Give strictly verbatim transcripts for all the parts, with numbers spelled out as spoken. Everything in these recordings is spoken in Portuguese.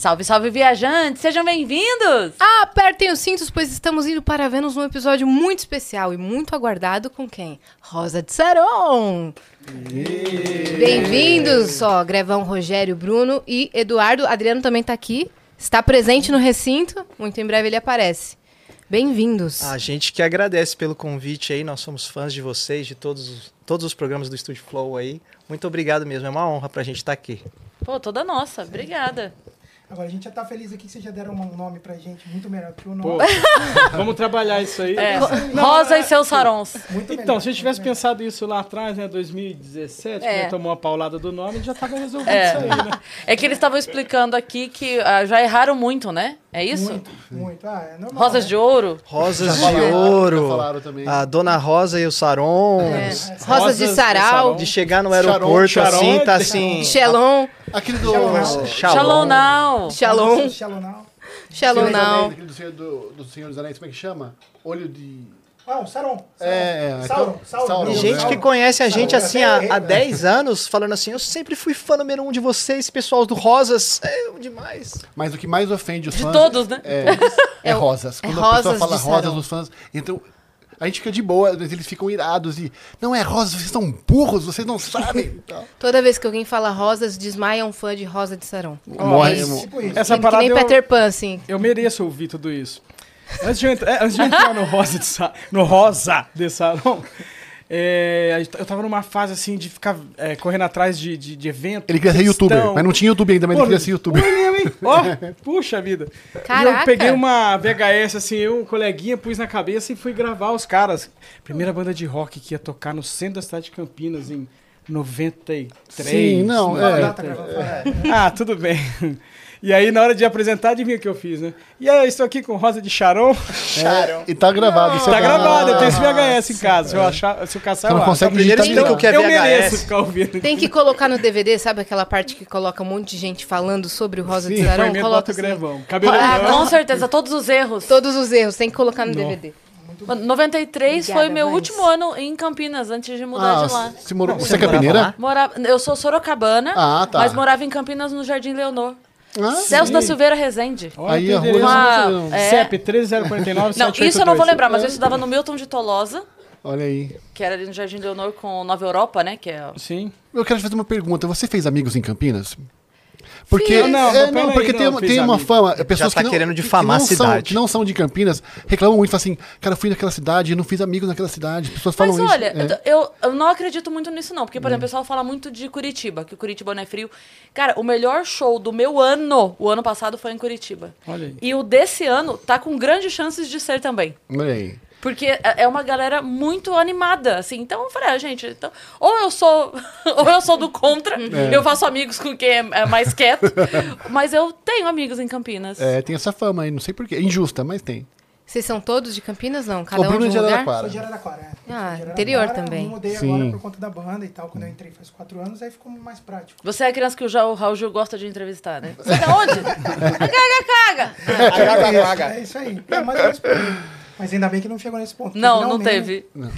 Salve, salve, viajantes! Sejam bem-vindos! Apertem os cintos, pois estamos indo para Vênus num episódio muito especial e muito aguardado com quem? Rosa de Saron! Yeah. Bem-vindos, ó, Grevão, Rogério, Bruno e Eduardo. Adriano também tá aqui, está presente no recinto, muito em breve ele aparece. Bem-vindos! A gente que agradece pelo convite aí, nós somos fãs de vocês, de todos os, todos os programas do Estúdio Flow aí. Muito obrigado mesmo, é uma honra pra gente estar aqui. Pô, toda nossa, obrigada! Agora, a gente já tá feliz aqui que vocês já deram um nome pra gente muito melhor que o nome. Pô, vamos trabalhar isso aí. É. Rosa e seus sarons. Muito então, melhor, se a gente tivesse melhor. pensado isso lá atrás, né, dois mil e dezessete, é. quando tomou uma paulada do nome, já tava resolvido é. isso aí, né? É que eles estavam explicando aqui que ah, já erraram muito, né? É isso? Muito, muito. Ah, é normal, Rosas né? de ouro. Rosas já de ouro. Falaram também. A Dona Rosa e os sarons. É. Rosas, Rosas de sarau. De chegar no aeroporto Charon, assim, Charon, tá assim... Xelon. Aquele do... Shalom Now. Shalom. Shalom Now. Shalom Now. Aquele do Senhor, do, do Senhor dos Anéis, como é que chama? Olho de... Não, Saron. É, Sauron. Sauron. Gente que conhece a gente assim há dez anos, falando assim, eu sempre fui fã número um de vocês, pessoal do Rosas. É demais. Mas o que mais ofende os fãs... De todos, né? É Rosas. Quando a pessoa fala Rosas, os fãs... Então... A gente fica de boa, eles ficam irados e... Não é Rosas, vocês são burros, vocês não sabem. Toda vez que alguém fala Rosas, desmaia um fã de Rosa de Saron. Morre. Essa parada que nem Peter Pan, assim. Eu mereço ouvir tudo isso. Antes de eu entrar, antes de eu entrar no, Rosa de Sa, no Rosa de Saron, é, eu tava numa fase assim de ficar é, correndo atrás de, de, de evento. Ele queria ser youtuber, mas não tinha YouTube ainda, mas Pô, ele queria ser youtuber. Oh, puxa vida. Caraca. Eu peguei uma V H S, assim, eu, um coleguinha, pus na cabeça e fui gravar os caras. Primeira banda de rock que ia tocar no centro da cidade de Campinas em noventa e três. Sim, não, noventa e três. É, é. Ah, tudo bem. E aí, na hora de apresentar, adivinha o que eu fiz, né? E aí, eu estou aqui com Rosa de Charon. Charon. É, e tá gravado. Não, tá tá gravado, eu tenho esse V H S em casa. Se eu, achar, se eu caçar, eu não consegue primeiro explicar o que é V H S. Eu mereço ficar ouvindo. Tem que colocar no D V D, sabe aquela parte que coloca um monte de gente falando sobre o Rosa Sim, de Charon? Coloca o assim. Grevão. Cabelo ah, grão. Com certeza, todos os erros. Todos os erros, tem que colocar no não. D V D. noventa e três Obrigada, foi meu mas... último ano em Campinas, antes de mudar ah, de lá. Você, morou... você é campineira? Mora... Eu sou sorocabana, ah, tá. mas morava em Campinas, no Jardim Leonor. Ah, Celso sim. da Silveira Rezende. Olha, aí, uma... é... C E P treze zero quarenta e nove. Não, isso eu não vou lembrar, mas eu estudava no Milton de Tolosa. Olha aí. Que era ali no Jardim Leonor com Nova Europa, né? Que é... Sim. Eu quero te fazer uma pergunta. Você fez amigos em Campinas? Porque, é, não, é, não, porque aí, tem, não, tem uma amigo. fama, pessoas tá que, não, querendo difamar que, não a cidade. São, que não são de Campinas reclamam muito, falam assim, cara, eu fui naquela cidade, eu não fiz amigos naquela cidade, as pessoas falam Mas, isso. Mas olha, é. eu, eu não acredito muito nisso não, porque, por é. exemplo, o pessoal fala muito de Curitiba, que o Curitiba não é frio. Cara, o melhor show do meu ano, o ano passado, foi em Curitiba. Olha aí. E o desse ano tá com grandes chances de ser também. Olha aí. Porque é uma galera muito animada, assim. Então, eu falei, ah, gente, então, ou, eu sou, ou eu sou do contra, é. eu faço amigos com quem é mais quieto, mas eu tenho amigos em Campinas. É, tem essa fama aí, não sei porquê. É injusta, mas tem. Vocês são todos de Campinas, não? Cada um de um lugar? Araraquara. Sou de Araraquara, é. Ah, de Araraquara, interior também. Eu mudei Sim. agora por conta da banda e tal. Quando eu entrei faz quatro anos, aí ficou mais prático. Você é a criança que o Raul Gil gosta de entrevistar, né? Você tá onde? Caga, caga! Caga, é isso aí. É mais ou menos por mim. Mas ainda bem que não chegou nesse ponto. Não, não teve. Não.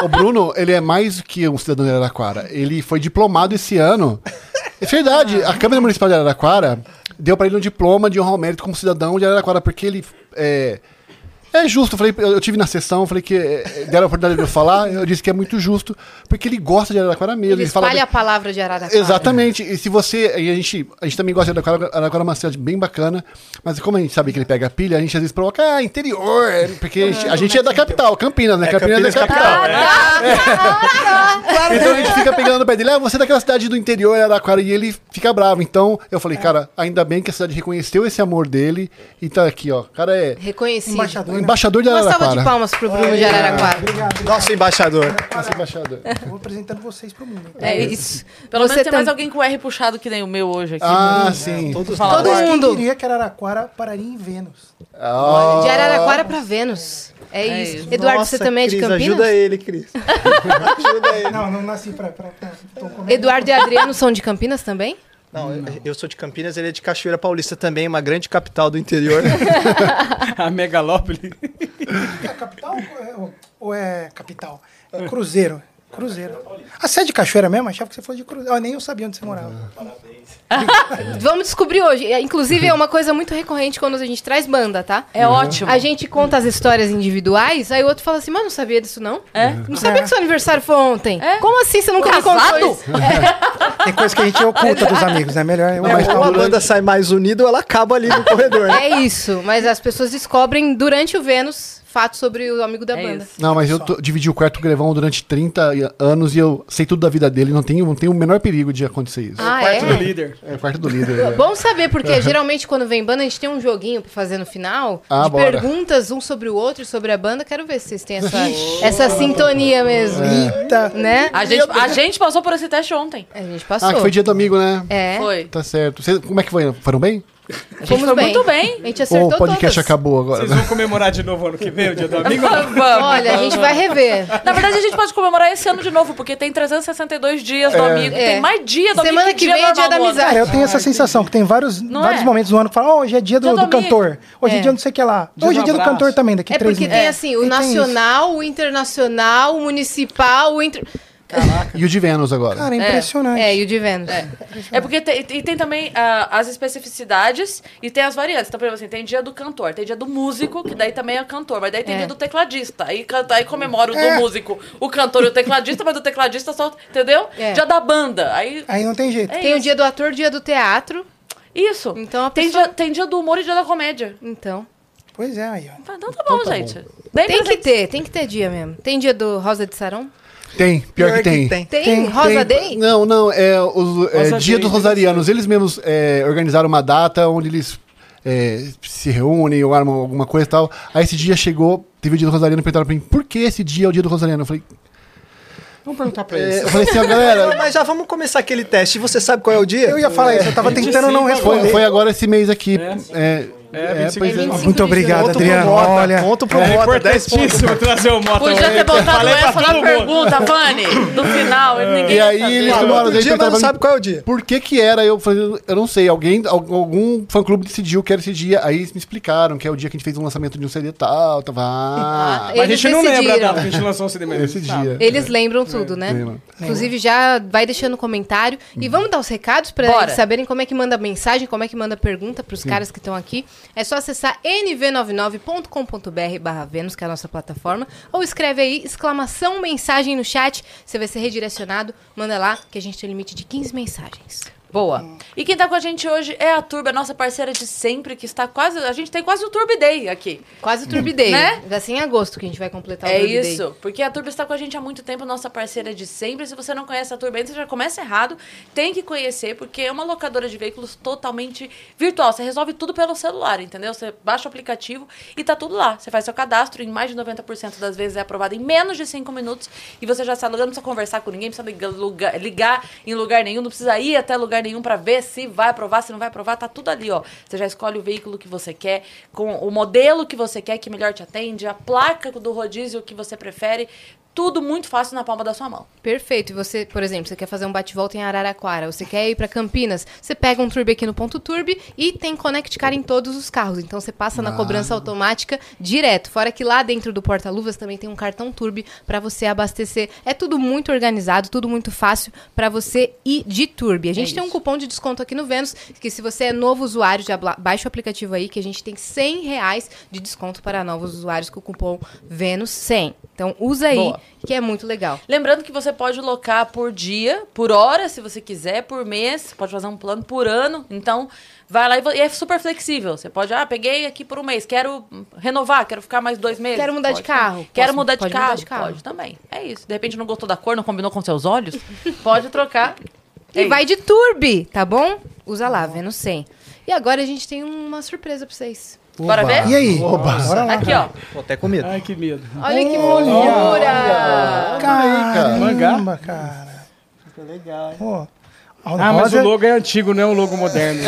O Bruno, ele é mais que um cidadão de Araraquara. Ele foi diplomado esse ano. É verdade. Ah. A Câmara Municipal de Araraquara deu para ele um diploma de honra ao mérito como cidadão de Araraquara, porque ele... É, é justo. Eu, falei, eu tive na sessão, falei que deram a oportunidade de eu falar. Eu disse que é muito justo, porque ele gosta de Araraquara mesmo. Ele, ele espalha fala... a palavra de Araraquara. Exatamente. E se você... E a, gente, a gente também gosta de Araraquara. Araraquara é uma cidade bem bacana. Mas como a gente sabe que ele pega a pilha, a gente às vezes provoca, ah, interior. Porque a gente, a gente é da capital, Campinas, né? É, Campinas, Campinas é da capital. capital. É. É. Então a gente fica pegando o pé dele. Ah, você é daquela cidade do interior, Araraquara. E ele fica bravo. Então eu falei, cara, ainda bem que a cidade reconheceu esse amor dele. E tá aqui, ó. O cara é... Reconhecido. Embaixador. Embaixador de Araraquara. Uma salva de palmas pro Bruno Olha, de Araraquara. Obrigado, obrigado. Nosso embaixador. Nosso embaixador. Vou apresentando vocês pro mundo. Então. É isso. Pelo Você menos tem tá... mais alguém com R puxado que nem o meu hoje aqui. Ah, muito. sim. É, todos Todo mundo. Quem diria que Araraquara pararia em Vênus? Oh. De Araraquara pra Vênus. É, é isso. isso. Eduardo, Nossa, você também é de Cris, Campinas? Ajuda ele, Cris. ajuda ele. Não, não nasci pra... pra, pra Eduardo e Adriano são de Campinas também? Não, não. Eu, eu sou de Campinas, ele é de Cachoeira Paulista também, uma grande capital do interior. A megalópole. É capital ou é, ou é capital? É Cruzeiro. Cruzeiro. A sede de Cachoeira mesmo? Achava que você fosse de Cruzeiro. Ah, nem eu sabia onde você morava. Parabéns. Vamos descobrir hoje. Inclusive, é uma coisa muito recorrente quando a gente traz banda, tá? É uhum. ótimo. A gente conta as histórias individuais, aí o outro fala assim, mas não sabia disso, não? É. Não sabia é. que seu aniversário foi ontem. É. Como assim? Você nunca me contou? É. Tem coisa que a gente oculta dos amigos, né? Melhor eu... É, ou a banda sai mais unida ou ela acaba ali no corredor, né? É isso. Mas as pessoas descobrem durante o Vênus... fato sobre o amigo da é banda. Isso. Não, mas eu tô, dividi o quarto grevão durante trinta anos e eu sei tudo da vida dele, não tenho, não tenho o menor perigo de acontecer isso. Ah, é o quarto é? do líder. É o quarto do líder. É. Bom saber, porque geralmente quando vem banda, a gente tem um joguinho pra fazer no final, ah, de bora. perguntas um sobre o outro, sobre a banda, quero ver se vocês têm essa, essa sintonia mesmo. Eita! É. Né? A, gente, a gente passou por esse teste ontem. A gente passou. Ah, que foi dia do amigo, né? É. Foi. Tá certo. Cês, como é que foi? Foram bem? Fomos bem. Muito bem. A gente acertou todas. O podcast todas. acabou agora. Vocês vão comemorar de novo ano que vem, o dia do amigo? Vamos. Olha, a gente vai rever. Na verdade, a gente pode comemorar esse ano de novo, porque tem trezentos e sessenta e dois dias é. do amigo. É. Tem mais dia do Semana amigo. Semana que, que vem é dia da amizade. Cara, eu tenho essa Ai, sensação, que tem vários, vários é? momentos no ano que falam, oh, hoje é dia do, do, do cantor, hoje é dia não sei o que lá. Dia hoje é dia do cantor também, daqui a três meses. É porque tem assim, o e nacional, o internacional, o municipal, o... Inter... Caraca. E o de Vênus agora. Cara, é impressionante. É, é e o de Vênus. É, é porque tem, e tem também uh, as especificidades e tem as variantes. Então, por exemplo, assim, tem dia do cantor, tem dia do músico, que daí também é cantor, mas daí tem é. dia do tecladista. Aí, canta, aí comemora o é. do músico, o cantor e o tecladista, mas o tecladista só, entendeu? É. Dia da banda. Aí, aí não tem jeito. É tem isso. o dia do ator, dia do teatro. Isso. Então, a pessoa... tem, dia, tem dia do humor e dia da comédia. Então... Pois é, aí. Ó. Então tá bom, então, tá gente. Bom. Tem que ter, tem que ter dia mesmo. Tem dia do Rosa de Saron? Tem, pior, pior que, que tem. tem. Tem? tem Rosa tem. Day? Não, não, é o é, Dia dos Rosarianos. Eles mesmos é, organizaram uma data onde eles é, se reúnem ou armam alguma coisa e tal. Aí esse dia chegou, teve o Dia do Rosariano, perguntaram pra mim, por que esse dia é o Dia do Rosariano? Eu falei... Vamos perguntar pra eles. É, eu falei assim, ó, galera... Mas já vamos começar aquele teste. Você sabe qual é o dia? Eu ia falar é, isso, eu tava tentando sim, não responder. Foi, foi agora esse mês aqui. É, é, É, é, muito obrigado, Adriano. Olha, ponto pro Mota. É importantíssimo trazer o Mota. Podia ter botado essa na pergunta, Vani, no final. É. Ninguém e aí eles tomaram... O dia, mas não sabe qual é o dia. Por que que era? Eu falei, eu não sei. Alguém, algum fã-clube decidiu que era esse dia. Aí eles me explicaram que é o dia que a gente fez um lançamento de um C D e tal. Tava... Ah, mas a gente decidiram. não lembra, não. A gente lançou um C D mesmo. Esse dia. Eles é. lembram tudo, é. né? Lembra. Inclusive, já vai deixando comentário. E vamos dar os recados pra eles saberem como é que manda mensagem, como é que manda pergunta pros caras que estão aqui. É só acessar n v noventa e nove ponto com ponto b r barra Vênus, que é a nossa plataforma, ou escreve aí, exclamação, mensagem no chat, você vai ser redirecionado, manda lá, que a gente tem um limite de quinze mensagens. Boa. Hum. E quem tá com a gente hoje é a Turba, a nossa parceira de sempre, que está quase... A gente tem quase o Turb Day aqui. Quase o Turb Day. Né? Vai ser em agosto que a gente vai completar o Turb Day. É isso. Porque a Turba está com a gente há muito tempo, nossa parceira de sempre. Se você não conhece a Turba ainda, você já começa errado. Tem que conhecer, porque é uma locadora de veículos totalmente virtual. Você resolve tudo pelo celular, entendeu? Você baixa o aplicativo e tá tudo lá. Você faz seu cadastro, em mais de noventa por cento das vezes é aprovado em menos de cinco minutos. E você já está alugando, não precisa conversar com ninguém, não precisa ligar, ligar em lugar nenhum, não precisa ir até lugar nenhum para ver se vai aprovar, se não vai aprovar, tá tudo ali, ó. Você já escolhe o veículo que você quer, com o modelo que você quer, que melhor te atende, a placa do rodízio que você prefere, tudo muito fácil na palma da sua mão. Perfeito. E você, por exemplo, você quer fazer um bate-volta em Araraquara, você quer ir para Campinas, você pega um Turbo aqui no ponto Turbo e tem Connect Car em todos os carros. Então, você passa ah. na cobrança automática direto. Fora que lá dentro do porta-luvas também tem um cartão Turbo para você abastecer. É tudo muito organizado, tudo muito fácil para você ir de Turbo. A gente é tem um cupom de desconto aqui no Vênus, que se você é novo usuário, já baixa o aplicativo aí, que a gente tem cem reais de desconto para novos usuários com o cupom Vênus cem. Então, usa aí. Boa. Que é muito legal. Lembrando que você pode locar por dia, por hora, se você quiser, por mês. Pode fazer um plano por ano. Então, vai lá e, e é super flexível. Você pode, ah, peguei aqui por um mês, quero renovar, quero ficar mais dois meses. Quero mudar pode, de carro. Tá? Quero Posso, mudar, de mudar de carro. Pode Pode também. É isso. De repente não gostou da cor, não combinou com seus olhos. Pode trocar. É e isso. Vai de Turbo, tá bom? Usa lá, Vênus cem. E agora a gente tem uma surpresa pra vocês. Oba. Bora ver? E aí? Oba. Bora lá. Aqui, ó. Tô até com medo. Ai, que medo. Olha que fofura. Caramba, Mangá. cara. Ficou legal, hein? Pô. Ah, mas o logo é antigo, não é um logo moderno.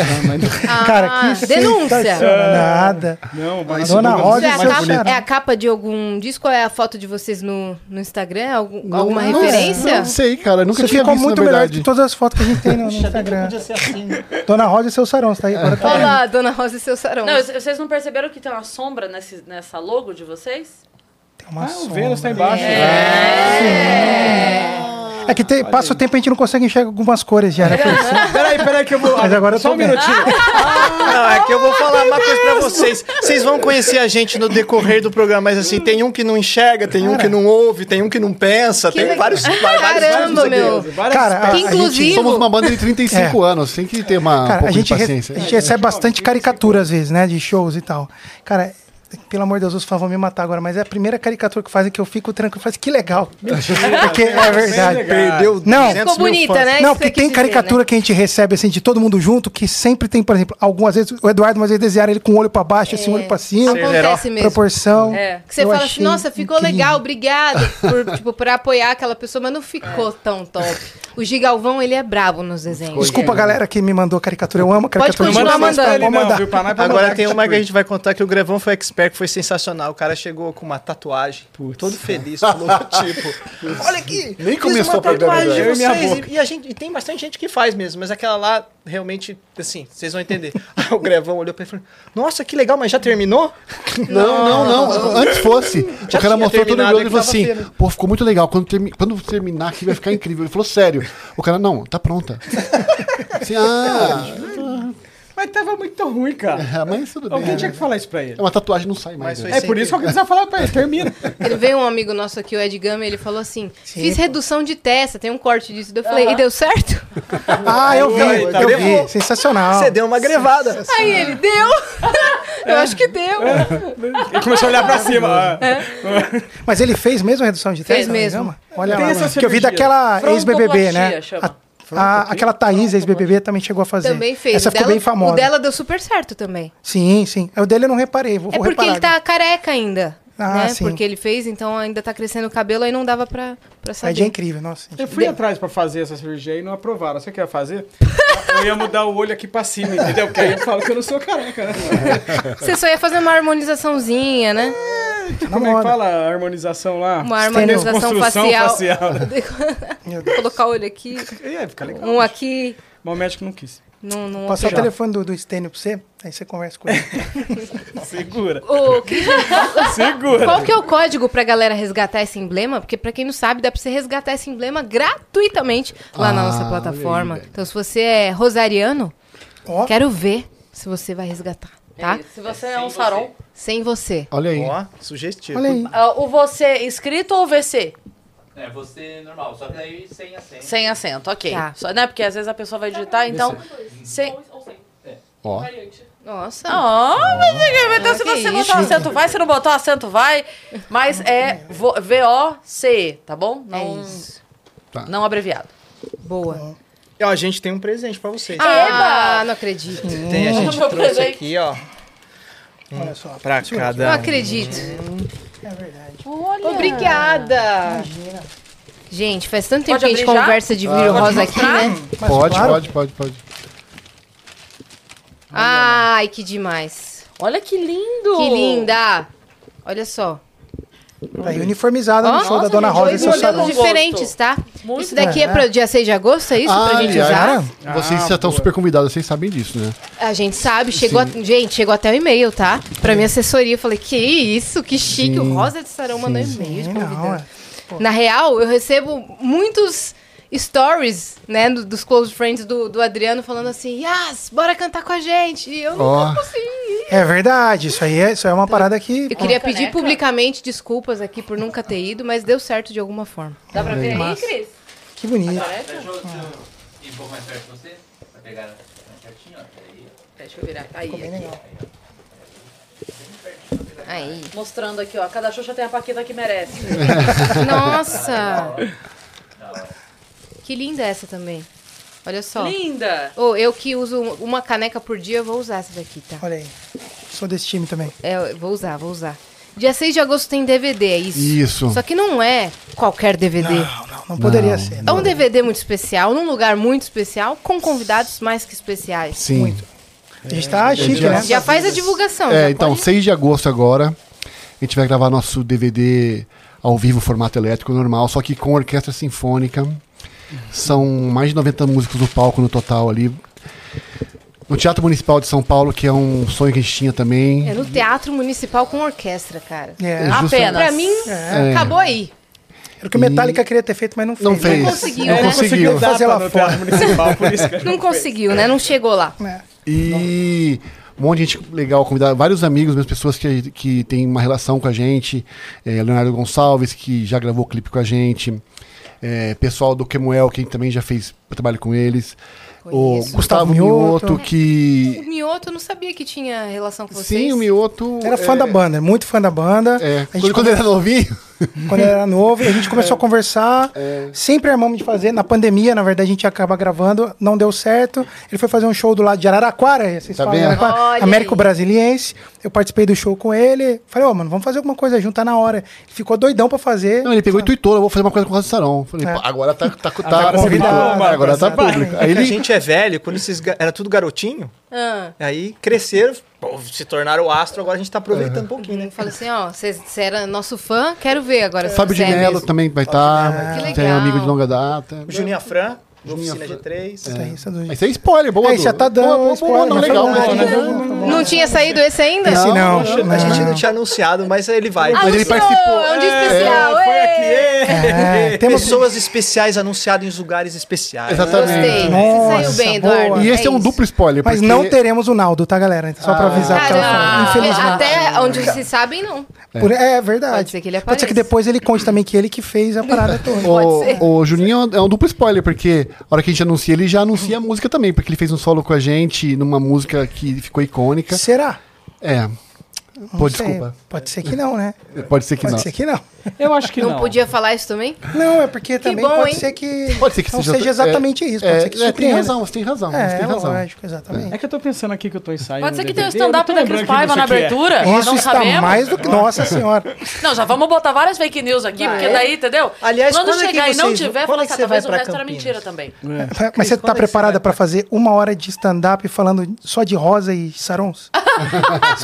Ah, cara, que denúncia. Nada. Não, mas Dona Rosa é, é, é a capa de algum disco? É a foto de vocês no, no Instagram? Algum, não, alguma não referência? Não, não sei, cara. Eu nunca tinha ficou visto, muito melhor que todas as fotos que a gente tem no, no Instagram. Podia ser assim, né? Dona Rosa e seu Saron, você tá aí? É. Tá Olha lá, Dona Rosa e seu Saron. Não, vocês não perceberam que tem uma sombra nesse, nessa logo de vocês? Tem uma ah, sombra. O Vênus tá embaixo. É. Né? é. é. É que tem, passa o tempo e a gente não consegue enxergar algumas cores já, né? Peraí, peraí que eu vou... Mas agora só um minutinho. Ah, é que eu vou falar uma coisa pra vocês. Vocês vão conhecer a gente no decorrer do programa, mas assim, tem um que não enxerga, tem um que não ouve, tem um que não pensa, tem vários... Caramba, meu. Cara, inclusive... Somos uma banda de trinta e cinco anos, tem que ter uma um pouco de paciência. A gente recebe bastante caricatura às vezes, né? De shows e tal. Cara... Pelo amor de Deus, os fãs vão me matar agora, mas é a primeira caricatura que fazem que eu fico tranquilo. Eu falo, que legal. Porque é verdade. Perdeu não, ficou bonita, fãs. Né? Não, porque tem caricatura dizer, né? que a gente recebe, assim, de todo mundo junto, que sempre tem, por exemplo, algumas vezes, o Eduardo, às vezes, desenharam ele com o olho pra baixo, é. assim, o olho pra cima. Acontece mesmo. Proporção. É. Que você fala assim, nossa, ficou incrível. Legal, obrigado por, tipo, por apoiar aquela pessoa, mas não ficou é. tão top. O Gigalvão, ele é brabo nos desenhos. Desculpa a galera que me mandou caricatura, eu amo caricatura. Pode continuar mandando. Não, mandar. Viu, agora tem uma que a gente vai contar que o Grevão foi expert. Que foi sensacional, o cara chegou com uma tatuagem, putz, todo feliz, falou tipo, olha aqui, nem começou a tatuagem de vocês, e, e, a gente, e tem bastante gente que faz mesmo, mas aquela lá, realmente, assim, vocês vão entender. O Grevão olhou pra ele e falou, nossa, que legal, mas já terminou? Não, não, não, não. Antes fosse, já o cara mostrou todo o negócio e falou assim, feira. Pô, ficou muito legal, quando, termi quando terminar aqui vai ficar incrível, ele falou, sério, o cara, não, tá pronta. Assim, ah... Mas tava muito ruim, cara. É, mas tudo bem. Alguém tinha que falar isso pra ele. É uma tatuagem, não sai mais. É por isso que eu precisava falar pra ele. Termina. Ele veio um amigo nosso aqui, o Ed Gama, ele falou assim, sim, fiz pô. redução de testa, tem um corte disso. Eu falei, uh-huh. e deu certo? Ah, eu vi. Eu, eu vi. vi. Sensacional. Você deu uma grevada. Aí ele, deu. Eu acho que deu. Ele começou a olhar pra cima. É. Mas ele fez mesmo a redução de testa? Fez mesmo. Gama? Olha tem lá, essa que eu vi daquela ex-B B B, né? Chama. A, aquela Thaís, ex-B B B, também chegou a fazer. Também fez. Essa ficou dela, bem famosa. O dela deu super certo também. Sim, sim. O dele eu não reparei. Vou, é vou porque reparar, ele tá né? careca ainda. Ah, né? Sim. Porque ele fez, então ainda tá crescendo o cabelo, aí não dava pra, pra saber. É incrível, nossa. Eu fui deu. atrás pra fazer essa cirurgia e não aprovaram. Você quer fazer? Eu ia mudar o olho aqui pra cima, entendeu? Porque aí eu falo que eu não sou careca, né? Você só ia fazer uma harmonizaçãozinha, né? É. Como é que fala a harmonização lá? Uma harmonização facial. facial né? Colocar o olho aqui. É, fica legal. Um aqui. Mas o médico não quis. Não, não passar o telefone do, do Stênio pra você, aí você conversa com ele. Segura. O, que... Segura. Qual que é o código pra galera resgatar esse emblema? Porque pra quem não sabe, dá pra você resgatar esse emblema gratuitamente lá ah, na nossa plataforma. Aí, então se você é rosariano, oh. quero ver se você vai resgatar. Tá? É se você é, é um sarol. Sem você. Olha aí. Ó, sugestivo. Olha aí. Uh, o você escrito ou V C? É, você normal, só que daí sem acento. Sem acento, ok. Tá. Só, né? Porque às vezes a pessoa vai digitar, então... Sem... Ou sem. É. Ó. Nossa. Ó, oh, oh. meu Deus, ah, se você botar o acento vai, se não botar o acento vai. Mas é V O C E, tá bom? Não, é isso. Tá. Não abreviado. Boa. Oh. A gente tem um presente pra vocês. Ah, eba! Não acredito. Tem, a gente trouxe presente. Aqui, ó. Um olha só. Pra cada não acredito. Um. É verdade. Olha. Obrigada. Imagina. Gente, faz tanto tempo que a gente conversa de vidro ah, rosa aqui, né? Mas, pode, claro. pode, pode, pode. Ai, que demais. Olha que lindo. Que linda. Olha só. Tá aí uniformizada oh, no show nossa, da Dona Rosa e seu salão. Diferentes, tá? Muito isso daqui é, é para dia seis de agosto, é isso? Ah, pra gente já, usar? Já. Vocês ah, já estão super convidados, vocês sabem disso, né? A gente sabe, chegou a, gente, chegou até o e-mail, tá? Pra minha assessoria, eu falei, que isso, que chique, sim, o Rosa de Saron mandou e-mail de convidado. Na real, eu recebo muitos stories, né, do, dos close friends do, do Adriano falando assim, Yas, bora cantar com a gente. E eu não oh. consegui. É verdade, isso aí é, isso é uma então, parada que... Eu queria pedir caneca. publicamente desculpas aqui por nunca ter ido, mas deu certo de alguma forma. Dá pra ver aí, Cris? Que bonito. Deixa eu ir um pouco mais perto de você, pra pegar certinho, ó. Deixa eu virar. Aí, aqui. Aí. Mostrando aqui, ó. Cada Xuxa tem a Paquita que merece. Nossa! Que linda essa também. Olha só. Linda! Oh, eu que uso uma caneca por dia, eu vou usar essa daqui, tá? Olha aí. Sou desse time também. É, vou usar, vou usar. Dia seis de agosto tem D V D, é isso? Isso. Só que não é qualquer D V D. Não, não, não poderia não, ser. Não. É um D V D muito especial, num lugar muito especial, com convidados mais que especiais. Sim. Muito. A gente tá é, chique, né? Já faz a divulgação. É, então, pode... seis de agosto agora, a gente vai gravar nosso D V D ao vivo, formato elétrico normal, só que com orquestra sinfônica. São mais de noventa músicos do palco no total ali. No Teatro Municipal de São Paulo, que é um sonho que a gente tinha também. É no Teatro Municipal com orquestra, cara. É. Apenas. Pra mim, é. acabou aí. Era o que o Metallica e... queria ter feito, mas não fez. Não fez. Não conseguiu, não, né? Conseguiu. Não conseguiu fazer lá fora. Municipal, por isso que não, não conseguiu, né? Não chegou lá. É. E... um monte de gente legal, convidar vários amigos, mesmo pessoas que, que têm uma relação com a gente. É, Leonardo Gonçalves, que já gravou o clipe com a gente. É, pessoal do Kemuel, que também já fez trabalho com eles. O Gustavo Mioto, Mioto que... É, o Mioto, eu não sabia que tinha relação com vocês. Sim, o Mioto... Era fã é... da banda, muito fã da banda. É, a gente quando come... ele era novinho. Quando ele era novo, a gente começou é. a conversar. É. Sempre armamos de fazer. Na pandemia, na verdade, a gente acaba gravando. Não deu certo. Ele foi fazer um show do lado de Araraquara. Vocês tá falam, Araraquara, Américo Brasiliense. Eu participei do show com ele. Falei, ô, oh, mano, vamos fazer alguma coisa junto, tá na hora. Ele ficou doidão pra fazer. Não, ele pegou e tuitou, eu vou fazer uma coisa com o Rosa de Saron. Falei, é. Pô, agora tá... tá, tá agora convidado, agora tá público. Aí ele... A gente é velho, quando esses era tudo garotinho, ah. aí cresceram, pô, se tornaram o astro, agora a gente tá aproveitando uhum. um pouquinho, né? Eu falei assim, ó, você era nosso fã, quero ver agora. Fábio de Mello também vai estar, tá, tem amigo de longa data. O Juninho Afran, Oficina G três. Mas é spoiler, boa. É, já tá dando, spoiler, não, legal. Não tinha saído esse ainda? Esse não. A gente não tinha anunciado, mas ele vai. Mas ele participou. É um dia especial, foi aqui. É, temos pessoas especiais anunciadas em lugares especiais. Exatamente. Gostei. Nossa, saiu bem, Eduardo. Boa. E esse é, é um duplo spoiler. Mas porque... não teremos o Naldo, tá, galera? Só pra avisar. Ah, que ela ah, fala. Infelizmente. Até onde se sabem, não. É. é verdade. Pode ser que ele apareça. Pode ser que depois ele conte também que ele que fez a parada toda. O, o Juninho é um duplo spoiler, porque a hora que a gente anuncia, ele já anuncia a música também, porque ele fez um solo com a gente numa música que ficou icônica. Será? É. Pô, desculpa. Pode ser que não, né? Pode ser que pode não. Pode ser que não. Eu acho que não. Não podia falar isso também? Não, é porque que também bom, pode, ser que pode ser que não seja, seja exatamente é, isso. Pode é, ser que é, tem razão, você tem razão. É, você tem é razão. Lógico, exatamente. É que eu tô pensando aqui que eu tô ensaiando. Pode ser que tenha um stand-up da Cris Paiva na abertura. É. Nossa, não está sabemos. Mais do que... Nossa senhora. Não, já vamos botar várias fake news aqui, ah, porque é? daí, entendeu? Aliás, quando, quando chegar é e não tiver, fala que talvez o resto era mentira também. Mas você tá preparada pra fazer uma hora de stand-up falando só de Rosa e Sarons?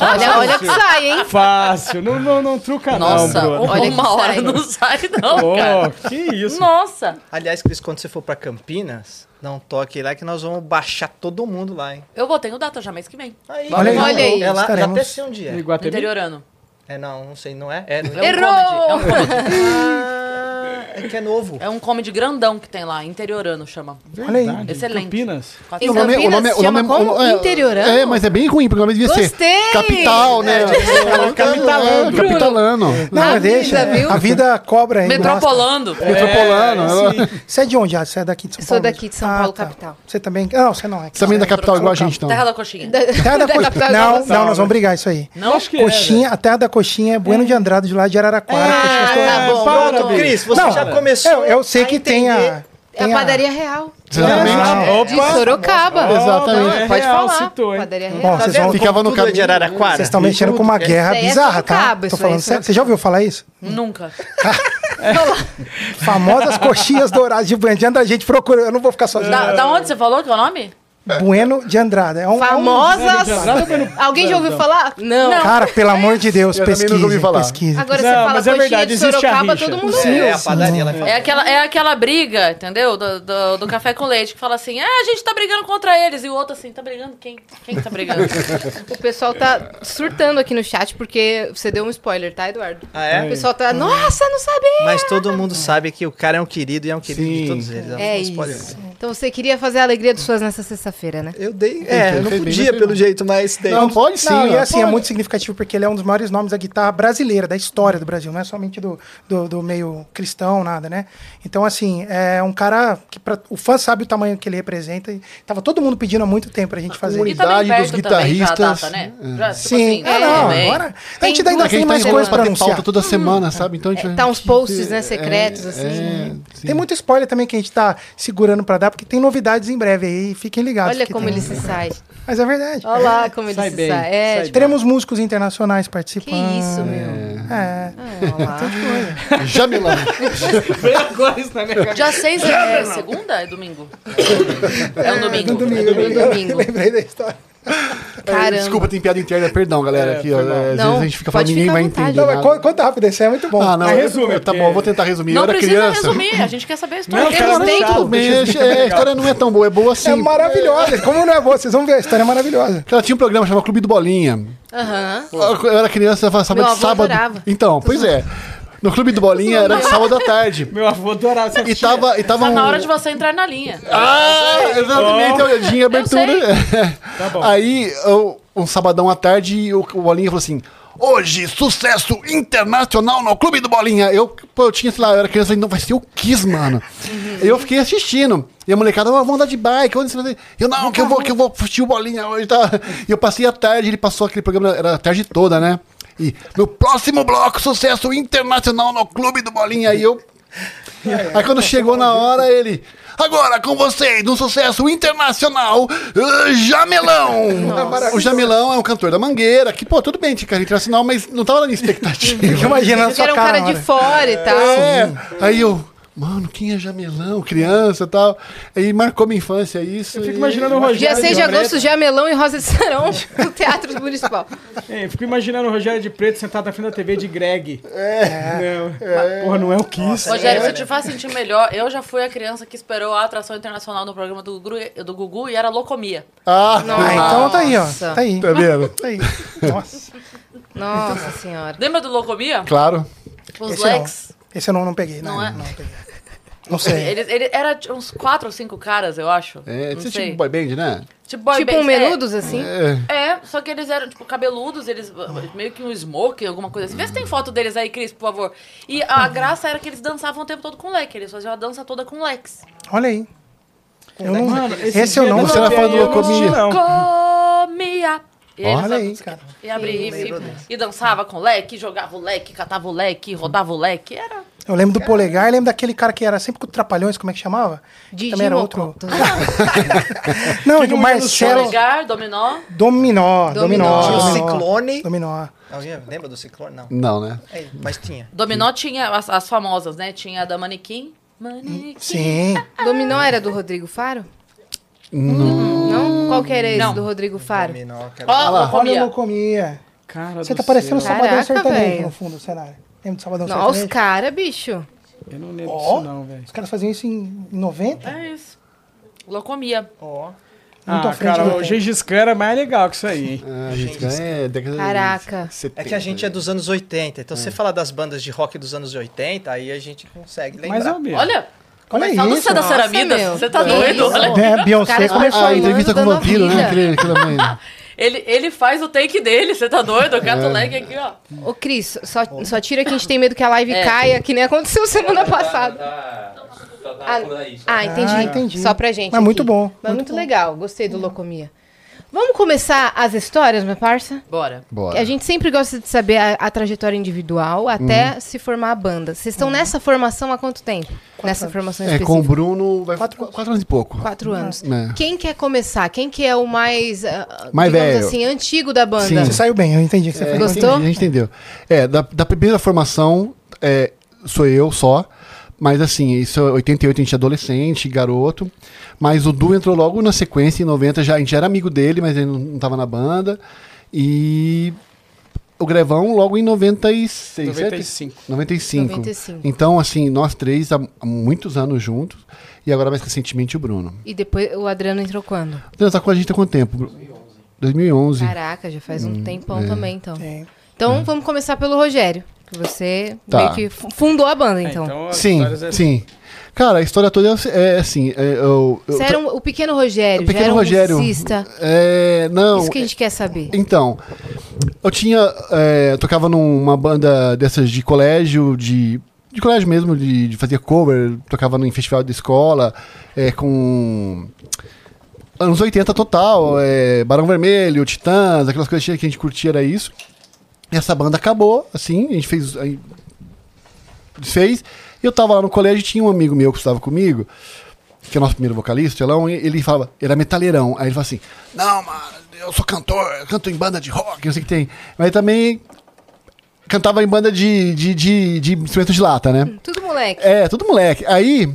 Olha, olha que sai, hein? Fácil. Não, não, não truca Nossa, não, Bruno. Olha uma hora sai, não sai, não, oh, cara. Que isso. Nossa. Aliás, Cris, quando você for pra Campinas, não toque lá que nós vamos baixar todo mundo lá, hein? Eu vou, tenho data já mês que vem. Aí, olha aí. Olha aí. É lá, até sei onde é. No interiorano. É, não, não sei, não é? É, não é. Errou! É um comedy. É um comedy. Ah, é que é novo. É um comedy grandão que tem lá, interiorano chama. Verdade. Olha aí. Excelente. Campinas. Em Campinas o nome, o nome, chama o nome, como o nome, interiorano? É, mas é bem ruim, porque o nome devia Gostei. ser capital, né? É, capitalano. Bruno. Capitalano. Não, a deixa, vida, viu? A vida cobra ainda. Metropolando. É, Metropolano. É, você é de onde? Você é daqui de São Paulo? Sou daqui de São Paulo, ah, tá. capital. Você também? Não, você não é. Você também é da capital igual a gente, não? Terra da coxinha. Terra da coxinha. Não, não, nós vamos brigar isso aí. Não? Coxinha, a terra da coxinha é Bueno de Andrade, de lá de Araraquara. Ah, tá bom. Pronto, Cris, você não, já começou. Eu, eu sei que tem a. Tem é a padaria real. Exatamente. Ah, de Sorocaba. Oh, exatamente. Não, pode real, falar. Citou, padaria real. Bom, tá vocês vão, ficava no caminho de Araraquara. Vocês estão mexendo com uma guerra é. bizarra, tá? Tô falando sério. Você já ouviu falar isso? Nunca. É. Famosas coxinhas douradas de Bueno de Andrade. A gente procura. Eu não vou ficar sozinho. Da, da onde você falou que é o nome? Bueno de Andrade. É um, Famosas. Um... Alguém já ouviu não, falar? Não. não. Cara, pelo amor de Deus, pesquisa, pesquisa. Agora não, você fala mas é verdade, de Sorocaba, a todo mundo sim, é, é a padaria. Ela é, aquela, é aquela briga, entendeu? Do, do, do café com leite, que fala assim, ah, a gente tá brigando contra eles. E o outro assim, tá brigando? Quem, quem tá brigando? O pessoal tá surtando aqui no chat, porque você deu um spoiler, tá, Eduardo? Ah, é? O pessoal tá, nossa, não sabia. Mas todo mundo sabe que o cara é um querido e é um querido sim. de todos eles. É, é um spoiler. Isso. Então você queria fazer a alegria dos suas nessa sexta-feira. Feira, né? Eu dei, é, eu não podia pelo jeito, mas tem. Não, pode sim. Não, e assim, pode. É muito significativo porque ele é um dos maiores nomes da guitarra brasileira, da história do Brasil, não é somente do, do, do meio cristão, nada, né? Então, assim, é um cara que pra, o fã sabe o tamanho que ele representa e tava todo mundo pedindo há muito tempo pra gente fazer. A unidade dos guitarristas. Data, né? é. Já, tipo sim, assim, é, não, é, agora a gente ainda tem mais coisas pra anunciar. Falta toda semana, hum, sabe? Então a gente é, tá uns posts, é, né, secretos, é, assim. É, tem muito spoiler também que a gente tá segurando pra dar, porque tem novidades em breve aí, fiquem ligados. Olha como tem. ele se sai. Mas é verdade. Olha lá como ele sai se bem, sai. É, sai teremos bem. músicos internacionais participando. Que isso, meu. É. é. é Já me lá. Já seis é segunda? É domingo? É um domingo. É um domingo. É domingo. É domingo. Lembrei da história. Caramba. Desculpa, tem piada interna, perdão, galera. É, aqui, ó, é, às vezes a gente fica falando, ninguém vai entender. Não, mas conta rápido, isso é muito bom. Ah, não, mas resume, eu, tá bom, eu vou tentar resumir. Não eu precisa era criança. resumir, a gente quer saber a história. Não, cara, não, não, não, deixa, é, a história não é tão boa, é boa sim. É maravilhosa, como não é boa, vocês vão ver, a história é maravilhosa. Ela tinha um programa chamado Clube do Bolinha. Aham. Uhum. Eu era criança, eu sabia de sábado. Adorava. Então, pois é. No Clube do Bolinha era de sábado à tarde. Meu avô adorava essa e tava, e tava tá um... na hora de você entrar na linha. Ah, exatamente. Eu tinha abertura. Tá bom. Aí, eu, um sabadão à tarde, o, o Bolinha falou assim... Hoje, sucesso internacional no Clube do Bolinha. Eu, pô, eu tinha, sei lá, eu era criança, não, vai ser o Kiss, mano. Uhum. Eu fiquei assistindo. E a molecada, oh, vamos andar de bike. Onde você vai? Eu, não, que eu vou, que eu vou assistir o Bolinha hoje, tá? E eu passei a tarde, ele passou aquele programa, era a tarde toda, né? E no próximo bloco, sucesso internacional no Clube do Bolinha. E eu... Aí quando chegou na hora, ele... Agora, com vocês, um sucesso internacional, uh, Jamelão! Nossa. O Jamelão é um cantor da Mangueira, que, pô, tudo bem, tinha cara internacional, mas não tava na minha expectativa. Imagina na sua cara. Era um cara, cara de fora e tal. É, aí eu... Mano, quem é Jamelão? Criança e tal. Aí marcou minha infância isso. Eu fico imaginando e... o Rogério. Dia seis de, de agosto, Jamelão e Rosa de Saron no Teatro Municipal. É, eu fico imaginando o Rogério de Preto sentado na frente da T V de Greg. É. Não. É. Porra, não é o Kiss. Rogério, é, se eu te faz sentir melhor, eu já fui a criança que esperou a atração internacional no programa do, Gru, do Gugu e era Locomia. Ah, nossa. Então tá aí, ó. Tá aí. Tá vendo? Tá aí. Nossa. Nossa senhora. Lembra do Locomia? Claro. Os Esse Lex. Não. Esse eu não, não peguei, não, não é? Não peguei. Não sei. Ele, ele era uns quatro ou cinco caras, eu acho. É, não sei. Tipo boy band, né? Tipo boy tipo band. Tipo um menudos, é, assim? É. é, só que eles eram, tipo, cabeludos, eles meio que um smoking, alguma coisa assim. Vê se tem foto deles aí, Cris, por favor. E a graça era que eles dançavam o tempo todo com leque. Eles faziam a dança toda com leques. Olha aí. Eu não, mano, esse, esse eu não. Você era fã do Locomia. Locomia. E olha aí, cara. E, abri, e, e, e dançava com o leque, jogava o leque, catava o leque, rodava o leque. Era... Eu lembro do cara. Polegar, eu lembro daquele cara que era sempre com Trapalhões, como é que chamava? Digi também era outro. Não, e o Marcelo... Polegar, dominó. Dominó, dominó. Tinha o Ciclone. Dominó. Alguém lembra do Ciclone? Não. Não, né? É, mas tinha. Dominó tinha as, as famosas, né? Tinha a da Manequim. Manequim. Sim. Dominó era do Rodrigo Faro? Não. Não? Qual que era esse não. do Rodrigo Faro? Ó, quero... oh, Locomia. Locomia. Cara, você tá parecendo Sabadão Sertanejo no fundo do cenário. Lembra do Sabadão Sertanejo? Nossa, os caras, bicho. Eu não lembro oh, disso não, velho. Os caras faziam isso em noventa? É isso. Locomia. Ó. Oh. Ah, cara, o Gengis Khan era mais legal que isso aí, hein? Ah, Gengis Khan é década de Caraca. setenta. É que a gente é dos anos oitenta, então é. Você fala das bandas de rock dos anos oitenta, aí a gente consegue lembrar. Mais ou menos. Olha... Olha isso. Nossa, da Ceramidas, você tá doido? É, Beyoncé começou a entrevista com o vampiro, né? ele, ele faz o take dele, você tá doido? Eu cato o leg aqui, ó. Ô, Cris, só, só tira que a gente tem medo que a live é, caia, que nem aconteceu semana passada. Tá, tá, tá ah, por aí, ah, entendi. Ah, entendi. Só pra gente. Mas aqui. Muito bom. Mas muito, muito bom. Legal, gostei do hum. Locomia. Vamos começar as histórias, minha parça? Bora. Bora. A gente sempre gosta de saber a, a trajetória individual até uhum. se formar a banda. Vocês estão uhum. nessa formação há quanto tempo? Quatro nessa anos. Formação específica? É, com o Bruno, vai quatro, quatro, quatro anos e pouco. Quatro anos. É. Quem quer começar? Quem que é o mais, uh, mais velho. Assim, antigo da banda? Sim, você saiu bem, eu entendi. Que você é, gostou? Entendi, a gente entendeu. É, da, da primeira formação, é, sou eu só. Mas assim, isso é oitenta e oito, a gente é adolescente, garoto. Mas o Du entrou logo na sequência, em noventa, já, a gente já era amigo dele, mas ele não estava na banda. E o Grevão logo em noventa e seis. noventa e cinco. noventa e cinco. noventa e cinco. Então, assim, nós três há muitos anos juntos. E agora mais recentemente o Bruno. E depois o Adriano entrou quando? O Adriano tá com a gente há quanto tempo? dois mil e onze. dois mil e onze. Caraca, já faz um hum, tempão é. também, então. Sim. Então, é. vamos começar pelo Rogério. Você tá. meio que fundou a banda, então. É, então sim, é... sim. Cara, a história toda é assim... É, eu, eu, Você era um, o pequeno Rogério, o pequeno já era Rogério, um musicista. É, não... Isso que a gente quer saber. Então, eu tinha... É, eu tocava numa banda dessas de colégio, de, de colégio mesmo, de, de fazer cover, tocava em festival de escola, é, com... Anos oitenta total, é, Barão Vermelho, Titãs, aquelas coisas que a gente curtia, era isso. Essa banda acabou, assim, a gente fez... Aí, fez. Eu tava lá no colégio e tinha um amigo meu que estava comigo, que é o nosso primeiro vocalista, Elão, e ele falava, ele era metaleirão. Aí ele falava assim, não, mano, eu sou cantor, eu canto em banda de rock, não sei o que tem. Mas também cantava em banda de, de, de, de instrumentos de lata, né? Tudo moleque. É, tudo moleque. Aí...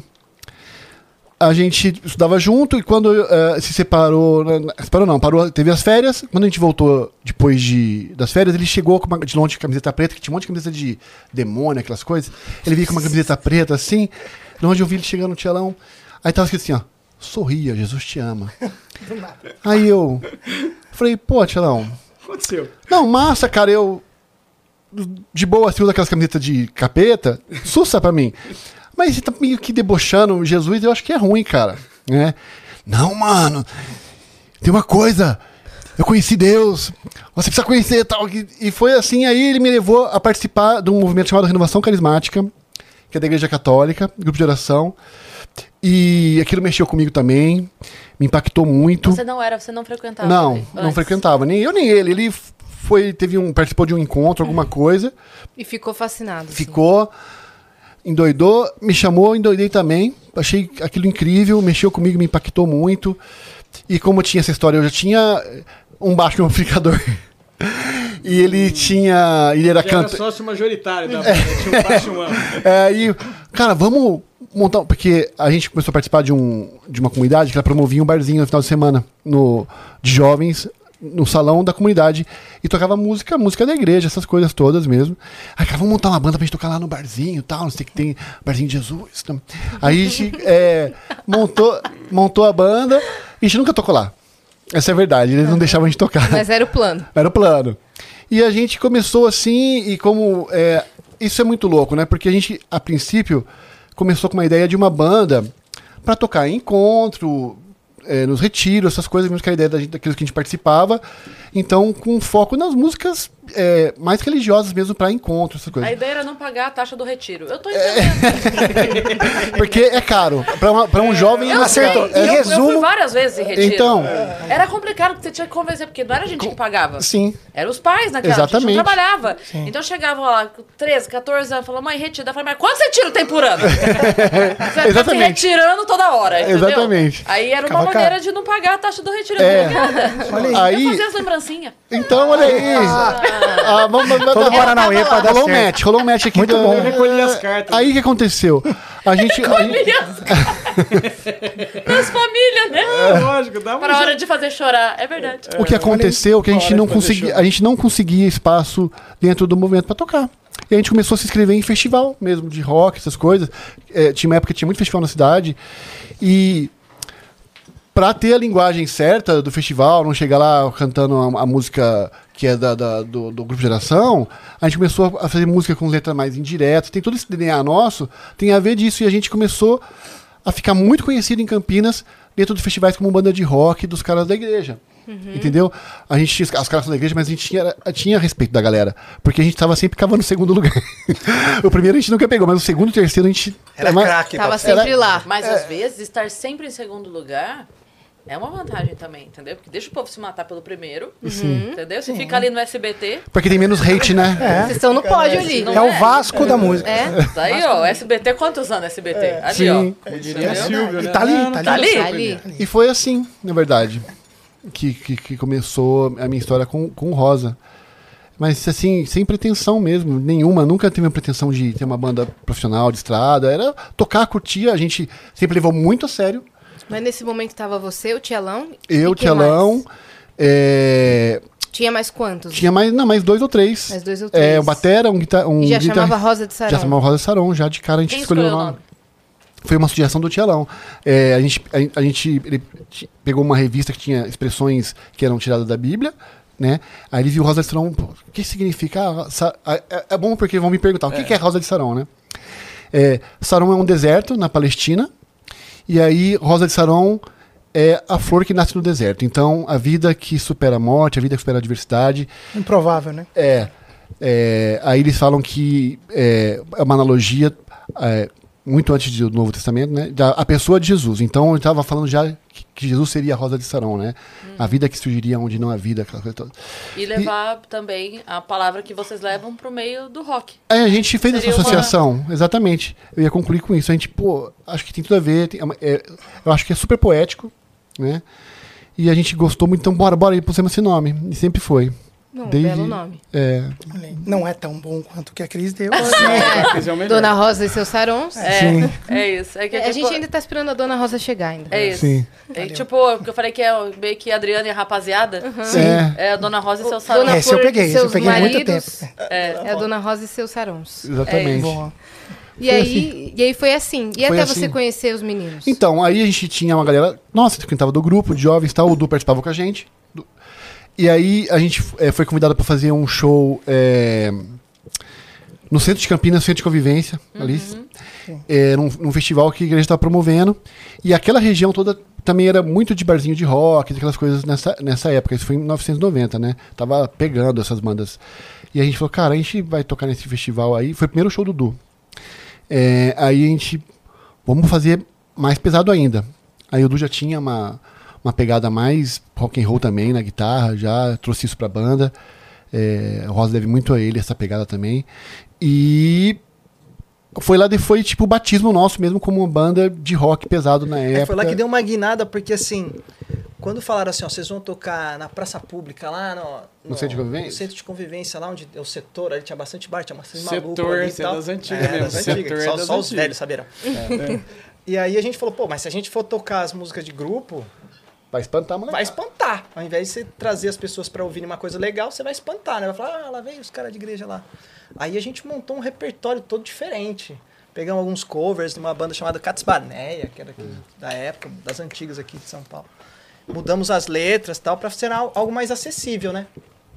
A gente estudava junto e quando uh, se separou... Separou não, parou, teve as férias. Quando a gente voltou depois de, das férias, ele chegou com uma, de longe com camiseta preta, que tinha um monte de camiseta de demônio, aquelas coisas. Ele vinha com uma camiseta preta assim. De onde eu vi ele chegando no telão. Aí tava escrito assim, ó. Sorria, Jesus te ama. Aí eu falei, pô, telão. O que aconteceu? Não, massa, cara, eu... de boa, se usa aquelas camisetas de capeta, sussa pra mim. Mas você tá meio que debochando Jesus, eu acho que é ruim, cara. Né? Não, mano, tem uma coisa... Eu conheci Deus, você precisa conhecer e tal. E foi assim, aí ele me levou a participar de um movimento chamado Renovação Carismática, que é da Igreja Católica, grupo de oração. E aquilo mexeu comigo também, me impactou muito. Você não era, você não frequentava? Não, antes. não frequentava, nem eu nem ele. Ele foi, teve um, participou de um encontro, alguma coisa. E ficou fascinado. Ficou, sim. Endoidou, me chamou, endoidei também. Achei aquilo incrível, mexeu comigo, me impactou muito. E como tinha essa história, eu já tinha um baixo amplificador. E ele hum. tinha... Ele era, canta... era sócio majoritário da banda, tinha um baixo humano. É, e, cara, vamos montar... Porque a gente começou a participar de, um, de uma comunidade que ela promovia um barzinho no final de semana no, de jovens, no salão da comunidade. E tocava música, música da igreja, essas coisas todas mesmo. Aí, cara, vamos montar uma banda pra gente tocar lá no barzinho e tal, não sei o que tem, barzinho de Jesus. Não. Aí a gente é, montou, montou a banda... A gente nunca tocou lá. Essa é a verdade. Eles não deixavam a gente tocar. Mas era o plano. Era o plano. E a gente começou assim, e como... É, isso é muito louco, né? Porque a gente, a princípio, começou com uma ideia de uma banda pra tocar em encontro, é, nos retiros, essas coisas, mesmo que a ideia da gente, daquilo que a gente participava. Então, com foco nas músicas é, mais religiosas mesmo pra encontro, essas coisas. A ideia era não pagar a taxa do retiro. Eu tô entendendo. É... Porque é caro. Pra, uma, pra um é, jovem... Eu acertou. É, eu, resumo... eu fui várias vezes em retiro. Então... É. Era complicado, porque você tinha que convencer, porque não era a gente que pagava. Sim. Eram os pais naquela. Exatamente. A gente não trabalhava. Sim. Então, eu chegava lá com treze, catorze anos, falava, mãe, retiro. Eu falava, mas quantos retiros tem por ano? Você exatamente. Tá se retirando toda hora, entendeu? Exatamente. Aí era uma Cava maneira cara. De não pagar a taxa do retiro. É. Olha aí. Eu fazia as lembrancinhas. Então, olha aí. Ah. Ah, vamos, vamos, todo Paranauê pra dar rolou certo. Um match, rolou um match aqui. Muito do... bom. Eu recolhi as cartas. Aí o que aconteceu? A gente... Recolhi a gente... as cartas. As famílias, né? É, lógico. Dá uma pra hora de fazer chorar. É verdade. É, o que aconteceu é que a gente, não consegui... a gente não conseguia espaço dentro do movimento pra tocar. E a gente começou a se inscrever em festival mesmo, de rock, essas coisas. É, tinha uma época que tinha muito festival na cidade. E... pra ter a linguagem certa do festival, não chegar lá cantando a, a música que é da, da, do, do Grupo Geração, a gente começou a fazer música com letra mais indireta, tem todo esse D N A nosso, tem a ver disso, e a gente começou a ficar muito conhecido em Campinas, dentro dos festivais como banda de rock dos caras da igreja, uhum. Entendeu? A gente tinha os caras da igreja, mas a gente tinha, tinha respeito da galera, porque a gente tava sempre cavando no segundo lugar. O primeiro a gente nunca pegou, mas o segundo e o terceiro a gente... Era craque. Tava sempre era, lá, mas é... às vezes estar sempre em segundo lugar... É uma vantagem também, entendeu? Porque deixa o povo se matar pelo primeiro, uhum. Entendeu? Você sim. Fica ali no S B T. Porque tem menos hate, né? É. Vocês estão no pódio ali. É, é o Vasco é. Da música. É, tá aí, ó. S B T, quantos anos S B T? É. Ali, sim. Ó. Eu diria Silvio, né? E tá ali, tá, tá, ali. Tá, ali. tá ali. E foi assim, na verdade, que, que, que começou a minha história com, com Rosa. Mas, assim, sem pretensão mesmo, nenhuma. Nunca teve a pretensão de ter uma banda profissional de estrada. Era tocar, curtir. A gente sempre levou muito a sério. Mas nesse momento estava você, o Tielão? Eu, o Tielão. É... Tinha mais quantos? Tinha mais, não, mais dois ou três. Mais dois ou três. É, o batera, um guitarra... Um e já guitar... chamava Rosa de Saron. Já chamava Rosa de Saron, já de cara a gente quem escolheu o nome. Foi uma sugestão do Tielão. É, a gente, a, a gente ele pegou uma revista que tinha expressões que eram tiradas da Bíblia, né? Aí ele viu Rosa de Saron, o que significa? Ah, sa... é, é bom porque vão me perguntar, o que é, que é Rosa de Saron, né? É, Saron é um deserto na Palestina. E aí, Rosa de Saron é a flor que nasce no deserto. Então, a vida que supera a morte, a vida que supera a adversidade. Improvável, né? É. é aí eles falam que é, é uma analogia, é, muito antes do Novo Testamento, né? Da, a pessoa de Jesus. Então, eu estava falando já que, que Jesus seria a Rosa de Saron, né? Hum. A vida que surgiria onde não há vida. Aquela coisa toda. E levar e, também a palavra que vocês levam para o meio do rock. É, a gente fez seria essa associação, uma... exatamente. Eu ia concluir com isso. A gente, pô, acho que tem tudo a ver. Tem, é, eu acho que é super poético, né? E a gente gostou muito. Então, bora, bora ir por cima desse nome. E sempre foi. Não, desde, belo nome. É, não é tão bom quanto que a Cris deu. Né? É. Dona Rosa e seus sarons. É, é, é isso. É que, é, tipo, a gente ainda tá esperando a Dona Rosa chegar ainda. É isso. Sim. É, tipo, porque eu falei que é meio que a Adriana e a rapaziada. Uhum. Sim. É a Dona Rosa e seus sarons. É, esse eu peguei, eu peguei há muito tempo. É. É a Dona Rosa e seus sarons. Exatamente. É e, aí, assim. e aí foi assim. E foi até assim. Você conhecer os meninos? Então, aí a gente tinha uma galera... Nossa, que tava do grupo, de jovens e tal. O Du participava com a gente. E aí a gente é, foi convidado para fazer um show é, no centro de Campinas, centro de convivência, uhum. ali, é, num, num festival que a igreja estava promovendo. E aquela região toda também era muito de barzinho de rock, aquelas coisas nessa, nessa época. Isso foi em mil novecentos e noventa, né? Tava pegando essas bandas. E a gente falou, cara, a gente vai tocar nesse festival aí. Foi o primeiro show do Du. É, aí a gente, vamos fazer mais pesado ainda. Aí o Du já tinha uma, uma pegada mais rock and roll também na guitarra, já trouxe isso pra banda. É, o Rosa deve muito a ele essa pegada também. E foi lá, de, foi tipo o batismo nosso mesmo como uma banda de rock pesado na época. É, foi lá que deu uma guinada, porque assim, quando falaram assim, ó, vocês vão tocar na praça pública lá no, no, no, centro, de no centro de convivência, lá onde é o setor, ali tinha bastante bar, tinha bastante maluco. Setor, ali, é das antigas, é, das setor antigas, é só, das só antigas. Os velhos saberão. É, é. E aí a gente falou, pô, mas se a gente for tocar as músicas de grupo... Vai espantar, moleque. Vai espantar. Ao invés de você trazer as pessoas pra ouvirem uma coisa legal, você vai espantar, né? Vai falar, ah, lá vem os caras de igreja lá. Aí a gente montou um repertório todo diferente. Pegamos alguns covers de uma banda chamada Catsbaneia, que era aqui, da época, das antigas aqui de São Paulo. Mudamos as letras e tal, pra ser algo mais acessível, né?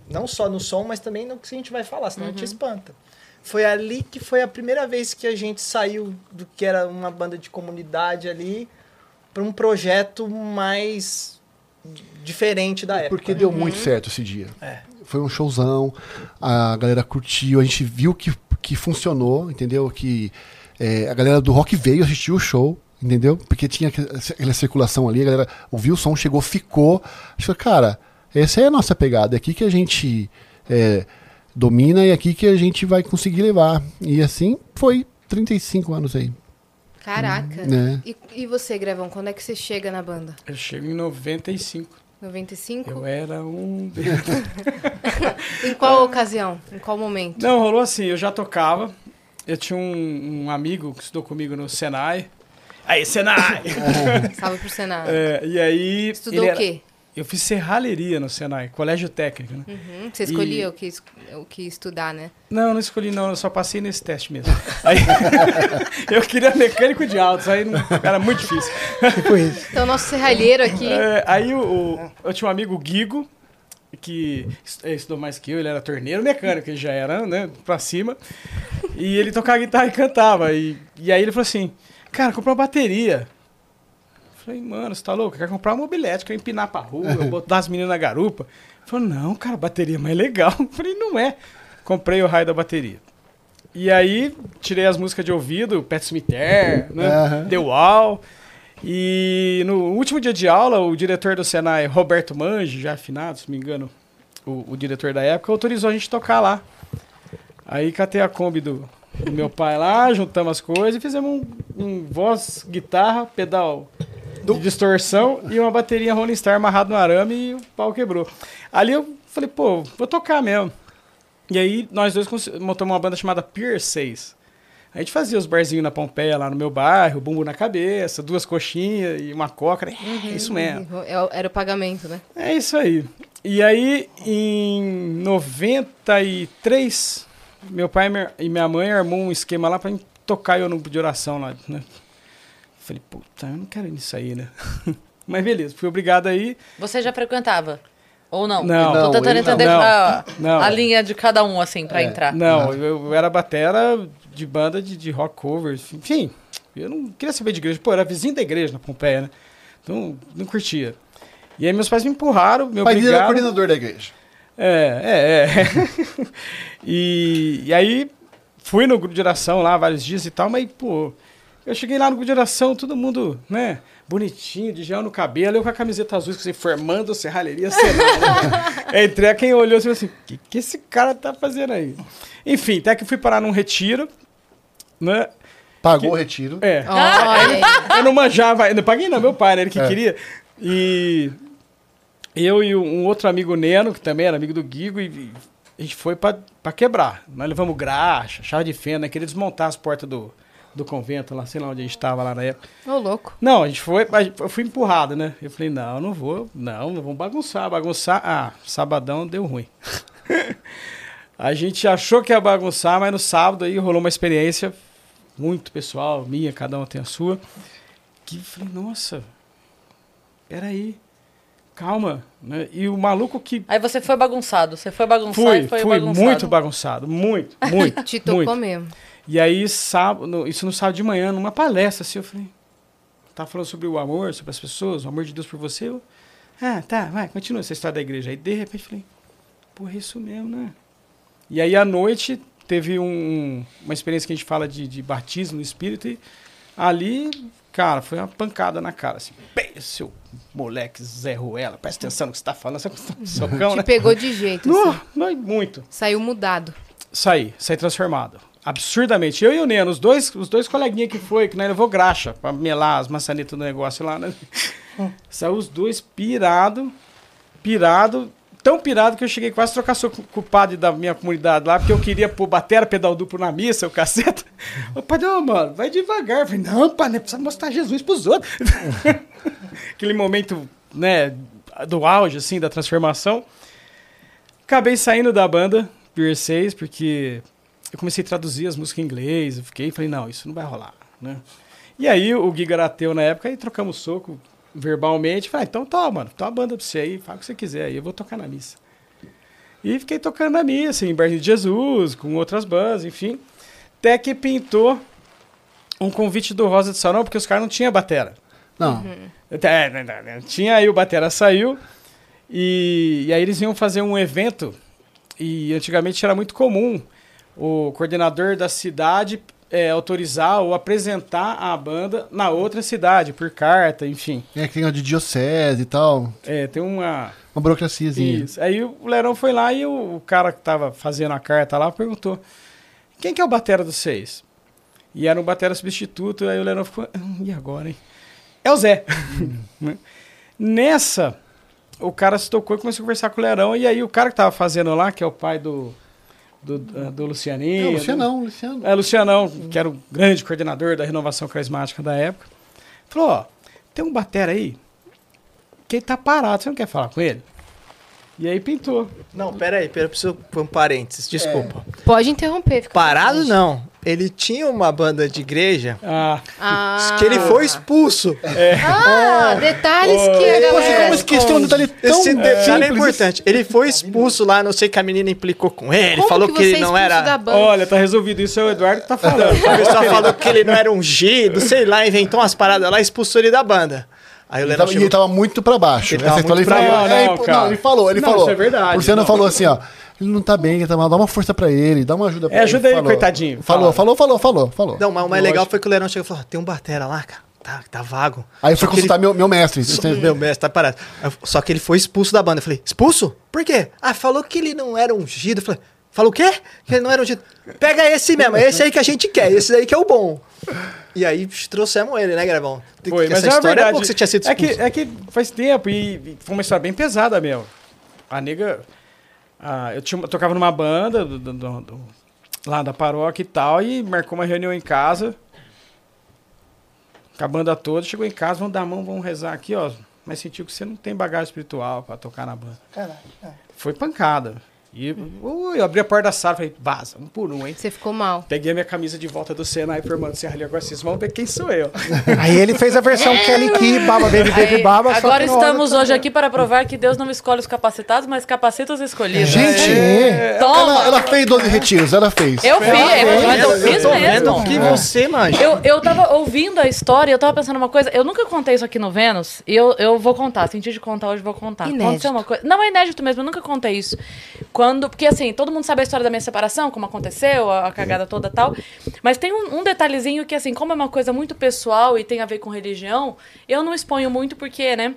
Não só no som, mas também no que a gente vai falar, senão uhum. a gente espanta. Foi ali que foi a primeira vez que a gente saiu do que era uma banda de comunidade ali, para um projeto mais diferente da época. Porque deu muito certo esse dia. É. Foi um showzão, a galera curtiu, a gente viu que, que funcionou, entendeu? Que é, a galera do rock veio assistir o show, entendeu? Porque tinha aquela circulação ali, a galera ouviu o som, chegou, ficou. A gente falou, cara, essa é a nossa pegada, é aqui que a gente é, domina e é aqui que a gente vai conseguir levar. E assim foi trinta e cinco anos aí. Caraca. É. E, e você, Grevão, quando é que você chega na banda? Eu chego em noventa e cinco. noventa e cinco? Eu era um... Em qual ah. ocasião? Em qual momento? Não, rolou assim, eu já tocava. Eu tinha um, um amigo que estudou comigo no Senai. Aí, Senai! Salve pro Senai. É, e aí... Estudou o quê? Era... Eu fiz serralheria no Senai, colégio técnico, né? Uhum. Você escolhia e... o, que, o que estudar, né? Não, não escolhi não, eu só passei nesse teste mesmo. Aí, eu queria mecânico de autos, aí não, era muito difícil. Tipo isso. Então, nosso serralheiro aqui... É, aí o, o, eu tinha um amigo, Guigo, que estudou mais que eu, ele era torneiro mecânico, ele já era, né, pra cima. E ele tocava guitarra e cantava. E, e aí ele falou assim, cara, comprou uma bateria. Falei, mano, você tá louco? Quer comprar uma mobilete, quer empinar pra rua, eu botar as meninas na garupa. Falei, não, cara, bateria é mais legal. Falei, não é. Comprei o raio da bateria. E aí, tirei as músicas de ouvido, Pet Cemitery, né? Uhum. The Wall. E no último dia de aula, o diretor do Senai, Roberto Mangi, já afinado, se não me engano, o, o diretor da época, autorizou a gente tocar lá. Aí, catei a Kombi do, do meu pai lá, juntamos as coisas e fizemos um, um voz, guitarra, pedal... De distorção e uma bateria Rolling Star amarrada no arame e o pau quebrou. Ali eu falei, pô, vou tocar mesmo. E aí nós dois montamos uma banda chamada Pier seis. A gente fazia os barzinhos na Pompeia, lá no meu bairro, bumbo na cabeça, duas coxinhas e uma coca. É isso mesmo. Era o pagamento, né? É isso aí. E aí em noventa e três, meu pai e minha mãe armou um esquema lá pra tocar eu no grupo de oração lá, né? Falei, puta, eu não quero isso aí, né? Mas beleza, fui obrigado aí. Você já frequentava? Ou não? Não. Tô tentando entender a, a linha de cada um, assim, pra é, entrar. Não, ah. eu, eu era batera de banda de, de rock covers. Enfim, eu não queria saber de igreja. Pô, eu era vizinho da igreja na Pompeia, né? Então, não curtia. E aí meus pais me empurraram, me obrigaram. O pai era coordenador da igreja. É, é, é. e, e aí fui no grupo de oração lá vários dias e tal, mas, pô... Eu cheguei lá no grupo de oração, todo mundo, né, bonitinho, de gel no cabelo, eu com a camiseta azul, assim, formando serralheria, serralheria. Né? Entrei, quem olhou assim, assim, o que, que esse cara tá fazendo aí? Enfim, até que fui parar num retiro, né? Pagou que, o retiro. É. Oh, eu não manjava, eu não paguei não, meu pai, né, ele que é. queria. E eu e um outro amigo, Neno, que também era amigo do Guigo, e a gente foi pra, pra quebrar. Nós levamos graxa, chave de fenda, né, queria desmontar as portas do... do convento lá, sei lá onde a gente tava lá na época. Ô, louco. Não, a gente foi, eu fui empurrado, né? Eu falei, não, eu não vou, não, não vamos bagunçar, bagunçar. Ah, sabadão deu ruim. A gente achou que ia bagunçar, mas no sábado aí rolou uma experiência muito pessoal, minha, cada um tem a sua, que eu falei, nossa, peraí, calma, né? E o maluco que... Aí você foi bagunçado, você foi bagunçado fui, e foi fui bagunçado. Fui, muito bagunçado, muito, muito, Te tocou muito. mesmo. E aí, sábado, isso no sábado de manhã, numa palestra, assim, eu falei... Tá falando sobre o amor, sobre as pessoas, o amor de Deus por você. Eu, ah, tá, vai, continua essa história da igreja. Aí, de repente, eu falei... Porra, é isso mesmo, né? E aí, à noite, teve um, uma experiência que a gente fala de, de batismo no Espírito e... Ali, cara, foi uma pancada na cara, assim, bem, seu moleque Zé Ruela, presta atenção no que você tá falando, você tá um socão, Te né? pegou de jeito, não, assim. Não, muito. Saiu mudado. Saí, saí transformado, absurdamente. Eu e o Neno, os dois, os dois coleguinhas que foi, que nós levou graxa pra melar as maçanetas do negócio lá, né? Saiu os dois pirado, pirado, tão pirado que eu cheguei quase a trocar soco com o padre da minha comunidade lá, porque eu queria pôr bater pedal duplo na missa, o caceta. O padre, ô, mano, vai devagar. Eu falei, não, padre, precisa mostrar Jesus pros outros. Aquele momento, né, do auge, assim, da transformação. Acabei saindo da banda, Pier seis, porque eu comecei a traduzir as músicas em inglês, eu fiquei, falei, não, isso não vai rolar, né? E aí, o Gui era ateu na época, e trocamos soco verbalmente, falei, ah, então tá, mano, tá uma banda pra você aí, fala o que você quiser, aí eu vou tocar na missa. E fiquei tocando na missa, em Berlim de Jesus, com outras bandas, enfim, até que pintou um convite do Rosa de Saron, porque os caras não tinham batera. Não. Uhum. É, não, não, não. Tinha aí, o batera saiu, e, e aí eles iam fazer um evento, e antigamente era muito comum o coordenador da cidade É, autorizar ou apresentar a banda na outra cidade, por carta, enfim. É, que tem de diocese e tal. É, tem uma... Uma burocraciazinha. Isso. Aí o Lerão foi lá e o, o cara que tava fazendo a carta lá perguntou, quem que é o batera dos seis? E era um batera substituto, aí o Lerão ficou, e agora, hein? É o Zé. Hum. Nessa, o cara se tocou e começou a conversar com o Lerão, e aí o cara que tava fazendo lá, que é o pai do... Do, do Lucianinho. É, Lucianão, do... Luciano. É, Lucianão, que era o grande coordenador da Renovação Carismática da época. Falou, ó, tem um batera aí que ele tá parado, você não quer falar com ele? E aí pintou. Não, peraí, peraí, eu preciso pôr um parênteses, desculpa. É. Pode interromper. Fica parado não, ele tinha uma banda de igreja ah. Ah. que ele foi expulso. É. Ah, ah, detalhes oh. que a galera... Poxa, como é um detalhe tão Esse detalhe é importante, ele foi expulso lá, não sei que a menina implicou com ele, como falou que, que ele não era... Olha, tá resolvido, isso é o Eduardo que tá falando. O pessoal falou que ele não era ungido, sei lá, inventou umas paradas lá, expulsou ele da banda. Aí o ele, tava, chegou... ele tava muito pra baixo. Ele tava muito ele pra falou, baixo. É, não, é, não, ele falou, ele não, falou. Isso é verdade. O Luciano não. falou assim, ó. Ele não tá bem, ele tá mal. Dá uma força pra ele, dá uma ajuda pra é, ele. Ajuda ele, falou. coitadinho. Falou, falou, falou, falou, falou. Não, mas o mais Lógico. legal foi que o Leirão chegou e falou, tem um batera lá, cara. Tá, tá vago. Aí foi consultar ele... meu, meu mestre. Só... Tem... Meu mestre, tá parado. Só que ele foi expulso da banda. Eu falei, expulso? Por quê? Ah, falou que ele não era ungido. Eu falei... Falou o quê? Que ele não era ungido. Pega esse mesmo, é esse aí que a gente quer, esse daí que é o bom. E aí trouxemos ele, né, Gravão? Foi, essa mas história verdade, é pouco que você tinha sido expulso. É que, é que faz tempo e, e foi uma história bem pesada mesmo. A nega... Ah, eu, tinha, eu tocava numa banda do, do, do, do, lá da paróquia e tal e marcou uma reunião em casa. Com a banda toda, chegou em casa, vamos dar a mão, vamos rezar aqui, ó. Mas sentiu que você não tem bagagem espiritual pra tocar na banda. Caralho. É. Foi pancada. E eu, eu abri a porta da sala e falei, vaza, um por um, hein? Você ficou mal. Peguei a minha camisa de volta do Senai e mano, você ali agora vocês vão ver quem sou eu. Aí ele fez a versão Kelly Key, Baba Baby Baby Baba. Agora estamos hoje aqui para provar que Deus não escolhe os capacitados, mas capacita os escolhidos. Gente, é. Toma. Ela, ela fez doze retiros, ela fez. Eu fiz, mas eu fiz mesmo. Que você, mano. Eu, eu tava ouvindo a história e eu tava pensando uma coisa, eu nunca contei isso aqui no Vênus, e eu, eu vou contar, senti de contar hoje, vou contar. Aconteceu uma coisa. Não, é inédito mesmo, eu nunca contei isso. Quando, porque assim, todo mundo sabe a história da minha separação, como aconteceu, a, a cagada toda e tal. Mas tem um, um detalhezinho que assim, como é uma coisa muito pessoal e tem a ver com religião, eu não exponho muito porque, né?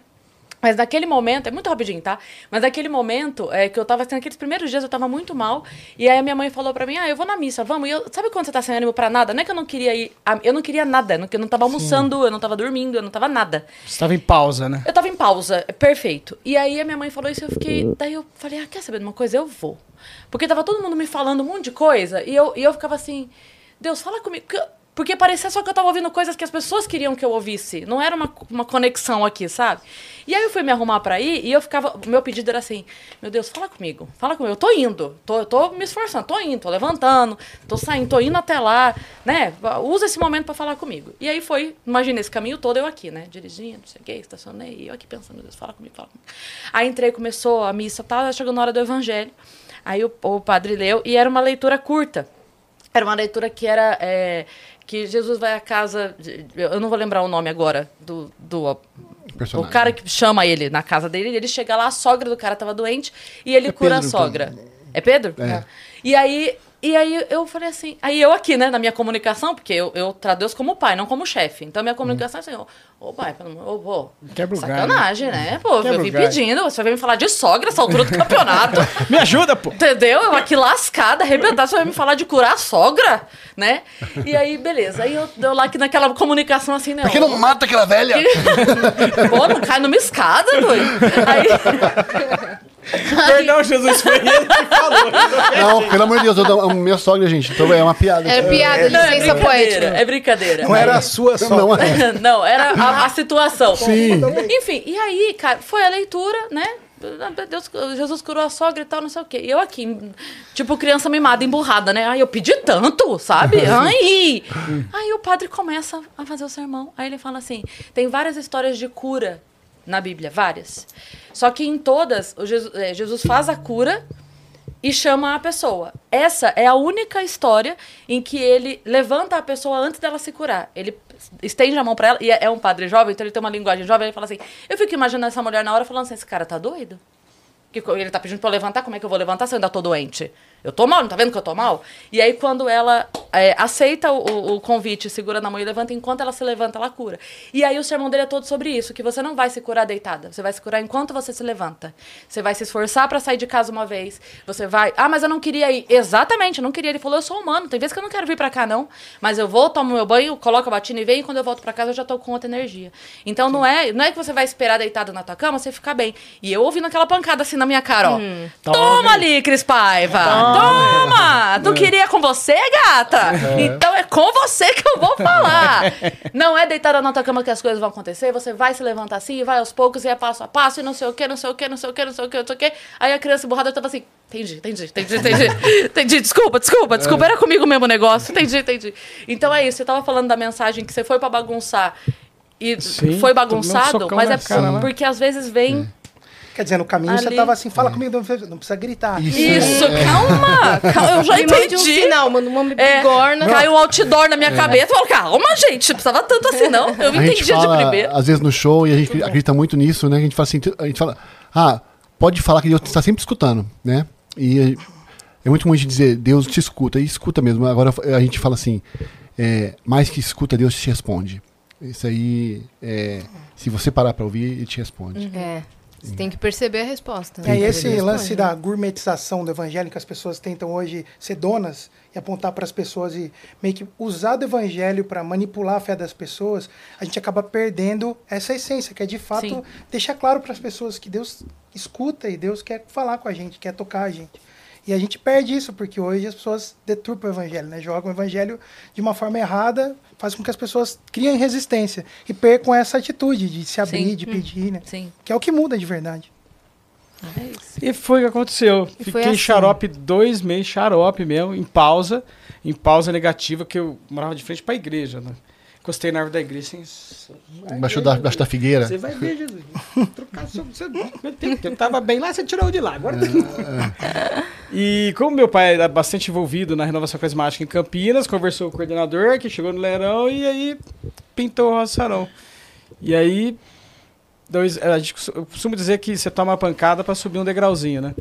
Mas naquele momento, é muito rapidinho, tá? Mas naquele momento, é, que eu tava, assim, naqueles primeiros dias eu tava muito mal. E aí a minha mãe falou pra mim, ah, eu vou na missa, vamos. E eu, sabe quando você tá sem ânimo pra nada? Não é que eu não queria ir, eu não queria nada. Eu não tava almoçando, Sim. eu não tava dormindo, eu não tava nada. Você tava em pausa, né? Eu tava em pausa, perfeito. E aí a minha mãe falou isso e eu fiquei... Daí eu falei, ah, quer saber de uma coisa? Eu vou. Porque tava todo mundo me falando um monte de coisa. E eu, e eu ficava assim, Deus, fala comigo... Porque parecia só que eu tava ouvindo coisas que as pessoas queriam que eu ouvisse. Não era uma, uma conexão aqui, sabe? E aí eu fui me arrumar pra ir e eu ficava... O meu pedido era assim, meu Deus, fala comigo, fala comigo. Eu tô indo, tô, eu tô me esforçando, tô indo, tô levantando, tô saindo, tô indo até lá, né? Usa esse momento pra falar comigo. E aí foi, imagina esse caminho todo, eu aqui, né? Dirigindo, não sei o que, estacionei, e eu aqui pensando, meu Deus, fala comigo, fala comigo. Aí entrei, começou a missa, tava chegando na hora do evangelho. Aí o, o padre leu e era uma leitura curta. Era uma leitura que era... É, que Jesus vai à casa... De, eu não vou lembrar o nome agora do... do o cara que chama ele na casa dele. Ele chega lá, a sogra do cara estava doente e ele é cura Pedro, a sogra. Então... É Pedro? É. É. E aí, e aí eu falei assim... Aí eu aqui, né, na minha comunicação, porque eu, eu traduzo como pai, não como chefe. Então, minha comunicação hum. é assim... Ô, oh, pai, oh, pô, sacanagem, lugar, né? né? Pô, eu vim pedindo. Você vai me falar de sogra essa altura do campeonato. Me ajuda, pô. Entendeu? Eu aqui lascada, arrebentada. Você vai me falar de curar a sogra, né? E aí, beleza. Aí eu, eu lá aqui naquela comunicação assim, né? Por que não mata aquela velha? Que... Pô, não cai numa escada, doido. Aí... Perdão, Jesus, foi ele que falou. Não, não, pelo amor de Deus, eu dou, minha sogra, gente. Então é uma piada. É piada, é, licença poética. É brincadeira. Não era a sua sogra. Não, é. não era a, a situação. Sim. Enfim, e aí, cara, foi a leitura, né? Deus, Jesus curou a sogra e tal, não sei o quê. E eu aqui, tipo criança mimada, emburrada, né? Ai, eu pedi tanto, sabe? Ai! Aí o padre começa a fazer o sermão. Aí ele fala assim, tem várias histórias de cura na Bíblia, várias. Só que em todas, o Jesus, é, Jesus faz a cura e chama a pessoa. Essa é a única história em que ele levanta a pessoa antes dela se curar. Ele estende a mão pra ela, e é um padre jovem, então ele tem uma linguagem jovem, ele fala assim, eu fico imaginando essa mulher na hora falando assim, esse cara tá doido? Que ele tá pedindo pra eu levantar, como é que eu vou levantar se eu ainda tô doente? Eu tô mal, não tá vendo que eu tô mal? E aí quando ela é, aceita o, o convite, segura na mão e levanta, enquanto ela se levanta, ela cura. E aí o sermão dele é todo sobre isso, que você não vai se curar deitada, você vai se curar enquanto você se levanta. Você vai se esforçar pra sair de casa uma vez, você vai... Ah, mas eu não queria ir. Exatamente, eu não queria. Ele falou, eu sou humano, tem vezes que eu não quero vir pra cá não, mas eu vou, tomo meu banho, coloco a batina e venho, e quando eu volto pra casa eu já tô com outra energia. Então não é, não é que você vai esperar deitada na tua cama, você ficar bem. E eu ouvindo aquela pancada assim na minha cara, ó. Hum, toma, toma ali, Cris Paiva! Toma! toma. Tu queria com você, gata? É. Então é com você que eu vou falar. Não é deitada na tua cama que as coisas vão acontecer, você vai se levantar assim, e vai aos poucos, e é passo a passo, e não sei o que, não sei o que, não sei o que, não sei o que, não sei o que. Aí a criança borrada tava assim, entendi, entendi, entendi, entendi, entendi, desculpa, desculpa, desculpa, era comigo mesmo o negócio, entendi, entendi. Então é isso, você tava falando da mensagem que você foi pra bagunçar, e Sim, foi bagunçado, mas é cara, porque às vezes vem... É. Quer dizer, no caminho ali. Você tava assim, fala é. comigo, não precisa gritar. Isso, Isso é. calma, calma, eu já entendi. Um sinal, mano, uma bigorna. É, caiu um outdoor na minha é. cabeça, eu falo, calma, gente, precisava tanto assim, não. Eu me entendi de primeiro. Às vezes no show, e a gente Tudo acredita bom. muito nisso, né, a gente fala assim, a gente fala, ah, pode falar que Deus está sempre escutando, né, e é muito ruim de dizer, Deus te escuta, e escuta mesmo. Agora a gente fala assim, é, mais que escuta, Deus te responde. Isso aí, é, se você parar para ouvir, ele te responde. É. Você tem que perceber a resposta. Né? É esse lance da gourmetização do evangelho, que as pessoas tentam hoje ser donas e apontar para as pessoas e meio que usar do evangelho para manipular a fé das pessoas, a gente acaba perdendo essa essência, que é de fato Sim. deixar claro para as pessoas que Deus escuta e Deus quer falar com a gente, quer tocar a gente. E a gente perde isso, porque hoje as pessoas deturpam o evangelho, né? Jogam o evangelho de uma forma errada, faz com que as pessoas criem resistência e percam essa atitude de se abrir, Sim. de pedir, né? Sim. Que é o que muda de verdade. É isso. E foi o que aconteceu. E Fiquei assim. xarope dois meses, xarope mesmo, em pausa, em pausa negativa, que eu morava de frente para a igreja, né? Encostei na árvore da igreja, assim... Embaixo da, da figueira. Você vai ver, Jesus. Trocar sobre você. Eu tava bem lá, você tirou de lá. Agora é. E como meu pai era bastante envolvido na Renovação Carismática em Campinas, conversou com o coordenador, que chegou no Leirão, e aí pintou o Rosa de Saron. E aí... Dois, a gente, eu costumo dizer que você toma uma pancada para subir um degrauzinho, né?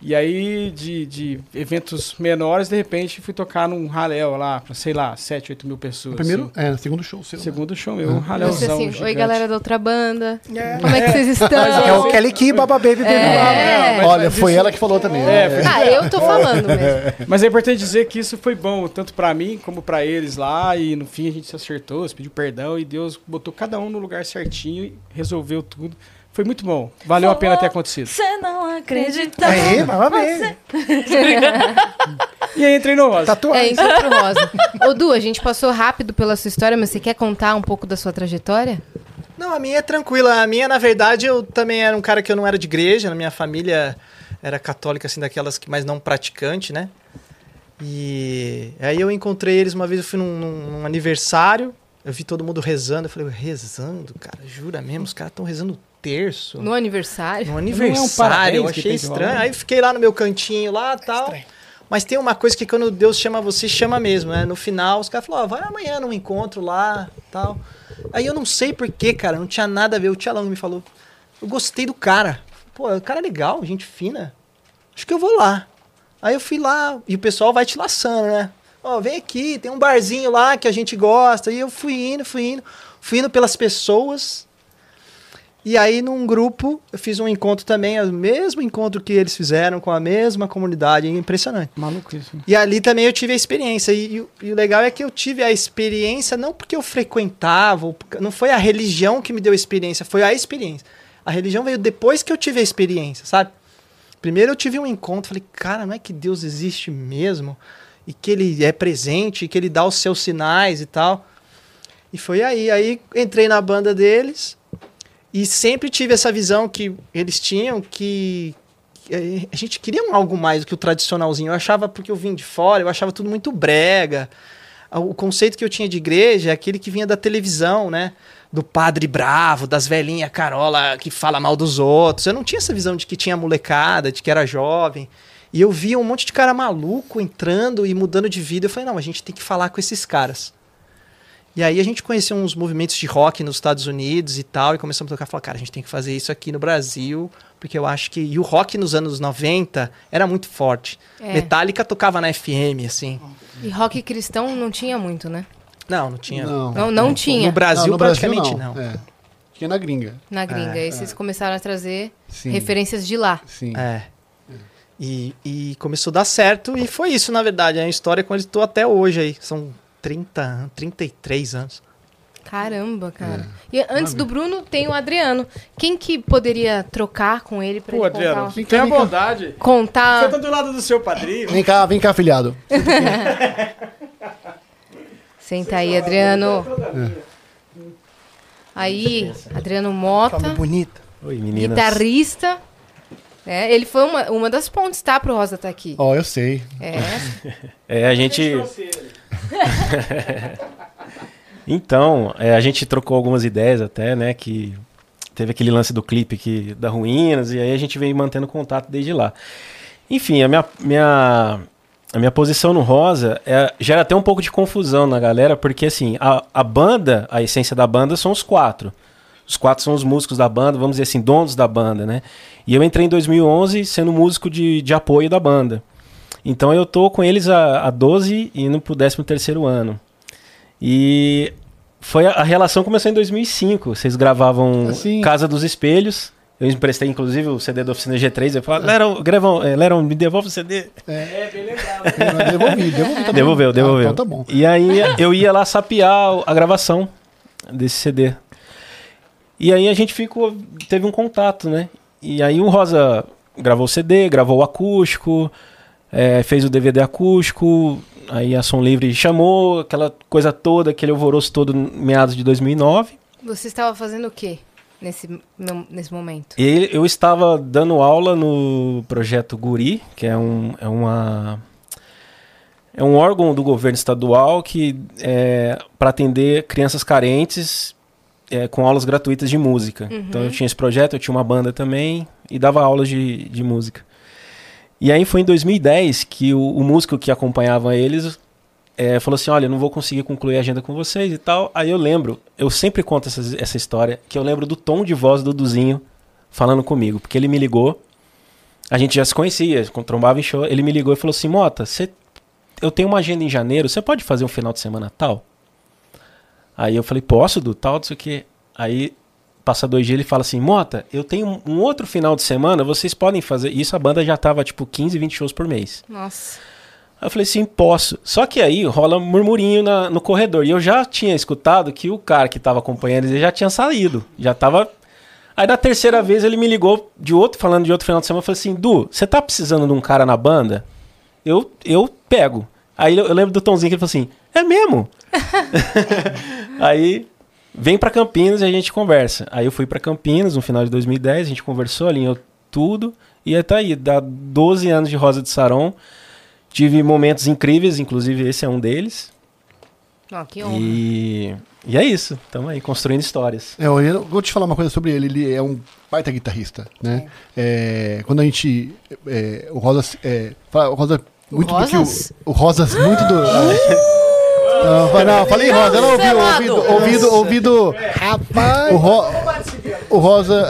E aí, de, de eventos menores, de repente, fui tocar num ralel lá, pra, sei lá, sete, oito mil pessoas. O primeiro, assim. é, segundo show seu. Segundo né? show meu, é. um ralelzão assim, gigante. Oi, galera da outra banda. É. Como é que vocês estão? É o Kelly Key, Baba Baby, Baby é. Baba. É. Mas, Olha, mas foi isso... ela que falou também. É. É. Ah, eu tô falando mesmo. Mas é importante dizer que isso foi bom, tanto pra mim, como pra eles lá, e no fim a gente se acertou, se pediu perdão, e Deus botou cada um no lugar certinho e resolveu tudo. Foi muito bom. Valeu Falou, a pena ter acontecido. Você não acredita. Aí, vai ver. Você... E aí entrei no rosa. Tatuagem. É, entrei pro rosa. Ô, Du, a gente passou rápido pela sua história, mas você quer contar um pouco da sua trajetória? Não, a minha é tranquila. A minha, na verdade, eu também era um cara que eu não era de igreja. Na minha família era católica, assim, daquelas que mais não praticante, né? E aí eu encontrei eles uma vez, eu fui num, num, num aniversário, eu vi todo mundo rezando, eu falei, rezando, cara, jura mesmo? Os caras estão rezando terço. No aniversário? No aniversário, é um parabéns, eu achei estranho. Valor. Aí fiquei lá no meu cantinho lá e tal. É, mas tem uma coisa que quando Deus chama você, chama mesmo, né? No final, os caras falaram, ó, vai amanhã num encontro lá e tal. Aí eu não sei porquê, cara, não tinha nada a ver, o Tia Lango me falou, eu gostei do cara. Pô, o cara é legal, gente fina, acho que eu vou lá. Aí eu fui lá, e o pessoal vai te laçando, né? Ó, vem aqui, tem um barzinho lá que a gente gosta. E eu fui indo, fui indo, fui indo pelas pessoas. E aí num grupo, eu fiz um encontro também, o mesmo encontro que eles fizeram com a mesma comunidade, impressionante. Maluco isso. E ali também eu tive a experiência. E, e, e o legal é que eu tive a experiência não porque eu frequentava, não foi a religião que me deu a experiência, foi a experiência. A religião veio depois que eu tive a experiência, sabe? Primeiro eu tive um encontro, falei, cara, não é que Deus existe mesmo? E que ele é presente, e que ele dá os seus sinais e tal. E foi aí, aí entrei na banda deles e sempre tive essa visão que eles tinham, que a gente queria algo mais do que o tradicionalzinho. Eu achava, porque eu vim de fora, eu achava tudo muito brega. O conceito que eu tinha de igreja é aquele que vinha da televisão, né? Do padre bravo, das velhinhas Carola que fala mal dos outros. Eu não tinha essa visão de que tinha molecada, de que era jovem. E eu via um monte de cara maluco entrando e mudando de vida. Eu falei, não, a gente tem que falar com esses caras. E aí a gente conheceu uns movimentos de rock nos Estados Unidos e tal, e começamos a tocar. Falar, cara, a gente tem que fazer isso aqui no Brasil, porque eu acho que... E o rock nos anos noventa era muito forte. É. Metallica tocava na F M, assim. E rock cristão não tinha muito, né? Não, não tinha. Não, não, não tinha. No Brasil, não, no praticamente Brasil, não. não. É. Tinha na gringa. Na gringa. É, aí é. Vocês começaram a trazer Sim. referências de lá. Sim. É. é. E, e começou a dar certo. E foi isso, na verdade. É a história com eles estou até hoje aí. São trinta, trinta e três anos. Caramba, cara. É. E antes do Bruno, tem o Adriano. Quem que poderia trocar com ele pra Pô, ele Adriano, contar? Vem cá, tem a bondade. Contar... Você tá do lado do seu padrinho. Vem cá, vem cá, filhado. Senta aí, Adriano. Aí, Adriano Mota. Bonita. Oi, meninas. Guitarrista. É, ele foi uma, uma das pontes, tá? Pro Rosa tá aqui. Ó, oh, eu sei. É. É, a gente... Então, é, a gente trocou algumas ideias até, né? Que teve aquele lance do clipe que, da Ruínas, e aí a gente vem mantendo contato desde lá. Enfim, a minha... minha... A minha posição no Rosa é, gera até um pouco de confusão na galera, porque assim, a, a banda, a essência da banda são os quatro. Os quatro são os músicos da banda, vamos dizer assim, donos da banda, né? E eu entrei em dois mil e onze sendo músico de, de apoio da banda. Então eu tô com eles há doze e indo pro décimo terceiro ano. E foi a, a relação começou em dois mil e cinco, vocês gravavam assim... Casa dos Espelhos... Eu emprestei, inclusive, o C D da Oficina G três. Eu falei, Leron, Grevão, é, Leron, me devolve o C D. É, bem legal. Né? Devolvi, devolvi também. Devolveu, devolveu. Ah, então tá bom. E aí eu ia lá sapear a gravação desse C D. E aí a gente ficou, teve um contato, né? E aí o Rosa gravou o C D, gravou o acústico, é, fez o D V D acústico, aí a Som Livre chamou, aquela coisa toda, aquele alvoroço todo, meados de dois mil e nove. Você estava fazendo o quê? Nesse, nesse momento. E eu estava dando aula no projeto Guri, que é um, é uma, é um órgão do governo estadual que é para atender crianças carentes é, com aulas gratuitas de música. Uhum. Então eu tinha esse projeto, eu tinha uma banda também e dava aulas de, de música. E aí foi em dois mil e dez que o, o músico que acompanhava eles é, falou assim, olha, eu não vou conseguir concluir a agenda com vocês e tal. Aí eu lembro, eu sempre conto essa, essa história, que eu lembro do tom de voz do Duzinho falando comigo. Porque ele me ligou, a gente já se conhecia, trombava em show. Ele me ligou e falou assim, Mota, cê, eu tenho uma agenda em janeiro, você pode fazer um final de semana tal? Aí eu falei, posso, do tal, disso aqui. Aí passa dois dias, ele fala assim, Mota, eu tenho um outro final de semana, vocês podem fazer. Isso a banda já tava tipo quinze, vinte shows por mês. Nossa... Aí eu falei assim, posso. Só que aí rola murmurinho na, no corredor. E eu já tinha escutado que o cara que tava acompanhando ele já tinha saído. Já tava... Aí da terceira vez ele me ligou de outro, falando de outro final de semana. Eu falei assim, Du, você tá precisando de um cara na banda? eu, eu pego. Aí eu, eu lembro do Tomzinho que ele falou assim, é mesmo? Aí, vem pra Campinas e a gente conversa. Aí eu fui pra Campinas no final de dois mil e dez, a gente conversou, alinhou tudo. E aí tá aí, dá doze anos de Rosa de Saron. Tive momentos incríveis, inclusive esse é um deles. Oh, que honra. E, e é isso, estamos aí construindo histórias. É, eu vou te falar uma coisa sobre ele, ele é um baita guitarrista, né? É, quando a gente... É, o Rosas... É, fala, o Rosa, muito o Rosas? O, o Rosas muito do... Não, não, falei não, Rosa, não ouviu, ouvido, ouvido, ouvido, é. Rapaz, o, ro, o Rosa,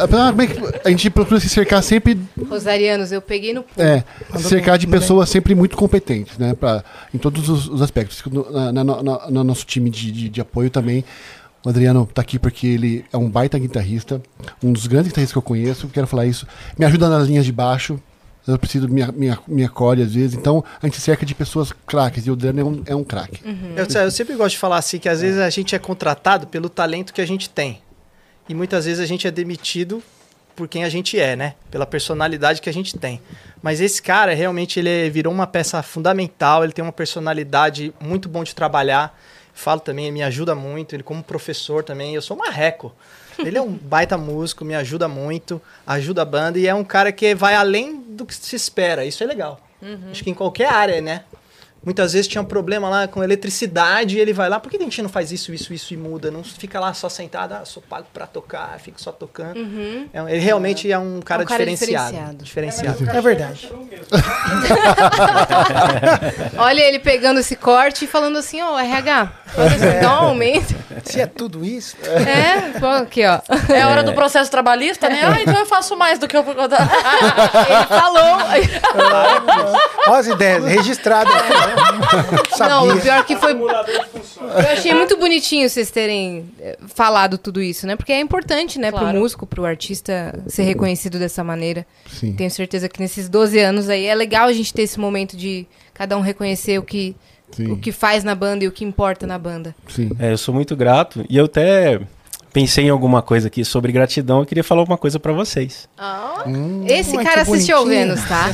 a gente procura se cercar sempre, Rosarianos, eu peguei no pulo. É, se cercar de pessoas sempre muito competentes, né, pra, em todos os, os aspectos, na, na, na, no nosso time de, de, de apoio também. O Adriano tá aqui porque ele é um baita guitarrista, um dos grandes guitarristas que eu conheço, quero falar isso, me ajuda nas linhas de baixo. Eu preciso, minha, minha, minha core às vezes. Então, a gente cerca de pessoas craques. E o Dano é um, é um craque. Uhum. Eu, eu sempre gosto de falar assim, que às vezes a gente é contratado pelo talento que a gente tem. E muitas vezes a gente é demitido por quem a gente é, né? Pela personalidade que a gente tem. Mas esse cara, realmente, ele virou uma peça fundamental. Ele tem uma personalidade muito bom de trabalhar. Falo também, ele me ajuda muito. Ele como professor também. Eu sou marreco. Ele é um baita músico, me ajuda muito, ajuda a banda e é um cara que vai além do que se espera. Isso é legal. Uhum. Acho que em qualquer área, né? Muitas vezes tinha um problema lá com eletricidade e ele vai lá, por que a gente não faz isso, isso, isso e muda? Não fica lá só sentado, ah, sou pago pra tocar, fico só tocando. Uhum. É, ele realmente é um cara, é um cara diferenciado. Diferenciado. diferenciado. É verdade. Olha ele pegando esse corte e falando assim, ó, oh, R H, é. dá um aumento. Se é tudo isso... É, bom, aqui, ó. É a hora do processo trabalhista, né? Ah, então eu faço mais do que eu... Ele falou... Olha as ideias, registrado. Não, o pior que foi... Eu achei muito bonitinho vocês terem falado tudo isso, né? Porque é importante, né? Claro. Pro músico, pro artista ser reconhecido dessa maneira. Sim. Tenho certeza que nesses doze anos aí é legal a gente ter esse momento de cada um reconhecer o que... Sim. O que faz na banda e o que importa na banda. Sim. É, eu sou muito grato. E eu até pensei em alguma coisa aqui sobre gratidão. Eu queria falar alguma coisa pra vocês. Oh. Hum, Esse cara assistiu o Vênus, tá?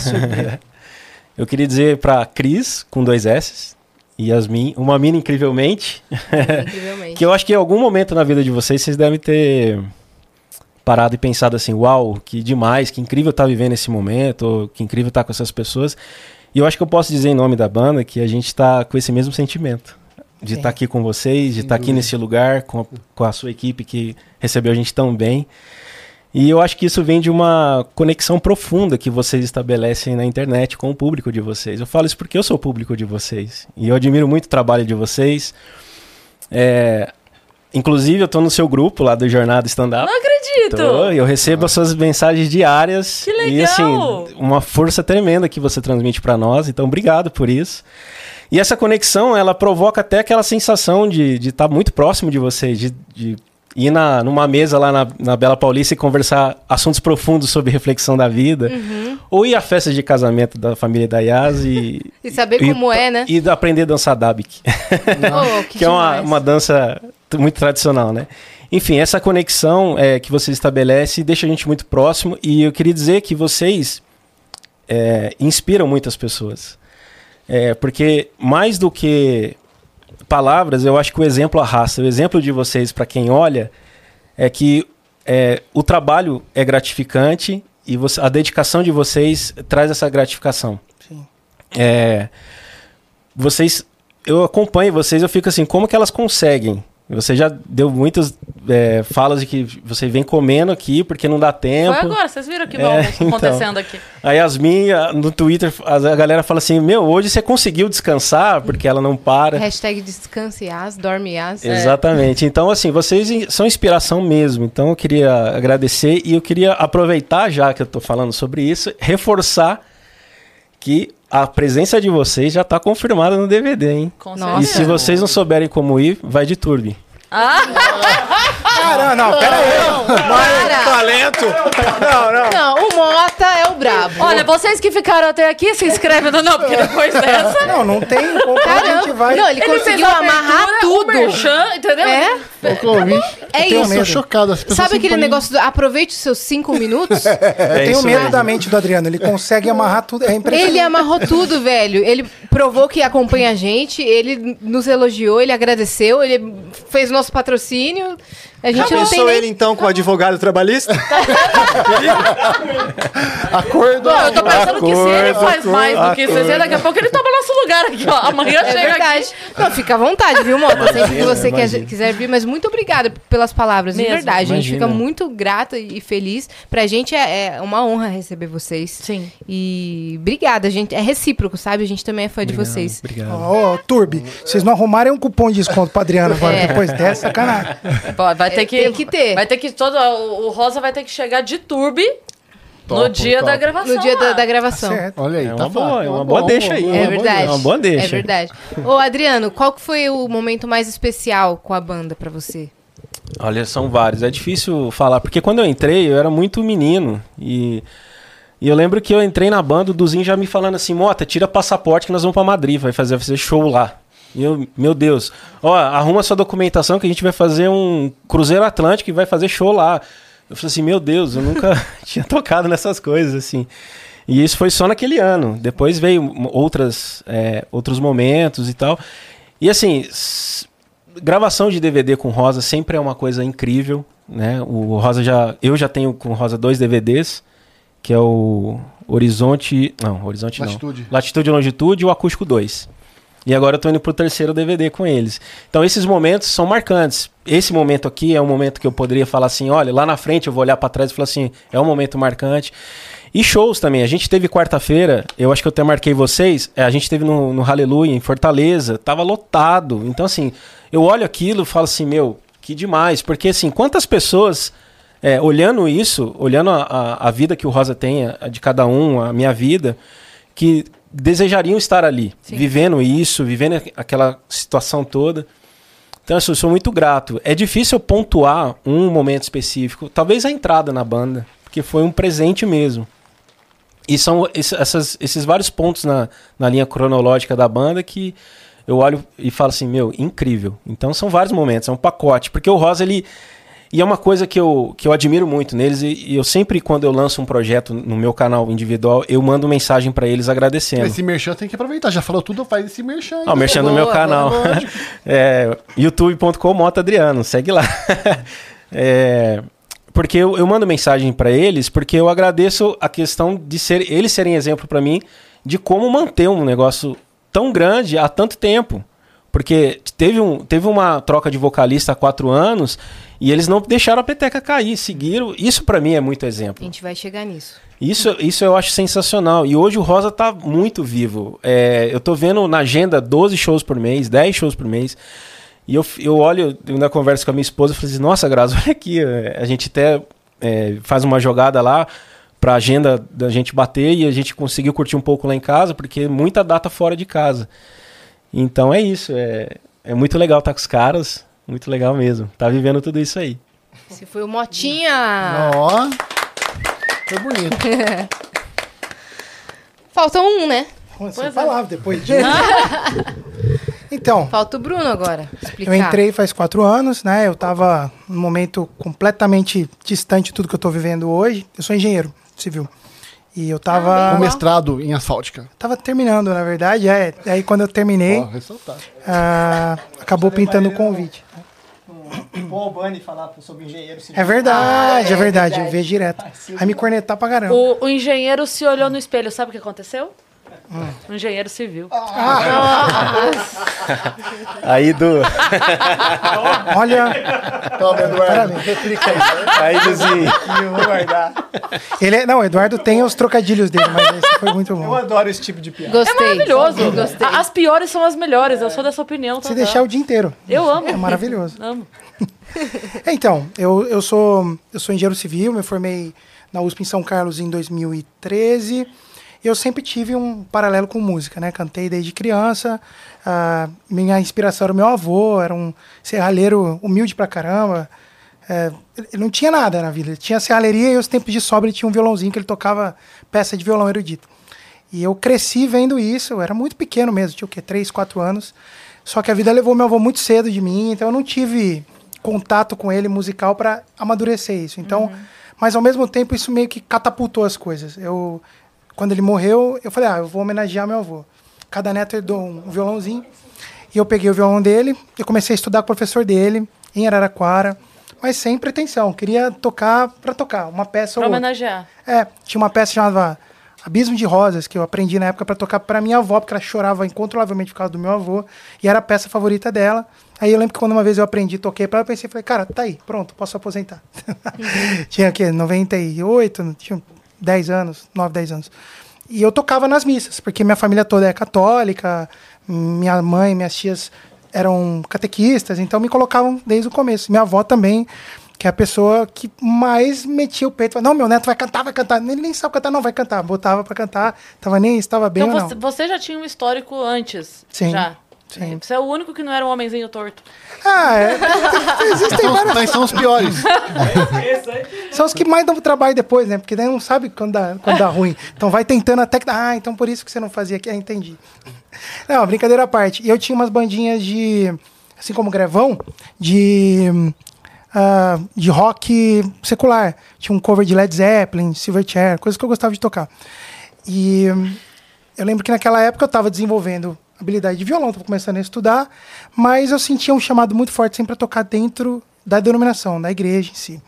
Eu queria dizer pra Cris, com dois S's, e Yasmin, uma mina incrivelmente. incrivelmente. Que eu acho que em algum momento na vida de vocês, vocês devem ter parado e pensado assim, uau, que demais, que incrível tá vivendo esse momento, que incrível tá com essas pessoas. E eu acho que eu posso dizer em nome da banda que a gente está com esse mesmo sentimento. De estar tá aqui com vocês, de estar tá aqui nesse lugar, com a, com a sua equipe que recebeu a gente tão bem. E eu acho que isso vem de uma conexão profunda que vocês estabelecem na internet com o público de vocês. Eu falo isso porque eu sou o público de vocês. E eu admiro muito o trabalho de vocês. É, inclusive, eu estou no seu grupo lá do Jornada Stand-Up. Não acredito! Tô, eu recebo as suas mensagens diárias. Que legal! E, assim, uma força tremenda que você transmite para nós. Então, obrigado por isso. E essa conexão, ela provoca até aquela sensação de estar tá muito próximo de vocês, de, de ir na, numa mesa lá na, na Bela Paulista e conversar assuntos profundos sobre reflexão da vida. Uhum. Ou ir à festa de casamento da família da Yas e... e saber e, como e, é, né? E aprender a dançar dabik. Oh, que que é uma, uma dança... muito tradicional, né? Enfim, essa conexão é, que você estabelece deixa a gente muito próximo e eu queria dizer que vocês é, inspiram muitas pessoas. É, porque mais do que palavras, eu acho que o exemplo arrasta. O exemplo de vocês, para quem olha, é que é, o trabalho é gratificante e você, a dedicação de vocês traz essa gratificação. Sim. É, vocês, eu acompanho vocês, eu fico assim, como que elas conseguem? Você já deu muitas é, falas de que você vem comendo aqui porque não dá tempo. Foi agora, vocês viram que bom é, acontecendo então, aqui. A Yasmin, no Twitter, a galera fala assim, meu, hoje você conseguiu descansar porque ela não para. Hashtag descanse Yas, dorme Yas. Exatamente. É. Então, assim, vocês são inspiração mesmo. Então, eu queria agradecer e eu queria aproveitar, já que eu tô falando sobre isso, reforçar que... a presença de vocês já está confirmada no D V D, hein? Com certeza. E se vocês não souberem como ir, vai de Turbi. Ah! Caramba, não, pera aí. Mais talento. Não, não. Não, o Mota é o brabo. Olha, vocês que ficaram até aqui, se inscrevem no não, porque depois dessa... Não, não tem como a gente vai... Não, ele, ele conseguiu amarrar tudo. Merchan, entendeu? É. É isso. Eu tenho chocado. Sabe aquele negócio do aproveite os seus cinco minutos? Eu tenho medo da mente do Adriano. Ele consegue amarrar tudo. É impressionante. Ele amarrou tudo, velho. Ele provou que acompanha a gente, ele nos elogiou, ele agradeceu, ele fez nosso patrocínio. A gente não tem nem... ele, então, com o advogado trabalhista? Acordo. Não, eu tô pensando acordo, que se ele faz acordo, mais do que acordo. isso, daqui a pouco ele toma nosso lugar aqui, ó. Amanhã é chega verdade. aqui. Não, fica à vontade, viu, Mota? Sempre que você quer, quiser vir, mas muito obrigada pelas palavras. Mesmo, de verdade, imagina. A gente fica muito grata e feliz. Pra gente é, é uma honra receber vocês. Sim. E obrigada, gente. É recíproco, sabe? A gente também é fã obrigado, de vocês. Obrigado. Ó, oh, Turbi, vocês não arrumarem um cupom de desconto pra Adriana agora, é. depois dessa, sacanagem. Vai ter que, tem que ter. Vai ter que todo o Rosa vai ter que chegar de Turbi top, no dia top. da gravação. No dia da, da gravação. Tá certo. Olha aí, é tá uma boa, boa, é uma boa, boa deixa aí. É verdade. É uma boa deixa. É verdade. Ô, Adriano, qual que foi o momento mais especial com a banda pra você? Olha, são vários. É difícil falar, porque quando eu entrei, eu era muito menino e E eu lembro que eu entrei na banda, o Duzinho já me falando assim, Mota, tira passaporte que nós vamos pra Madrid, vai fazer, vai fazer show lá. E eu, meu Deus, ó, arruma sua documentação que a gente vai fazer um Cruzeiro Atlântico e vai fazer show lá. Eu falei assim, meu Deus, eu nunca tinha tocado nessas coisas, assim. E isso foi só naquele ano. Depois veio outras, é, outros momentos e tal. E assim, gravação de D V D com Rosa sempre é uma coisa incrível, né? O Rosa já, eu já tenho com Rosa dois D V Ds. Que é o Horizonte... Não, Horizonte Latitude. não. Latitude e Longitude e o Acústico dois. E agora eu tô indo pro terceiro D V D com eles. Então esses momentos são marcantes. Esse momento aqui é um momento que eu poderia falar assim, olha, lá na frente eu vou olhar para trás e falar assim, é um momento marcante. E shows também. A gente teve quarta-feira, eu acho que eu até marquei vocês, a gente teve no, no Hallelujah, em Fortaleza, tava lotado. Então assim, eu olho aquilo e falo assim, meu, que demais. Porque assim, quantas pessoas... É, olhando isso, olhando a, a, a vida que o Rosa tem, a, a de cada um, a minha vida, que desejariam estar ali, sim, vivendo isso, vivendo aquela situação toda. Então, assim, eu sou muito grato. É difícil eu pontuar um momento específico, talvez a entrada na banda, porque foi um presente mesmo. E são esses, essas, esses vários pontos na, na linha cronológica da banda que eu olho e falo assim, meu, incrível. Então, são vários momentos, é um pacote, porque o Rosa, ele... E é uma coisa que eu, que eu admiro muito neles e, e eu sempre, quando eu lanço um projeto no meu canal individual, eu mando mensagem pra eles agradecendo. Esse merchan tem que aproveitar, já falou tudo, faz esse merchan. Ah, o merchan do meu canal. É, youtube ponto com Mota Adriano, segue lá. É, porque eu, eu mando mensagem pra eles, porque eu agradeço a questão de ser, eles serem exemplo pra mim de como manter um negócio tão grande há tanto tempo. Porque teve, um, teve uma troca de vocalista há quatro anos e eles não deixaram a peteca cair, seguiram. Isso pra mim é muito exemplo. A gente vai chegar nisso. Isso, isso eu acho sensacional. E hoje o Rosa tá muito vivo. É, eu tô vendo na agenda doze shows por mês, dez shows por mês. E eu, eu olho, eu na conversa com a minha esposa, eu falo assim, nossa, Graça, olha aqui. A gente até é, faz uma jogada lá pra agenda da gente bater e a gente conseguiu curtir um pouco lá em casa, porque muita data fora de casa. Então é isso, é, é muito legal estar com os caras, muito legal mesmo, tá vivendo tudo isso aí. Esse foi o Motinha! Ó, foi bonito. Falta um, né? Você falava depois disso. Então... Falta o Bruno agora, explicar. Eu entrei faz quatro anos, né, eu tava num momento completamente distante de tudo que eu tô vivendo hoje, eu sou engenheiro civil. E eu tava... Com ah, mestrado em asfáltica. Tava terminando, na verdade. É, aí quando eu terminei, oh, ah, acabou pintando o convite. Bom, o Bani falar sobre engenheiro civil. É verdade, ah, é, é verdade. Eu vejo direto. Ah, sim, aí me cornetar pra caramba. O, o engenheiro se olhou no espelho. Sabe o que aconteceu? Hum. Um engenheiro civil. Ah. Aí, Du. Olha. Toma, Eduardo. Replica isso. Aí, Duzinho. Eu vou guardar. Ele é... Não, o Eduardo tem os trocadilhos dele, mas esse foi muito bom. Eu adoro esse tipo de piada. Gostei. É maravilhoso. Gostei. As piores são as melhores. Eu sou dessa opinião. Tá, Se deixar o dia inteiro. Eu amo. É maravilhoso. Amo. Então, eu, eu, sou, eu sou engenheiro civil. Me formei na U S P em São Carlos em dois mil e treze. Eu sempre tive um paralelo com música, né? Cantei desde criança, uh, minha inspiração era o meu avô, era um serralheiro humilde pra caramba, É, ele não tinha nada na vida. Ele tinha serralheria e os tempos de sobra ele tinha um violãozinho que ele tocava peça de violão erudito. E eu cresci vendo isso. Eu era muito pequeno mesmo, tinha o quê? três, quatro anos. Só que a vida levou meu avô muito cedo de mim, então eu não tive contato com ele musical para amadurecer isso. Então, uhum. Mas ao mesmo tempo isso meio que catapultou as coisas. Eu, quando ele morreu, eu falei, ah, eu vou homenagear meu avô. Cada neto herdou um violãozinho. E eu peguei o violão dele, eu comecei a estudar com o professor dele, em Araraquara. Mas sem pretensão, queria tocar para tocar, uma peça pra ou outra. Para homenagear. É, tinha uma peça chamada Abismo de Rosas, que eu aprendi na época para tocar para minha avó, porque ela chorava incontrolavelmente por causa do meu avô, e era a peça favorita dela. Aí eu lembro que quando uma vez eu aprendi, toquei para ela, pensei, falei, cara, tá aí, pronto, posso aposentar. Uhum. Tinha o quê? noventa e oito, tinha dez anos, nove, dez anos. E eu tocava nas missas, porque minha família toda é católica, minha mãe, minhas tias eram catequistas, então me colocavam desde o começo. Minha avó também, que é a pessoa que mais metia o peito. Não, meu neto vai cantar, vai cantar. Ele nem sabe cantar, não, vai cantar. Botava pra cantar, tava nem estava bem então, ou você, não. Você já tinha um histórico antes? Sim. Já. Sim. Você é o único que não era um homenzinho torto. Ah, é. Existem vários. Mas são os piores. São os que mais dão trabalho depois, né? Porque daí não sabe quando dá, quando dá ruim. Então vai tentando até que dá. Ah, então por isso que você não fazia aqui. Ah, entendi. Não, brincadeira à parte. E eu tinha umas bandinhas de... Assim como Grevão, de... Uh, de rock secular. Tinha um cover de Led Zeppelin, Silverchair, coisas que eu gostava de tocar. E eu lembro que naquela época eu estava desenvolvendo habilidade de violão, estava começando a estudar, mas eu sentia um chamado muito forte sempre para tocar dentro da denominação, da igreja em si.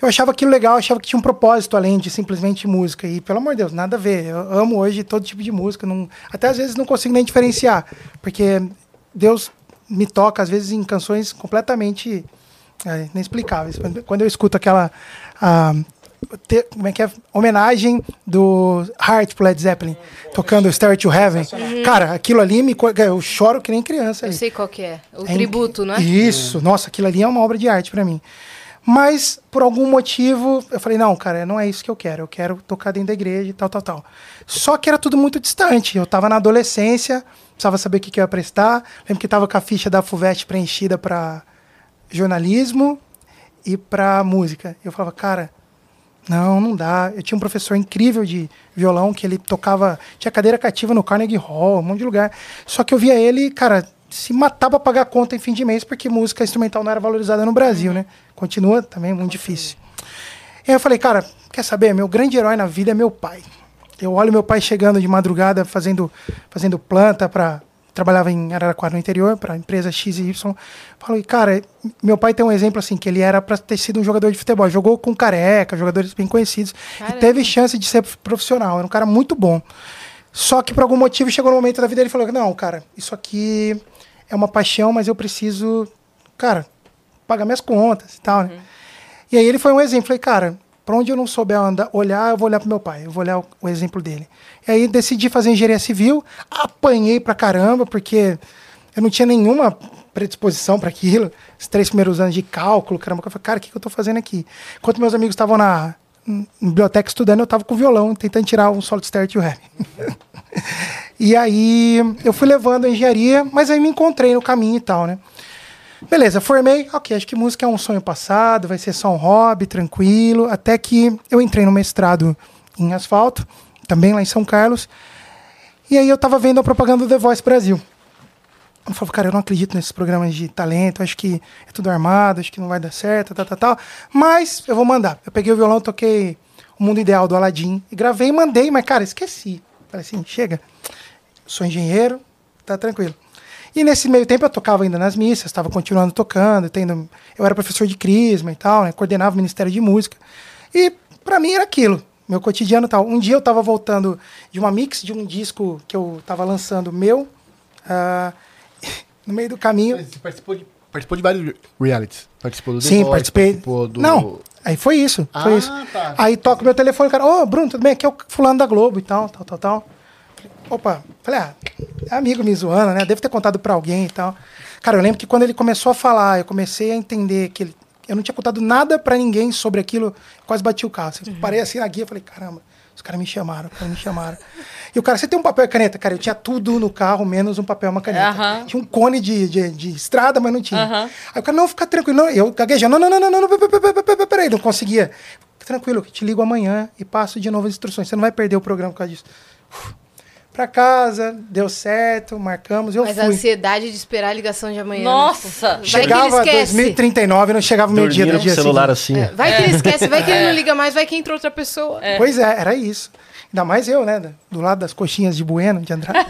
Eu achava aquilo legal, achava que tinha um propósito além de simplesmente música. E, pelo amor de Deus, nada a ver. Eu amo hoje todo tipo de música. Não, até às vezes não consigo nem diferenciar. Porque Deus me toca, às vezes, em canções completamente é, inexplicáveis. Quando eu escuto aquela... Ah, Te, como é que é? Homenagem do Heart pro Led Zeppelin, tocando Stairway to Heaven. Uhum. Cara, aquilo ali, me eu choro que nem criança. Ali. Eu sei qual que é. O é tributo, inc... né? Isso. Uhum. Nossa, aquilo ali é uma obra de arte pra mim. Mas, por algum motivo, eu falei, não, cara, não é isso que eu quero. Eu quero tocar dentro da igreja e tal, tal, tal. Só que era tudo muito distante. Eu tava na adolescência, precisava saber o que, que eu ia prestar. Lembro que tava com a ficha da FUVEST preenchida pra jornalismo e pra música. Eu falava, cara... Não, não dá. Eu tinha um professor incrível de violão, que ele tocava... Tinha cadeira cativa no Carnegie Hall, um monte de lugar. Só que eu via ele, cara, se matar pra pagar conta em fim de mês, porque música instrumental não era valorizada no Brasil, né? Continua também muito difícil. E aí eu falei, cara, quer saber? Meu grande herói na vida é meu pai. Eu olho meu pai chegando de madrugada, fazendo, fazendo planta pra... Trabalhava em Araraquara, no interior, para a empresa X e Y. Falei, cara, meu pai tem um exemplo assim, que ele era para ter sido um jogador de futebol. Jogou com Careca, jogadores bem conhecidos. Caramba. E teve chance de ser profissional. Era um cara muito bom. Só que por algum motivo, chegou no momento da vida, ele falou, não, cara, isso aqui é uma paixão, mas eu preciso, cara, pagar minhas contas e tal, né? Uhum. E aí ele foi um exemplo. Falei, cara, para onde eu não souber andar, olhar, eu vou olhar pro meu pai. Eu vou olhar o, o exemplo dele. E aí decidi fazer engenharia civil. Apanhei pra caramba, porque eu não tinha nenhuma predisposição para aquilo. Os três primeiros anos de cálculo, caramba. Eu falei, cara, o que, que eu tô fazendo aqui? Enquanto meus amigos estavam na, na biblioteca estudando, eu tava com o violão, tentando tirar um solo de Stairway to Heaven. E aí eu fui levando a engenharia, mas aí me encontrei no caminho e tal, né? Beleza, formei, ok, acho que música é um sonho passado, vai ser só um hobby, tranquilo, até que eu entrei no mestrado em asfalto, também lá em São Carlos, e aí eu tava vendo a propaganda do The Voice Brasil. Eu falei, cara, eu não acredito nesses programas de talento, acho que é tudo armado, acho que não vai dar certo, tal, tal, tal, mas eu vou mandar. Eu peguei o violão, toquei O Mundo Ideal do Aladdin, e gravei e mandei, mas cara, esqueci. Falei assim, chega, sou engenheiro, tá tranquilo. E nesse meio tempo eu tocava ainda nas missas, estava continuando tocando, tendo, eu era professor de crisma e tal, né, coordenava o Ministério de Música. E para mim era aquilo, meu cotidiano e tal. Um dia eu estava voltando de uma mix de um disco que eu estava lançando meu, uh, no meio do caminho... Você participou de, participou de vários realities? Participou do The Sim, Voice, participei. Do... Não, aí foi isso, foi ah, isso. Tá. Aí toca o meu telefone, cara, ô, oh, Bruno, tudo bem? Aqui é o fulano da Globo e tal, tal, tal, tal. Opa, falei, ah, é amigo me zoando, né? Deve ter contado pra alguém e tal. Cara, eu lembro que quando ele começou a falar, eu comecei a entender que ele, eu não tinha contado nada pra ninguém sobre aquilo, quase bati o carro. Uhum. Parei assim na guia e falei, caramba, Os caras me chamaram, os caras me chamaram. E o cara, você tem um papel e caneta? Cara, eu tinha tudo no carro, menos um papel e uma caneta. Uh-huh. Tinha um cone de, de, de estrada, mas não tinha. Uh-huh. Aí o cara, não, fica tranquilo. Não, eu gaguejando, não, não, não, não, não, não, peraí, não conseguia. Fica tranquilo, te ligo amanhã e passo de novo as instruções. Você não vai perder o programa por causa disso. Uf. Pra casa, deu certo, marcamos, eu Mas fui. Mas a ansiedade de esperar a ligação de amanhã. Nossa! Né? Tipo, chegava dois mil e trinta e nove, não chegava meio-dia do dia celular seguinte. Assim. É. Vai que ele esquece, vai que ele não liga mais, vai que entra outra pessoa. É. Pois é, era isso. Ainda mais eu, né? Do lado das coxinhas de Bueno, de Andrade.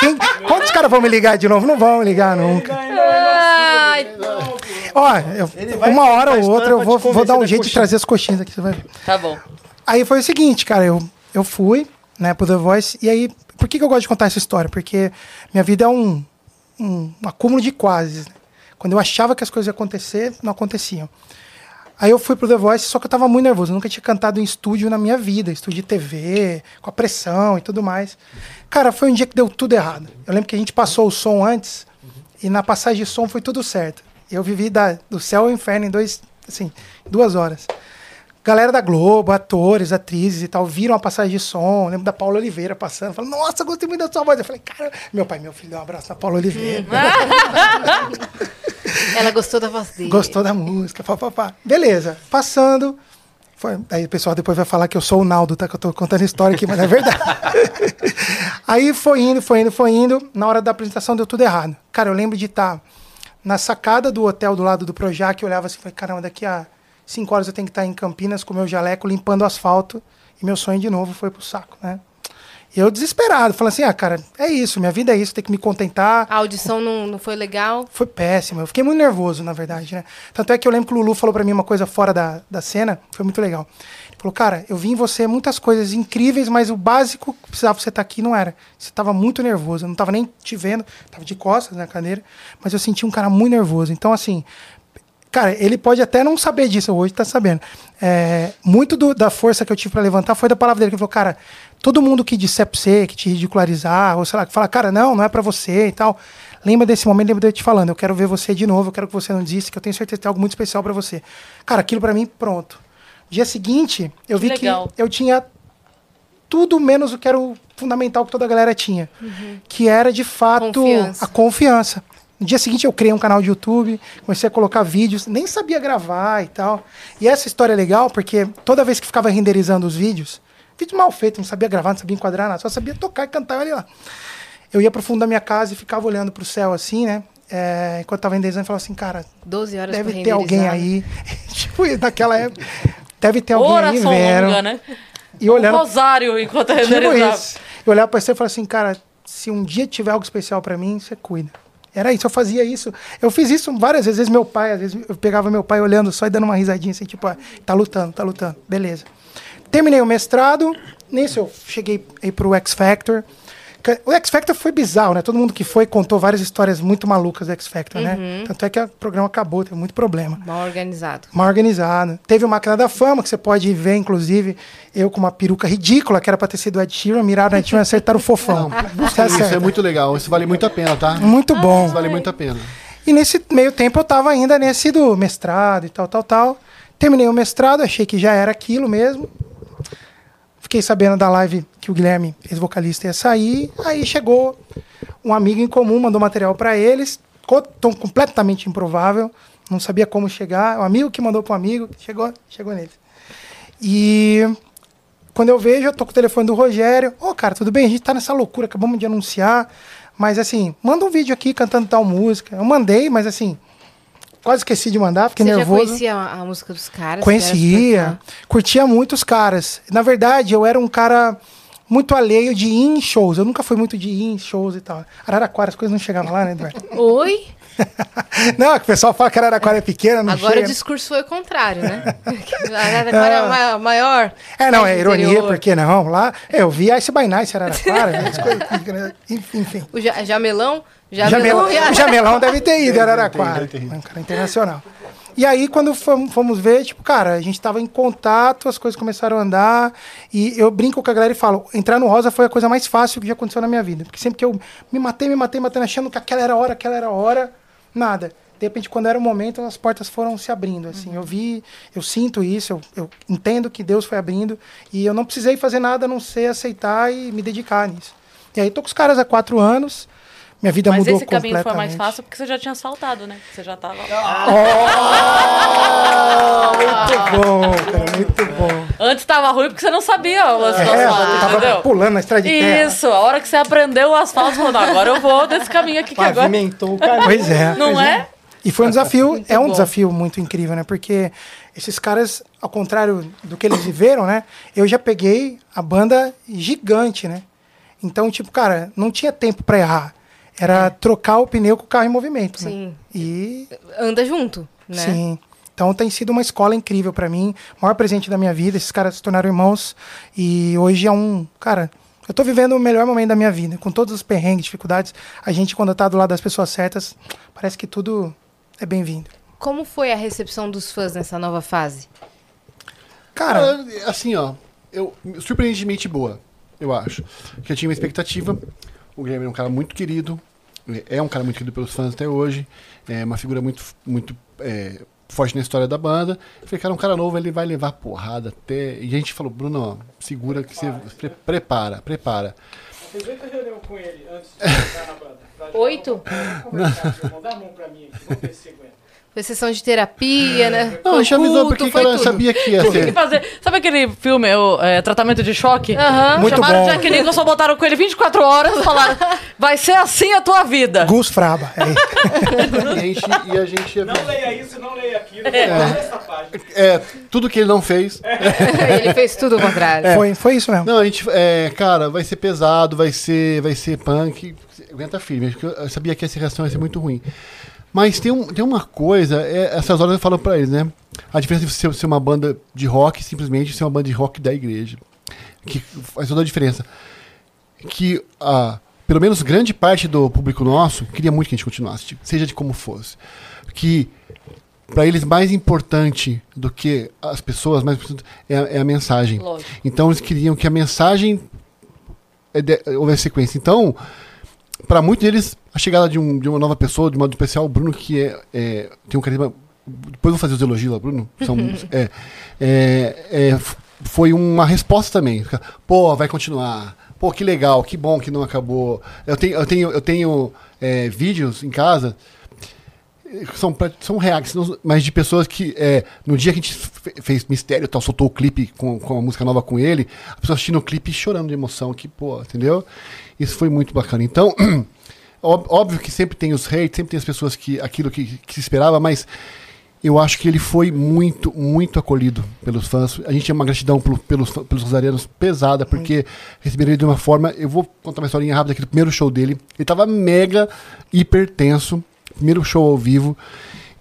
Quem, quantos caras vão me ligar de novo? Não vão me ligar nunca. Ai, não. Ó, eu, uma hora ou outra eu vou, vou dar um jeito coxinha. de trazer as coxinhas aqui, você vai ver. Tá bom. Aí foi o seguinte, cara, eu, eu fui, né, pro The Voice, e aí... Por que, que eu gosto de contar essa história? Porque minha vida é um, um, um acúmulo de quases. Né? Quando eu achava que as coisas iam acontecer, não aconteciam. Aí eu fui pro The Voice, só que eu tava muito nervoso. Eu nunca tinha cantado em estúdio na minha vida. Estúdio de T V, com a pressão e tudo mais. Cara, foi um dia que deu tudo errado. Eu lembro que a gente passou o som antes, e na passagem de som foi tudo certo. Eu vivi da, do céu ao inferno em dois, assim, duas horas. Galera da Globo, atores, atrizes e tal, viram a passagem de som. Eu lembro da Paula Oliveira passando, falando, nossa, gostei muito da sua voz. Eu falei, cara, meu pai, meu filho, dá um abraço na Paula Oliveira. Ela gostou da voz dele. Gostou da música, pá, pá, pá. Beleza, passando. Foi. Aí o pessoal depois vai falar que eu sou o Naldo, tá? Que eu tô contando história aqui, mas é verdade. Aí foi indo, foi indo, foi indo. Na hora da apresentação deu tudo errado. Cara, eu lembro de estar na sacada do hotel do lado do Projac, eu olhava assim, falei, caramba, daqui a... Cinco horas eu tenho que estar em Campinas com meu jaleco, limpando o asfalto. E meu sonho de novo foi pro saco, né? E eu desesperado, falando assim, ah, cara, é isso, minha vida é isso, tem que me contentar. A audição não, não foi legal? Foi péssima, eu fiquei muito nervoso, na verdade, né? Tanto é que eu lembro que o Lulu falou pra mim uma coisa fora da, da cena, foi muito legal. Ele falou, cara, eu vi em você muitas coisas incríveis, mas o básico que precisava você estar aqui não era. Você tava muito nervoso, eu não tava nem te vendo, tava de costas na cadeira, mas eu senti um cara muito nervoso. Então, assim... Cara, ele pode até não saber disso, hoje tá sabendo. É, muito do, da força que eu tive pra levantar foi da palavra dele, que ele falou, cara, todo mundo que disser pra você, que te ridicularizar, ou sei lá, que fala, cara, não, não é pra você e tal, lembra desse momento, lembra de eu te falando, eu quero ver você de novo, eu quero que você não desista, que eu tenho certeza que tem algo muito especial pra você. Cara, aquilo pra mim, pronto. Dia seguinte, eu vi que eu tinha tudo menos o que era o fundamental que toda a galera tinha, uhum. que era, de fato, confiança. a confiança. No dia seguinte eu criei um canal de YouTube, comecei a colocar vídeos, nem sabia gravar e tal. E essa história é legal porque toda vez que ficava renderizando os vídeos, vídeo mal feito, não sabia gravar, não sabia enquadrar nada, só sabia tocar e cantar, olha lá. Eu ia pro fundo da minha casa e ficava olhando pro céu assim, né? É, enquanto tava renderizando, eu falava assim, cara, doze horas deve ter alguém aí. Tipo, naquela época, deve ter alguém aí, velho. Longa, né? E olhando... Um rosário enquanto renderizava. Tipo isso. Eu olhava pra você e falava assim, cara, se um dia tiver algo especial pra mim, você cuida. Era isso, eu fazia isso. Eu fiz isso várias vezes. Às vezes meu pai, às vezes eu pegava meu pai olhando só e dando uma risadinha assim, tipo, ah, tá lutando, tá lutando. Beleza. Terminei o mestrado. Nisso eu cheguei aí pro X Factor. O X Factor foi bizarro, né? Todo mundo que foi contou várias histórias muito malucas do X Factor, uhum. né? Tanto é que o programa acabou, teve muito problema. Mal organizado. Mal organizado. Teve o Máquina da Fama, que você pode ver, inclusive, eu com uma peruca ridícula, que era pra ter sido o Ed Sheeran, miraram o Ed Sheeran e acertaram o fofão. Não, isso acerta. É muito legal, isso vale muito a pena, tá? Muito bom. Ai. Isso vale muito a pena. E nesse meio tempo eu tava ainda nesse do mestrado e tal, tal, tal. Terminei o mestrado, achei que já era aquilo mesmo. Fiquei sabendo da live que o Guilherme, ex-vocalista, ia sair. Aí chegou um amigo em comum, mandou material para eles. Tão completamente improvável. Não sabia como chegar. O amigo que mandou para um amigo, chegou, chegou nele. E quando eu vejo, eu tô com o telefone do Rogério. Ô, oh, cara, tudo bem? A gente tá nessa loucura, acabamos de anunciar. Mas assim, manda um vídeo aqui cantando tal música. Eu mandei, mas assim... Quase esqueci de mandar, fiquei nervoso. Você já conhecia a, a música dos caras? Conhecia, curtia muito os caras. Na verdade, eu era um cara muito alheio de ir em shows. Eu nunca fui muito de ir em shows e tal. Araraquara, as coisas não chegavam lá, né, Eduardo? Oi? Não, o pessoal fala que Araraquara é pequena, não Agora chega. O discurso foi o contrário, né? Araraquara é maior. É, não, é ironia, interior. Porque não? Lá, eu vi Ice by Nice, Araraquara, as coisas, enfim. O ja, Jamelão... Jamelão, Jamelão, Jamelão deve ter ido, Araraquara. Um cara internacional. E aí, quando fomos, fomos ver, tipo, cara, a gente tava em contato, as coisas começaram a andar. E eu brinco com a galera e falo, entrar no Rosa foi a coisa mais fácil que já aconteceu na minha vida. Porque sempre que eu me matei, me matei, matando, achando que aquela era a hora, aquela era a hora, nada. de repente, quando era o momento, as portas foram se abrindo, assim. Uhum. Eu vi, eu sinto isso, eu, eu entendo que Deus foi abrindo, e eu não precisei fazer nada a não ser aceitar e me dedicar nisso. E aí, tô com os caras há quatro anos, minha vida Mas mudou completamente. Mas esse caminho foi mais fácil porque você já tinha saltado, né? Você já tava... Oh, muito bom, cara, muito bom. Antes tava ruim porque você não sabia o asfalto, é, tava entendeu? Pulando na estrada de terra. Isso, a hora que você aprendeu o asfalto, falou, agora eu vou desse caminho aqui que agora... Pavimentou o caminho. Pois é. Não pois é? é? E foi um desafio, muito é um bom. desafio muito incrível, né? Porque esses caras, ao contrário do que eles viveram, né? Eu já peguei a banda gigante, né? Então, tipo, cara, não tinha tempo pra errar. Era é. trocar o pneu com o carro em movimento. Sim. Né? E... anda junto, né? Sim. Então tem sido uma escola incrível pra mim. O maior presente da minha vida. Esses caras se tornaram irmãos. E hoje é um... Cara, eu tô vivendo o melhor momento da minha vida. Com todos os perrengues, dificuldades. A gente, quando tá do lado das pessoas certas, parece que tudo é bem-vindo. Como foi a recepção dos fãs nessa nova fase? Cara... Ah, assim, ó. Eu, surpreendentemente boa, eu acho. Porque eu tinha uma expectativa... O Guilherme é um cara muito querido, é um cara muito querido pelos fãs até hoje, é uma figura muito, muito é, forte na história da banda. Eu falei, cara, um cara novo, ele vai levar porrada até... E a gente falou, Bruno, ó, segura que você... Pre prepara, prepara. Eu fiz oito reuniões com ele antes de entrar na banda. Oito? Dá a mão pra mim aqui, vamos ver se aguenta. Foi sessão de terapia, né? Não, já avisou, porque ela sabia que ia ser. Que fazer. Sabe aquele filme, o, é, Tratamento de Choque? Uhum. Muito Chamaram bom. o Jack Nicholson, só botaram com ele vinte e quatro horas e falaram, vai ser assim a tua vida. Gus Fraba. É. E, e a gente ia... Não leia isso, não leia aquilo. É. Não essa página. É, tudo que ele não fez. É. Ele fez tudo o contrário. É. Foi, foi isso mesmo. Não, a gente... É, cara, vai ser pesado, vai ser, vai ser punk. Aguenta firme. Eu sabia que essa reação ia ser muito ruim. Mas tem, um, tem uma coisa, é, essas horas eu falo pra eles, né? A diferença de você ser uma banda de rock, simplesmente ser uma banda de rock da igreja. Que faz toda a diferença. Que, ah, pelo menos, grande parte do público nosso queria muito que a gente continuasse, tipo, seja de como fosse. Que, pra eles, mais importante do que as pessoas, mais importante é a, é a mensagem. Lógico. Então, eles queriam que a mensagem houvesse sequência. Então... Para muitos deles, a chegada de, um, de uma nova pessoa, de um modo especial, o Bruno, que é, é, tem um carisma... Depois eu vou fazer os elogios lá, Bruno. São, é, é, é, foi uma resposta também. Pô, vai continuar. Pô, que legal, que bom que não acabou. Eu tenho, eu tenho, eu tenho é, vídeos em casa... São, são reacts, mas de pessoas que é, no dia que a gente fez mistério, tal, soltou o clipe com, com a música nova com ele, a pessoa assistindo o clipe e chorando de emoção, que pô, entendeu? Isso foi muito bacana. Então, óbvio que sempre tem os haters, sempre tem as pessoas que aquilo que, que se esperava, mas eu acho que ele foi muito, muito acolhido pelos fãs. A gente tem uma gratidão pelo, pelos, pelos rosarianos pesada, porque receberam ele de uma forma. Eu vou contar uma historinha rápida aqui do primeiro show dele. Ele tava mega, hiper tenso. Primeiro show ao vivo,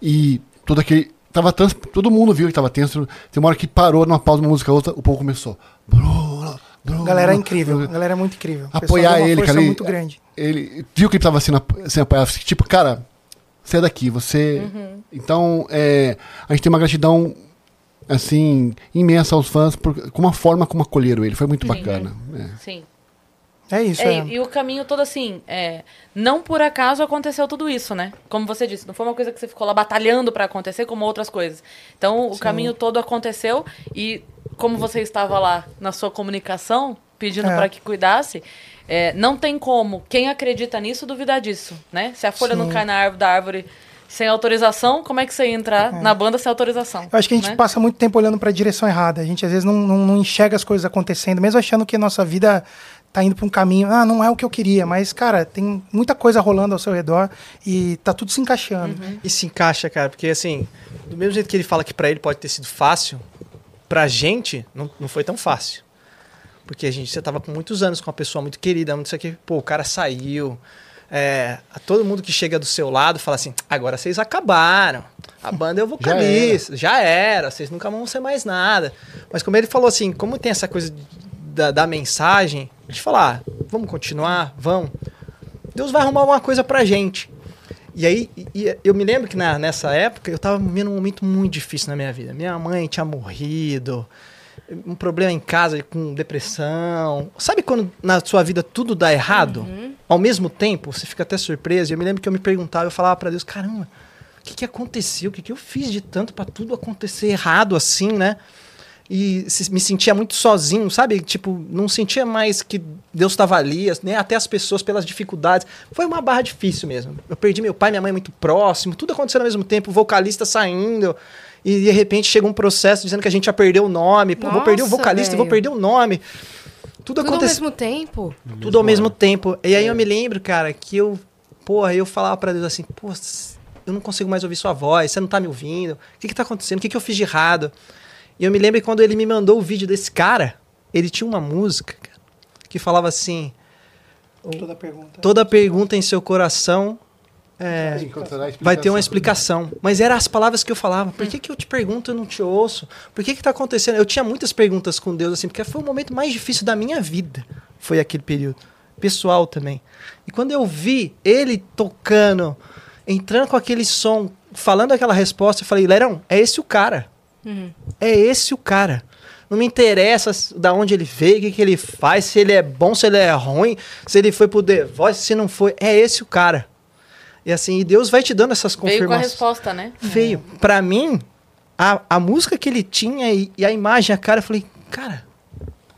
e todo aquele. Tava trans, todo mundo viu que tava tenso. Tem uma hora que parou numa pausa, uma música outra, o povo começou. Bruno, Bruno, galera é incrível, Bruno. galera é muito incrível. Apoiar ele, cara. Ele, muito grande. ele viu que ele tava sendo, sendo apoiado. Tipo, cara, você é daqui, você. Uhum. Então, é, a gente tem uma gratidão, assim, imensa aos fãs, por, com uma forma como acolheram ele. Foi muito Sim. bacana. É. Sim. É isso, é, é. E o caminho todo assim, é, não por acaso aconteceu tudo isso, né? Como você disse, não foi uma coisa que você ficou lá batalhando pra acontecer, como outras coisas. Então, o Sim. caminho todo aconteceu e como você estava lá na sua comunicação, pedindo é. pra que cuidasse, é, não tem como quem acredita nisso duvidar disso, né? Se a folha Sim. não cai na árvore da árvore sem autorização, como é que você ia entrar é. na banda sem autorização? Eu acho que a gente né? passa muito tempo olhando pra direção errada. A gente, às vezes, não, não, não enxerga as coisas acontecendo, mesmo achando que a nossa vida... tá indo para um caminho, ah, não é o que eu queria, mas, cara, tem muita coisa rolando ao seu redor e tá tudo se encaixando. Uhum. E se encaixa, cara, porque, assim, do mesmo jeito que ele fala que para ele pode ter sido fácil, pra gente não, não foi tão fácil. Porque a gente já tava com muitos anos com uma pessoa muito querida, muito isso aqui, pô, o cara saiu... É, a todo mundo que chega do seu lado fala assim, agora vocês acabaram, a banda é o vocalista, já era. já era, vocês nunca vão ser mais nada. Mas como ele falou assim, como tem essa coisa... de, Da, da mensagem, de falar, vamos continuar, vamos. Deus vai arrumar uma coisa pra gente. E aí, e, eu me lembro que na, nessa época, eu tava vivendo um momento muito difícil na minha vida. Minha mãe tinha morrido, um problema em casa com depressão. Sabe quando na sua vida tudo dá errado? Uhum. Ao mesmo tempo, você fica até surpreso. Eu me lembro que eu me perguntava, eu falava pra Deus, caramba, o que, que aconteceu? O que, que eu fiz de tanto para tudo acontecer errado assim, né? E se, me sentia muito sozinho, sabe? Tipo, não sentia mais que Deus estava ali, né? Até as pessoas pelas dificuldades. Foi uma barra difícil mesmo. Eu perdi meu pai e minha mãe muito próximo, tudo acontecendo ao mesmo tempo, o vocalista saindo... E de repente chega um processo dizendo que a gente já perdeu o nome. Pô, nossa, vou perder o vocalista, véio. Vou perder o nome. Tudo, Tudo acontece... ao mesmo tempo? Tudo mesmo ao mesmo tempo. E aí eu me lembro, cara, que eu... Porra, eu falava pra Deus assim... Pô, eu não consigo mais ouvir sua voz. Você não tá me ouvindo. O que que tá acontecendo? O que que eu fiz de errado? E eu me lembro que quando ele me mandou o vídeo desse cara... Ele tinha uma música que falava assim... Toda pergunta. Toda pergunta em seu coração... É, vai ter uma explicação. Mas eram as palavras que eu falava. Por que que eu te pergunto e eu não te ouço? Por que que tá acontecendo? Eu tinha muitas perguntas com Deus, assim, porque foi o momento mais difícil da minha vida. Foi aquele período. Pessoal também. E quando eu vi ele tocando, entrando com aquele som, falando aquela resposta, eu falei, Lerão, é esse o cara. Uhum. É esse o cara. Não me interessa da onde ele veio, o que que ele faz, se ele é bom, se ele é ruim, se ele foi pro The Voice, se não foi. É esse o cara. E assim, e Deus vai te dando essas confirmações. Veio com a resposta, né? Veio. É. Pra mim, a, a música que ele tinha e, e a imagem, a cara, eu falei, cara,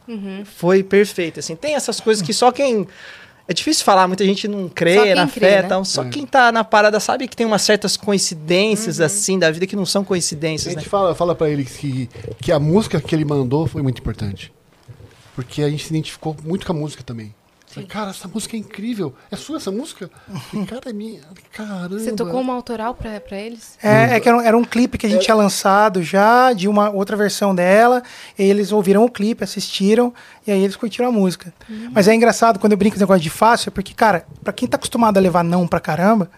uhum. Foi perfeito. Assim, tem essas coisas que só quem... É difícil falar, muita gente não crê na crê, fé, né? Tal. Só é. Quem tá na parada sabe que tem umas certas coincidências, uhum. Assim, da vida que não são coincidências, a gente, né? fala, fala pra ele que, que a música que ele mandou foi muito importante. Porque a gente se identificou muito com a música também. Cara, essa música é incrível. É sua essa música? Cara, é minha. Caramba. Você tocou uma autoral pra, pra eles? É, é que era um, era um clipe que a gente é. tinha lançado já, de uma outra versão dela. E eles ouviram o clipe, assistiram, e aí eles curtiram a música. Uhum. Mas é engraçado, quando eu brinco com esse negócio de fácil, é porque, cara, pra quem tá acostumado a levar não pra caramba,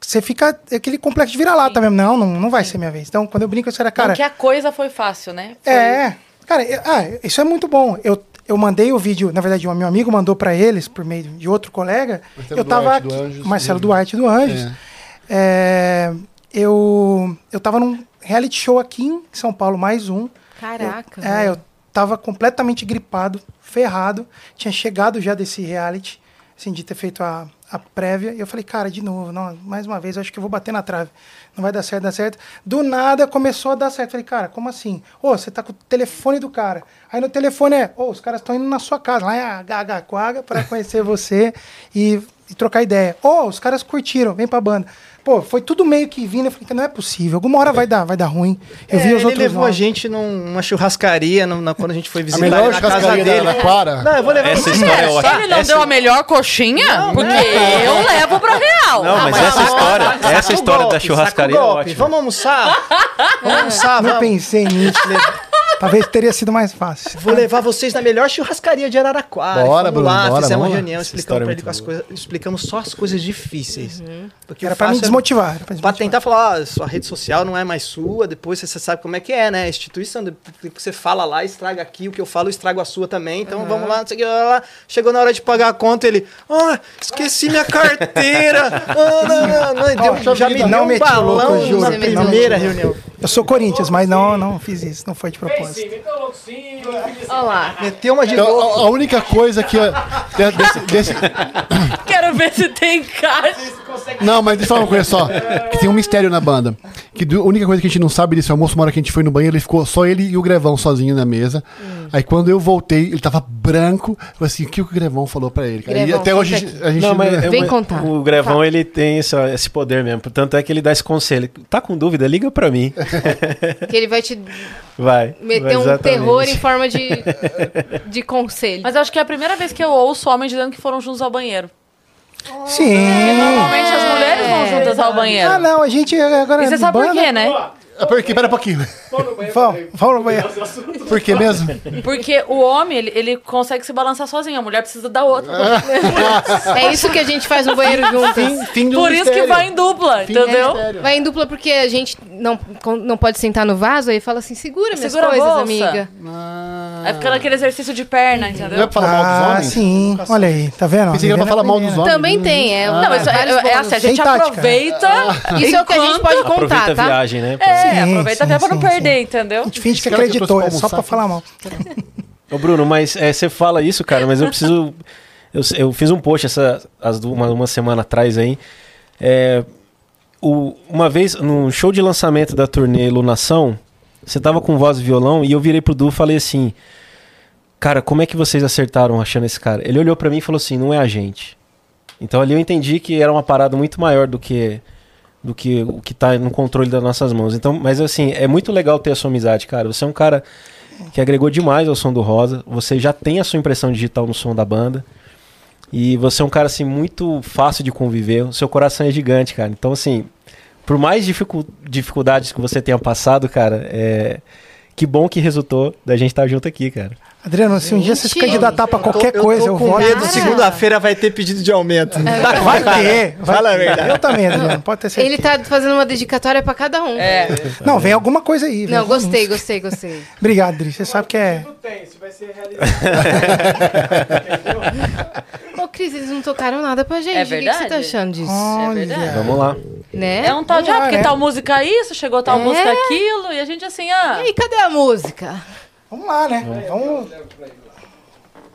você fica aquele complexo de vira-lata mesmo. Não, não, não vai Sim. ser minha vez. Então, quando eu brinco, isso era, cara... Porque a coisa foi fácil, né? Foi... É. Cara, eu, ah, isso é muito bom. Eu... Eu mandei o vídeo, na verdade, um meu amigo mandou para eles, por meio de outro colega. Marcelo eu tava Duarte, aqui, do Anjos, Marcelo mesmo. Duarte do Anjos. É. É, eu, eu tava num reality show aqui em São Paulo, mais um. Caraca. Eu, é, eu tava completamente gripado, ferrado. Tinha chegado já desse reality, assim, de ter feito a, a prévia. E eu falei, cara, de novo, não, mais uma vez, acho que eu vou bater na trave. Não vai dar certo, dar certo. Do nada começou a dar certo. Falei, cara, como assim? Ô, oh, você tá com o telefone do cara. Aí no telefone é, ô, oh, os caras estão indo na sua casa, lá em Araraquara, pra conhecer você e, e trocar ideia. Ô, oh, os caras curtiram, vem pra banda. Pô, foi tudo meio que vindo. Eu falei, não é possível, alguma hora vai dar, vai dar ruim. Eu é, vi os ele outros levou novos. A gente numa churrascaria, no, na, quando a gente foi visitar a melhor na churrascaria casa dele. Araraquara. Não, eu vou levar essa história. É ótima. Ele não essa... deu a melhor coxinha? Não, porque né? Eu levo pra real. Não, mas, ah, mas essa história, essa saco história golpe, da churrascaria é ótima. Vamos almoçar? Vamos almoçar, vamos. Não pensei nisso. Talvez teria sido mais fácil. Vou levar vocês na melhor churrascaria de Araraquara. Bora, Bruno, lá, bora. Fizemos uma reunião, explicamos pra ele as coisas, explicamos só as coisas difíceis. Uhum. Porque era pra me desmotivar. Era pra desmotivar. Pra tentar falar, ó, sua rede social não é mais sua, depois você sabe como é que é, né? A instituição, o que você fala lá, estraga aqui, o que eu falo, eu estrago a sua também. Então uhum. Vamos lá, não sei o que lá. Chegou na hora de pagar a conta, ele, ah, esqueci minha carteira. Oh, não, não, não. Oh, deu, já me deu um balão louco, na primeira reunião. Eu sou Corinthians, mas não, não fiz isso, não foi de propósito. Olha lá. Meteu uma de então, louco. A, a única coisa que... Eu, desse, desse... Quero ver se tem encaixe. Não, mas deixa eu falar uma coisa só. Que tem um mistério na banda. Que do, a única coisa que a gente não sabe desse almoço, uma hora que a gente foi no banheiro, ele ficou só ele e o Grevão sozinho na mesa. Hum. Aí quando eu voltei, ele tava branco. Falei assim, o que o Grevão falou pra ele? Grevão, aí, até hoje a gente... A gente não, mas não... Vem contar. O Grevão, tá. Ele tem essa, esse poder mesmo. Tanto é que ele dá esse conselho. Tá com dúvida? Liga pra mim. Que ele vai te... Vai. Meter um exatamente. Terror em forma de, de conselho. Mas acho que é a primeira vez que eu ouço homens dizendo que foram juntos ao banheiro. Sim. Porque normalmente as mulheres vão juntas é. ao banheiro. Ah, não, a gente agora... E você sabe banda? Por quê, né? Ah, porque, pera um pouquinho. Vamos no banheiro. Por que mesmo? Porque o homem, ele, ele consegue se balançar sozinho. A mulher precisa da outra. É isso que a gente faz no banheiro juntos. Fim, fim do Por mistério. Isso que vai em dupla, fim entendeu? Vai em dupla porque a gente não, não pode sentar no vaso e fala assim, segura minhas segura coisas, a amiga. Ah. É porque ela aquele exercício de perna, entendeu? Não é pra falar ah, mal dos homens? Sim. Olha aí, tá vendo? Pensei que era pra falar mal dos homens. Também tem. É, ah. Não, isso é, é, é assim, a gente aproveita. Ah. Isso é o que a gente pode contar, aproveita tá? A viagem, né? É. É, aproveita sim, até pra não sim, perder, sim. Entendeu? A gente finge que acreditou, é só pra falar mal. Ô Bruno, mas você é, fala isso, cara, mas eu preciso... Eu, eu fiz um post essa, as, uma, uma semana atrás aí, é, o, uma vez, no show de lançamento da turnê Lunação, você tava com voz e violão e eu virei pro Du e falei assim... Cara, como é que vocês acertaram achando esse cara? Ele olhou pra mim e falou assim, não é a gente. Então ali eu entendi que era uma parada muito maior do que... do que o que tá no controle das nossas mãos. Então, mas assim, é muito legal ter a sua amizade, cara. Você é um cara que agregou demais ao som do Rosa. Você já tem a sua impressão digital no som da banda. E você é um cara, assim, muito fácil de conviver. O seu coração é gigante, cara. Então, assim, por mais dificu- dificuldades que você tenha passado, cara, é... que bom que resultou da gente estar junto aqui, cara. Adriano, se um dia você se candidatar pra qualquer eu tô, coisa, eu voto. Eu segunda-feira vai ter pedido de aumento. É. Vai ter. Vai Fala a verdade. Eu também, Adriano. Pode ter certeza. Ele tá fazendo uma dedicatória pra cada um. É. Não, vem alguma coisa aí. Não, gostei, alguns... gostei, gostei. Obrigado, Adri. Você sabe que é... tem, isso vai ser realizado. Ô, Cris, eles não tocaram nada pra gente. É verdade. O que você tá achando disso? Olha. É verdade. Vamos lá. Né? É um tal de, ah, porque é. tal música isso, chegou tal é. música aquilo, e a gente assim, ah... E aí, cadê a música? Vamos lá, né? É, vamos...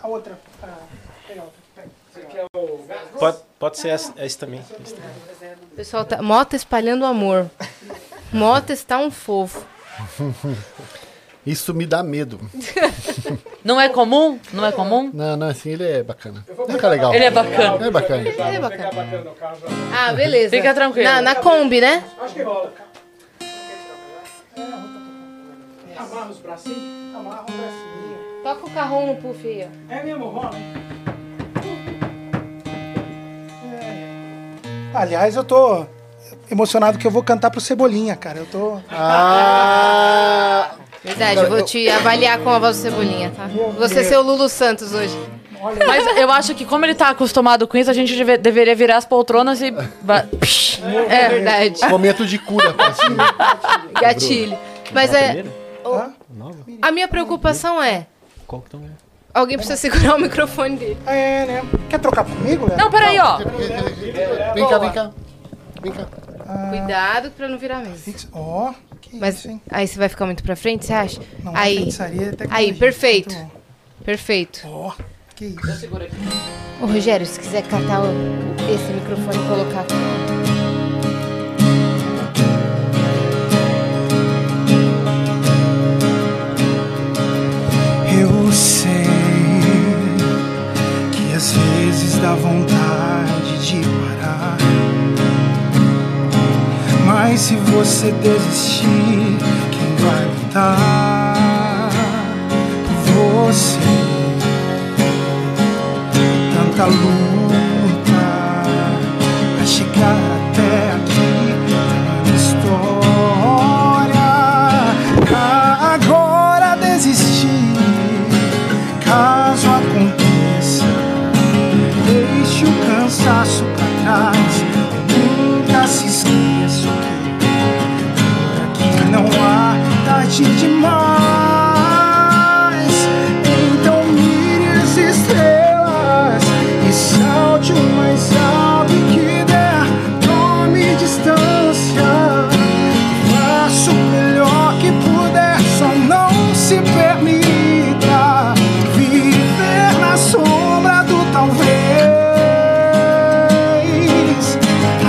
A outra. Ah, pega a outra. Pega. Pega a outra. Pode, pode ser ah, essa, essa também. O pessoal tá... Mota espalhando amor. Mota está um fofo. Isso me dá medo. Não é comum? Não é comum? Não, não, assim, ele é bacana. Fica legal. Ele é bacana. Ele é bacana. Ele é bacana. Ah, beleza. Fica tranquilo. Na, na Kombi, né? Acho que rola. Amarra os bracinhos. Amarra os bracinhos. Toca o carrão no puff aí, ó. É mesmo, rola, hein? Aliás, eu tô emocionado que eu vou cantar pro Cebolinha, cara. Eu tô... Ah... Verdade, eu vou te avaliar com a voz do Cebolinha, tá? Você ser o Lulu Santos hoje. Mas eu acho que como ele tá acostumado com isso, a gente deve, deveria virar as poltronas e... É verdade. Momento de cura. Gatilho. Mas é... A minha preocupação é... Qual que tão é? Alguém precisa segurar o microfone dele. É, né? Quer trocar comigo, né? Não, peraí, ó. Vem cá, vem cá. Vem cá. Cuidado pra não virar mesmo. Ó... Mas isso, aí você vai ficar muito pra frente, você acha? Não, aí, aí perfeito. Perfeito. Ó, oh, que isso. Ô, Rogério, se quiser catar esse microfone e colocar aqui. Eu sei que às vezes dá vontade de parar. Mas se você desistir, quem vai lutar por você? Tanta luta pra chegar até aqui na história. Agora desistir, caso aconteça, deixe o cansaço pra trás. Nunca se esqueça. Não há tarde demais. Então mire as estrelas e salte o mais alto que der. Tome distância e faça o melhor que puder. Só não se permita viver na sombra do talvez.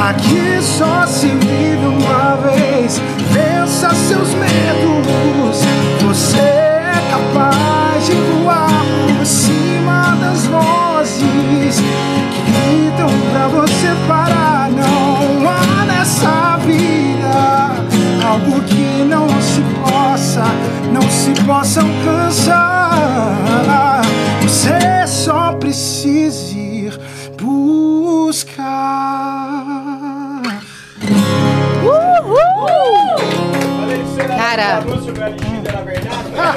Aqui só se vive uma vez. Vença seus medos, você é capaz de voar por cima das vozes que gritam pra você parar. Não há nessa vida algo que não se possa, não se possa alcançar. Você só precisa ir buscar. Uhul! Cara,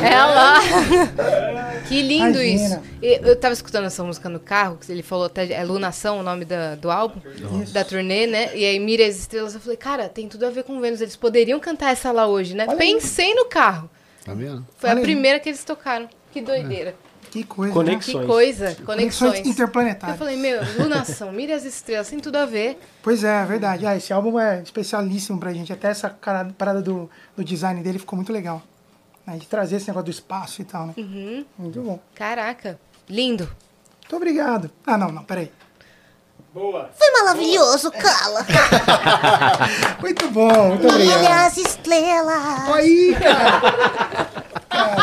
ela. Que lindo isso. Eu tava escutando essa música no carro, que ele falou, é Lunação o nome da, do álbum, isso. da turnê, né? E aí, Mira as Estrelas, eu falei, cara, tem tudo a ver com Vênus, eles poderiam cantar essa lá hoje, né? Olha, pensei aí. No carro. Tá vendo? Foi Olha a primeira aí. Que eles tocaram. Que doideira. Que coisa. Conexões. Que coisa. Conexões. Conexões interplanetárias. Eu falei, meu, Lunação, Mira as Estrelas, tem tudo a ver. Pois é, é verdade. Ah, esse álbum é especialíssimo pra gente. Até essa parada do, do design dele ficou muito legal. Né? De trazer esse negócio do espaço e tal, né? Uhum. Muito bom. Caraca, lindo. Muito obrigado. Ah, não, não, peraí. Boa. Foi maravilhoso, boa. Cala. Muito bom, muito obrigado. Olha as estrelas. Aí, cara. Cara,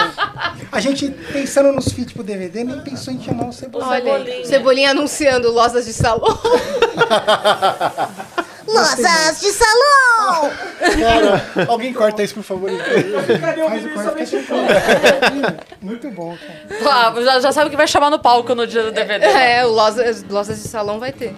a gente pensando nos feats pro D V D, nem pensou em chamar o Cebolinha. Cebolinha. Cebolinha anunciando Losas de Salão. Losas de Salão! Cara, alguém corta isso, por favor. Cadê o muito bom, cara. Ah, já, já sabe que vai chamar no palco no dia do D V D. É, é o Losas, Losas de Salão vai ter.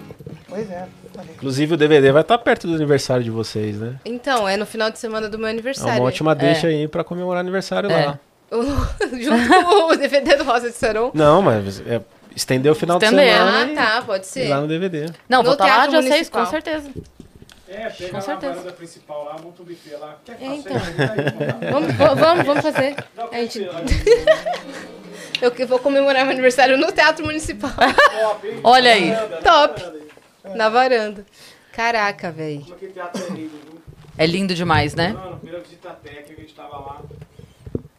Pois é. Inclusive o D V D vai estar perto do aniversário de vocês, né? Então, é no final de semana do meu aniversário. É uma ótima deixa é. aí pra comemorar aniversário é. lá. Junto com o D V D do Rosa de Saron. Não, mas é, estendeu o final Estender. de semana. Ah, tá, pode ser. E lá no D V D. Não, no vou estar lá de vocês, com certeza. É, pega com lá certeza. A varanda principal lá, monta o buffet lá. Quer é, então. Aí, vamos, vamos, vamos fazer. Não, a gente... Eu que vou comemorar meu aniversário no Teatro Municipal. Top, hein? Olha aí. Varanda, top. Na varanda. É. Na varanda. Caraca, velho. Como aquele teatro é lindo, viu? É lindo demais, né? Mano, a primeira visita técnica que a gente tava lá,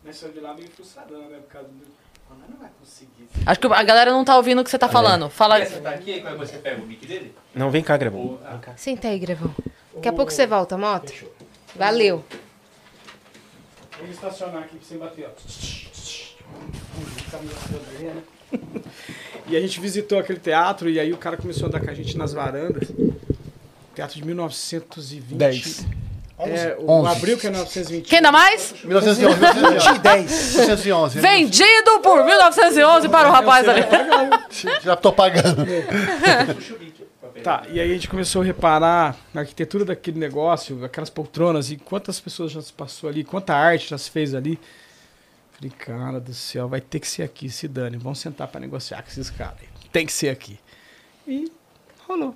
nós saímos de lá meio frustradão, né? Por causa do... Não vai conseguir. Acho que a galera não tá ouvindo o que você tá falando. Fala. Você tá aqui, aí quando você pega o mic dele? Não, vem cá, Grevão. Ah, tá. Senta aí, Grevão. Daqui a pouco você volta, moto. Fechou. Valeu. Vamos estacionar aqui sem bater, ó. E a gente visitou aquele teatro e aí o cara começou a andar com a gente nas varandas. Teatro de mil novecentos e vinte. dez. É, o onze. Abril que é mil novecentos e vinte. Quem dá mais? mil novecentos e onze. Vendido por mil novecentos e onze para o rapaz ali. Já tô pagando. Tá, e aí a gente começou a reparar na arquitetura daquele negócio, aquelas poltronas, e quantas pessoas já se passou ali, quanta arte já se fez ali. Falei, cara do céu, vai ter que ser aqui, se dane. Vamos sentar para negociar com esses caras. Tem que ser aqui. E rolou.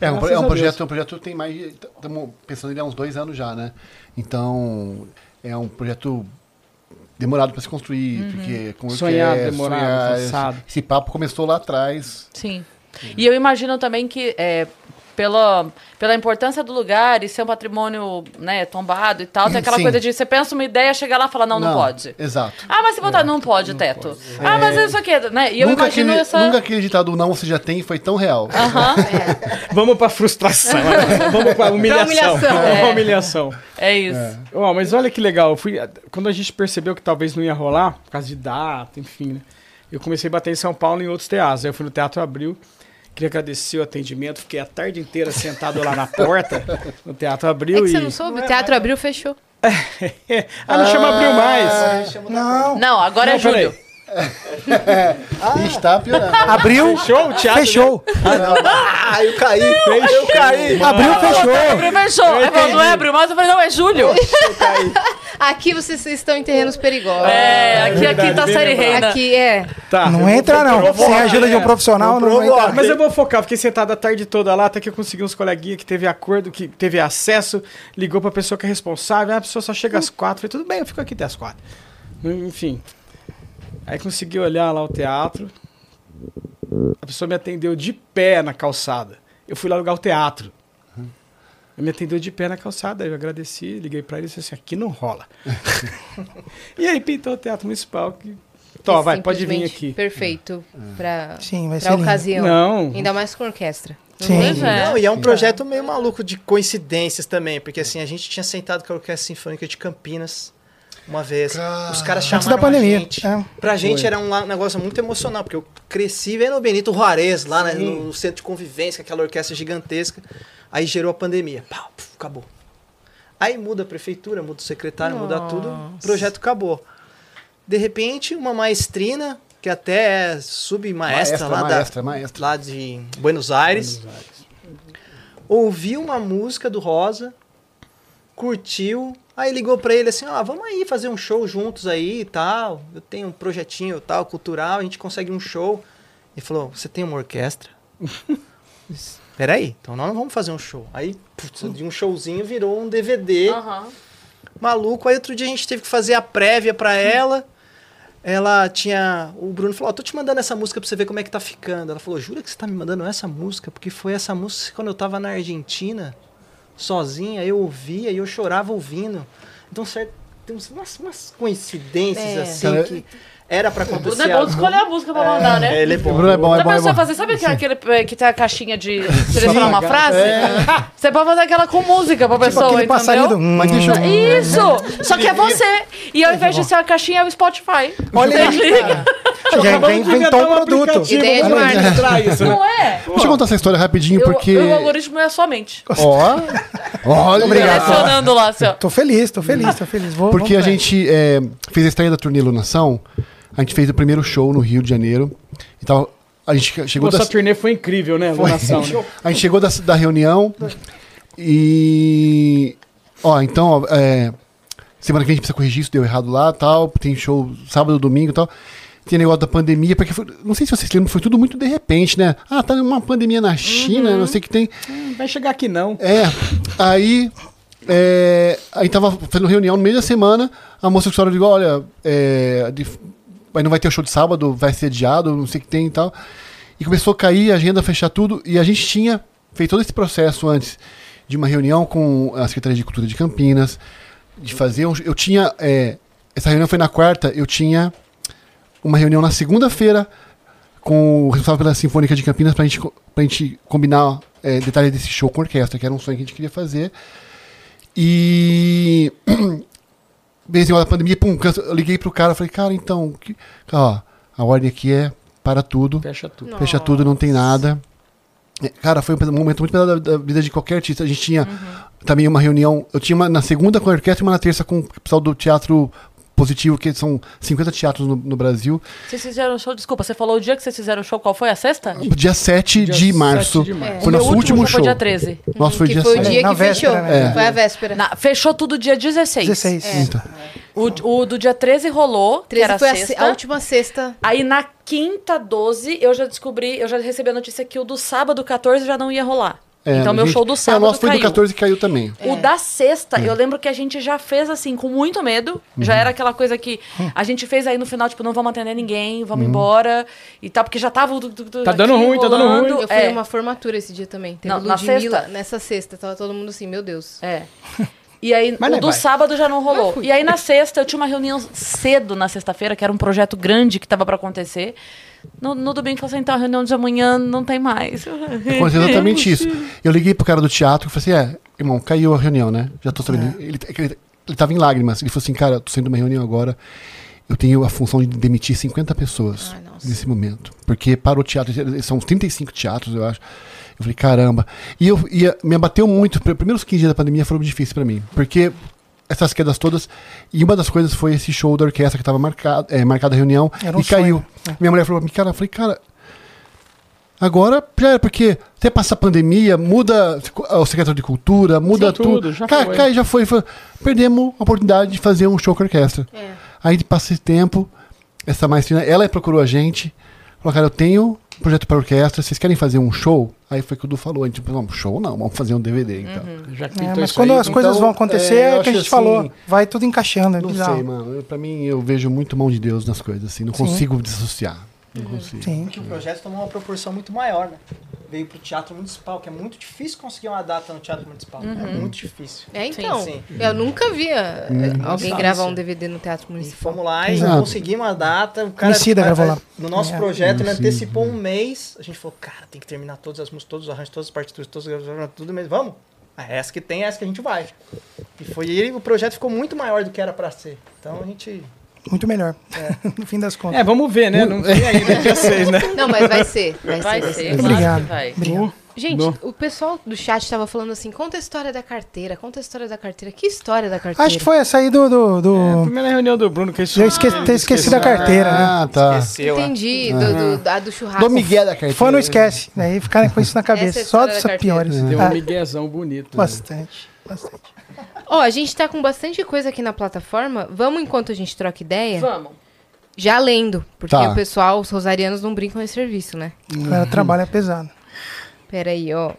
É um, pro, é um projeto, um projeto tem mais, estamos pensando nele há uns dois anos já, né? Então, é um projeto demorado para se construir, uhum. porque... Como sonhado, é, demorado, sonhar, cansado. Esse, esse papo começou lá atrás. Sim. Sim. E eu imagino também que, é, pela, pela importância do lugar e ser um patrimônio, né, tombado e tal, tem aquela Sim. coisa de você pensa uma ideia, chegar lá e falar, não, não, não pode. Exato. Ah, mas se botar, é, não pode, não teto. Pode. Ah, mas é... isso aqui, né? E eu nunca imagino aquele, essa... Nunca aquele ditado, não, você já tem, foi tão real. Uh-huh. É. Vamos pra frustração, vamos pra humilhação. Pra humilhação. É. É. humilhação. É isso. É. Oh, mas olha que legal, eu fui, quando a gente percebeu que talvez não ia rolar, por causa de data, enfim, né? Eu comecei a bater em São Paulo e em outros teatros. Aí eu fui no Teatro Abril, queria agradecer o atendimento, fiquei a tarde inteira sentado lá na porta, no Teatro Abril. É que você e... não soube, o Teatro Abril fechou. Ah, não chama Abril mais. Ah, não. não, agora não, é Júlio. Ah, está piorando. Abril, fechou o teatro. Fechou. Ah, não. ah eu caí. Não, eu caí. Mano. Abril fechou. Abril fechou. Eu falei, não é Abril mais, eu falei, não, é Júlio. Eu caí. Aqui vocês estão em terrenos perigosos. É, aqui, é aqui tá série reina. Aqui é. Tá, não entra não. Sem a ajuda de um profissional, não, não entra. Mas eu vou focar, fiquei sentado a tarde toda lá, até que eu consegui uns coleguinhas que teve acordo, que teve acesso, ligou pra pessoa que é responsável, a pessoa só chega às quatro, falei, tudo bem, eu fico aqui até às quatro. Enfim. Aí consegui olhar lá o teatro, a pessoa me atendeu de pé na calçada. Eu fui lá alugar o teatro. Me atendeu de pé na calçada, eu agradeci, liguei pra ele e disse assim, aqui não rola. E aí pintou o Teatro Municipal, que... Tó, vai, pode vir aqui. Perfeito pra, Sim, vai pra ser ocasião. Não. Ainda mais com orquestra. Sim. Sim. Não, e é um Sim. projeto meio maluco de coincidências também, porque assim, a gente tinha sentado com a Orquestra Sinfônica de Campinas uma vez, Car... os caras chamaram da pandemia. a gente. É. Pra gente Foi. era um negócio muito emocional, porque eu cresci vendo o Benito Juarez lá, né, no centro de convivência, aquela orquestra gigantesca. Aí gerou a pandemia. Pau, puf, acabou. Aí muda a prefeitura, muda o secretário, Nossa. muda tudo. O projeto acabou. De repente, uma maestrina, que até é submaestra maestra, lá, maestra, da, maestra. lá de Buenos Aires, Buenos Aires, ouviu uma música do Rosa, curtiu, aí ligou pra ele assim, ó, vamos aí fazer um show juntos aí e tal. Eu tenho um projetinho tal, cultural, a gente consegue um show. Ele falou, você tem uma orquestra? Peraí, então nós não vamos fazer um show. Aí, putz, de um showzinho virou um D V D. Uhum. Maluco. Aí outro dia a gente teve que fazer a prévia pra ela. Ela tinha... O Bruno falou, ó, oh, tô te mandando essa música pra você ver como é que tá ficando. Ela falou, jura que você tá me mandando essa música? Porque foi essa música quando eu tava na Argentina, sozinha, eu ouvia e eu chorava ouvindo. Então, certo... tem umas, umas coincidências é. assim cara, que... Era pra acontecer. Não é bom escolher a música pra mandar, é, né? Ele é bom. Bruno é bom, é bom, é bom. Fazer, sabe que, aquele que tem a caixinha de selecionar uma frase? É. Você pode fazer aquela com música pra tipo pessoa, entendeu? Hum. Isso! Só que é você. E ao invés de ser a caixinha, é o Spotify. Olha aí, cara. Já inventou um produto. E tem isso. Não é? Deixa eu contar essa história rapidinho, eu, porque... O algoritmo é a sua mente. Ó. Olha. Obrigado. Selecionando lá, seu... Tô feliz, tô feliz, tô feliz. Porque a gente fez a estreia da turnê Lunação. A gente fez o primeiro show no Rio de Janeiro. Então, a gente chegou... Nossa, da... turnê foi incrível, né? Foi. Lunação, né? A gente chegou da, da reunião e... Ó, então, ó, é... semana que vem a gente precisa corrigir isso, deu errado lá, tal. Tem show sábado, domingo e tal. Tem negócio da pandemia, porque foi... não sei se vocês lembram, foi tudo muito de repente, né? Ah, tá uma pandemia na China, uhum. não sei o que tem. Hum, vai chegar aqui não. É, aí... É... Aí tava fazendo reunião no meio da semana, a moça que falou, igual, olha... É... De... Mas não vai ter o show de sábado, vai ser adiado, não sei o que tem e tal. E começou a cair a agenda, fechar tudo. E a gente tinha feito todo esse processo antes de uma reunião com a Secretaria de Cultura de Campinas, de fazer... Um, eu tinha... É, essa reunião foi na quarta. Eu tinha uma reunião na segunda-feira com o responsável pela Sinfônica de Campinas pra gente, pra gente combinar é, detalhes desse show com a orquestra, que era um sonho que a gente queria fazer. E... Bem, a pandemia, pum, eu liguei pro cara, falei, cara, então, que... ó, a ordem aqui é para tudo. Fecha tudo. Nossa. Fecha tudo, não tem nada. Cara, foi um momento muito pesado da vida de qualquer artista. A gente tinha uhum. também uma reunião, eu tinha uma na segunda com a orquestra e uma na terça com o pessoal do Teatro Positivo, que são cinquenta teatros no, no Brasil. Vocês fizeram o show, desculpa, você falou o dia que vocês fizeram o show, qual foi? A sexta? Dia sete dia de março. De março. É. Foi o nosso último, último show. Foi dia treze. Hum, nosso foi que dia foi o dia na que véspera, fechou. Né? É. Foi a véspera. Na, fechou tudo dia dezesseis. dezesseis. É. Então. O, o do dia treze rolou, treze que era foi a, sexta. a última sexta. Aí na quinta, doze, eu já descobri, eu já recebi a notícia que o do sábado, quatorze, já não ia rolar. É, então, meu gente, show do sábado. O nosso foi do quatorze que caiu também. É. O da sexta, é. eu lembro que a gente já fez assim, com muito medo. Uhum. Já era aquela coisa que a gente fez aí no final, tipo, não vamos atender ninguém, vamos uhum. embora. E tal, porque já tava. Do, do, do, tá dando ruim, rolando. tá dando ruim. Eu fui é. numa formatura esse dia também. Teve não, Ludmilla, na sexta. Nessa sexta, tava todo mundo assim, meu Deus. É. E aí, mas o do vai. sábado já não rolou. E aí, na sexta, eu tinha uma reunião cedo na sexta-feira, que era um projeto grande que tava pra acontecer. No, no domingo, eu falei assim, então, a reunião de amanhã não tem mais. Aconteceu exatamente isso. Eu liguei pro cara do teatro e falei assim, é, irmão, caiu a reunião, né? Já tô sabendo. É. Ele, ele, ele tava em lágrimas. Ele falou assim, cara, tô saindo de uma reunião agora, eu tenho a função de demitir cinquenta pessoas Ai, nesse momento. Porque para o teatro, são trinta e cinco teatros, eu acho. Eu falei, caramba. E, eu, e me abateu muito. Os primeiros quinze dias da pandemia foram difíceis pra mim. Porque... essas quedas todas, e uma das coisas foi esse show da orquestra que estava marcado, é, marcada a reunião, um e caiu. É. Minha mulher falou pra mim, cara, eu falei, cara, agora, porque até passar a pandemia, muda o secretário de cultura, muda Sim, tudo. tudo. Já cai, foi. Cai, já foi, foi. Perdemos a oportunidade de fazer um show com a orquestra. É. Aí passa esse tempo, essa maestrina, ela procurou a gente, falou, cara, eu tenho um projeto para orquestra, vocês querem fazer um show? Aí foi o que o Du falou, a gente falou, não, show não, vamos fazer um D V D, então. Uhum. Já é, mas quando aí, as coisas então, vão acontecer, é o que a gente assim, falou, vai tudo encaixando. É não bizarro. sei, mano, eu, pra mim, eu vejo muito mão de Deus nas coisas, assim, não Sim. consigo dissociar, não uhum. consigo. Sim. Porque o projeto tomou uma proporção muito maior, né? Veio pro Teatro Municipal, que é muito difícil conseguir uma data no Teatro Municipal. Uhum. É muito difícil. É, então. Sim, sim. Eu nunca via hum. alguém gravar um D V D no Teatro Municipal. E fomos lá Exato. e conseguimos uma data. O cara Micida gravou lá. No nosso é. projeto, ele antecipou um mês. A gente falou, cara, tem que terminar todas as músicas, todos os arranjos, todas as partituras, todos os gravações, tudo mesmo. Vamos? Ah, essa que tem, essa que a gente vai. E foi aí, o projeto ficou muito maior do que era pra ser. Então a gente... Muito melhor, é. no fim das contas. É, vamos ver, né? Não tem ainda dia seis, né? Não, mas vai ser. Vai, vai ser. ser. Obrigado. Vai. Obrigado. Gente, Bom. o pessoal do chat estava falando assim, conta a história da carteira, conta a história da carteira. Que história da carteira? Acho que foi essa aí do... do, do... É, a primeira reunião do Bruno, que eu esque... ah, ter esquecido a carteira, né? Ah, tá. Esqueceu, Entendi, ah. do, do, do, a do churrasco. Do migué da carteira. Foi, não esquece. Daí né? ficaram com isso na cabeça. Só dos piores. Tem um miguezão bonito. Bastante, né? bastante. Ó, oh, a gente tá com bastante coisa aqui na plataforma. Vamos enquanto a gente troca ideia? Vamos. Já lendo, porque tá. o pessoal, os rosarianos não brincam nesse serviço, né? O cara uhum. trabalha pesado. Peraí, ó.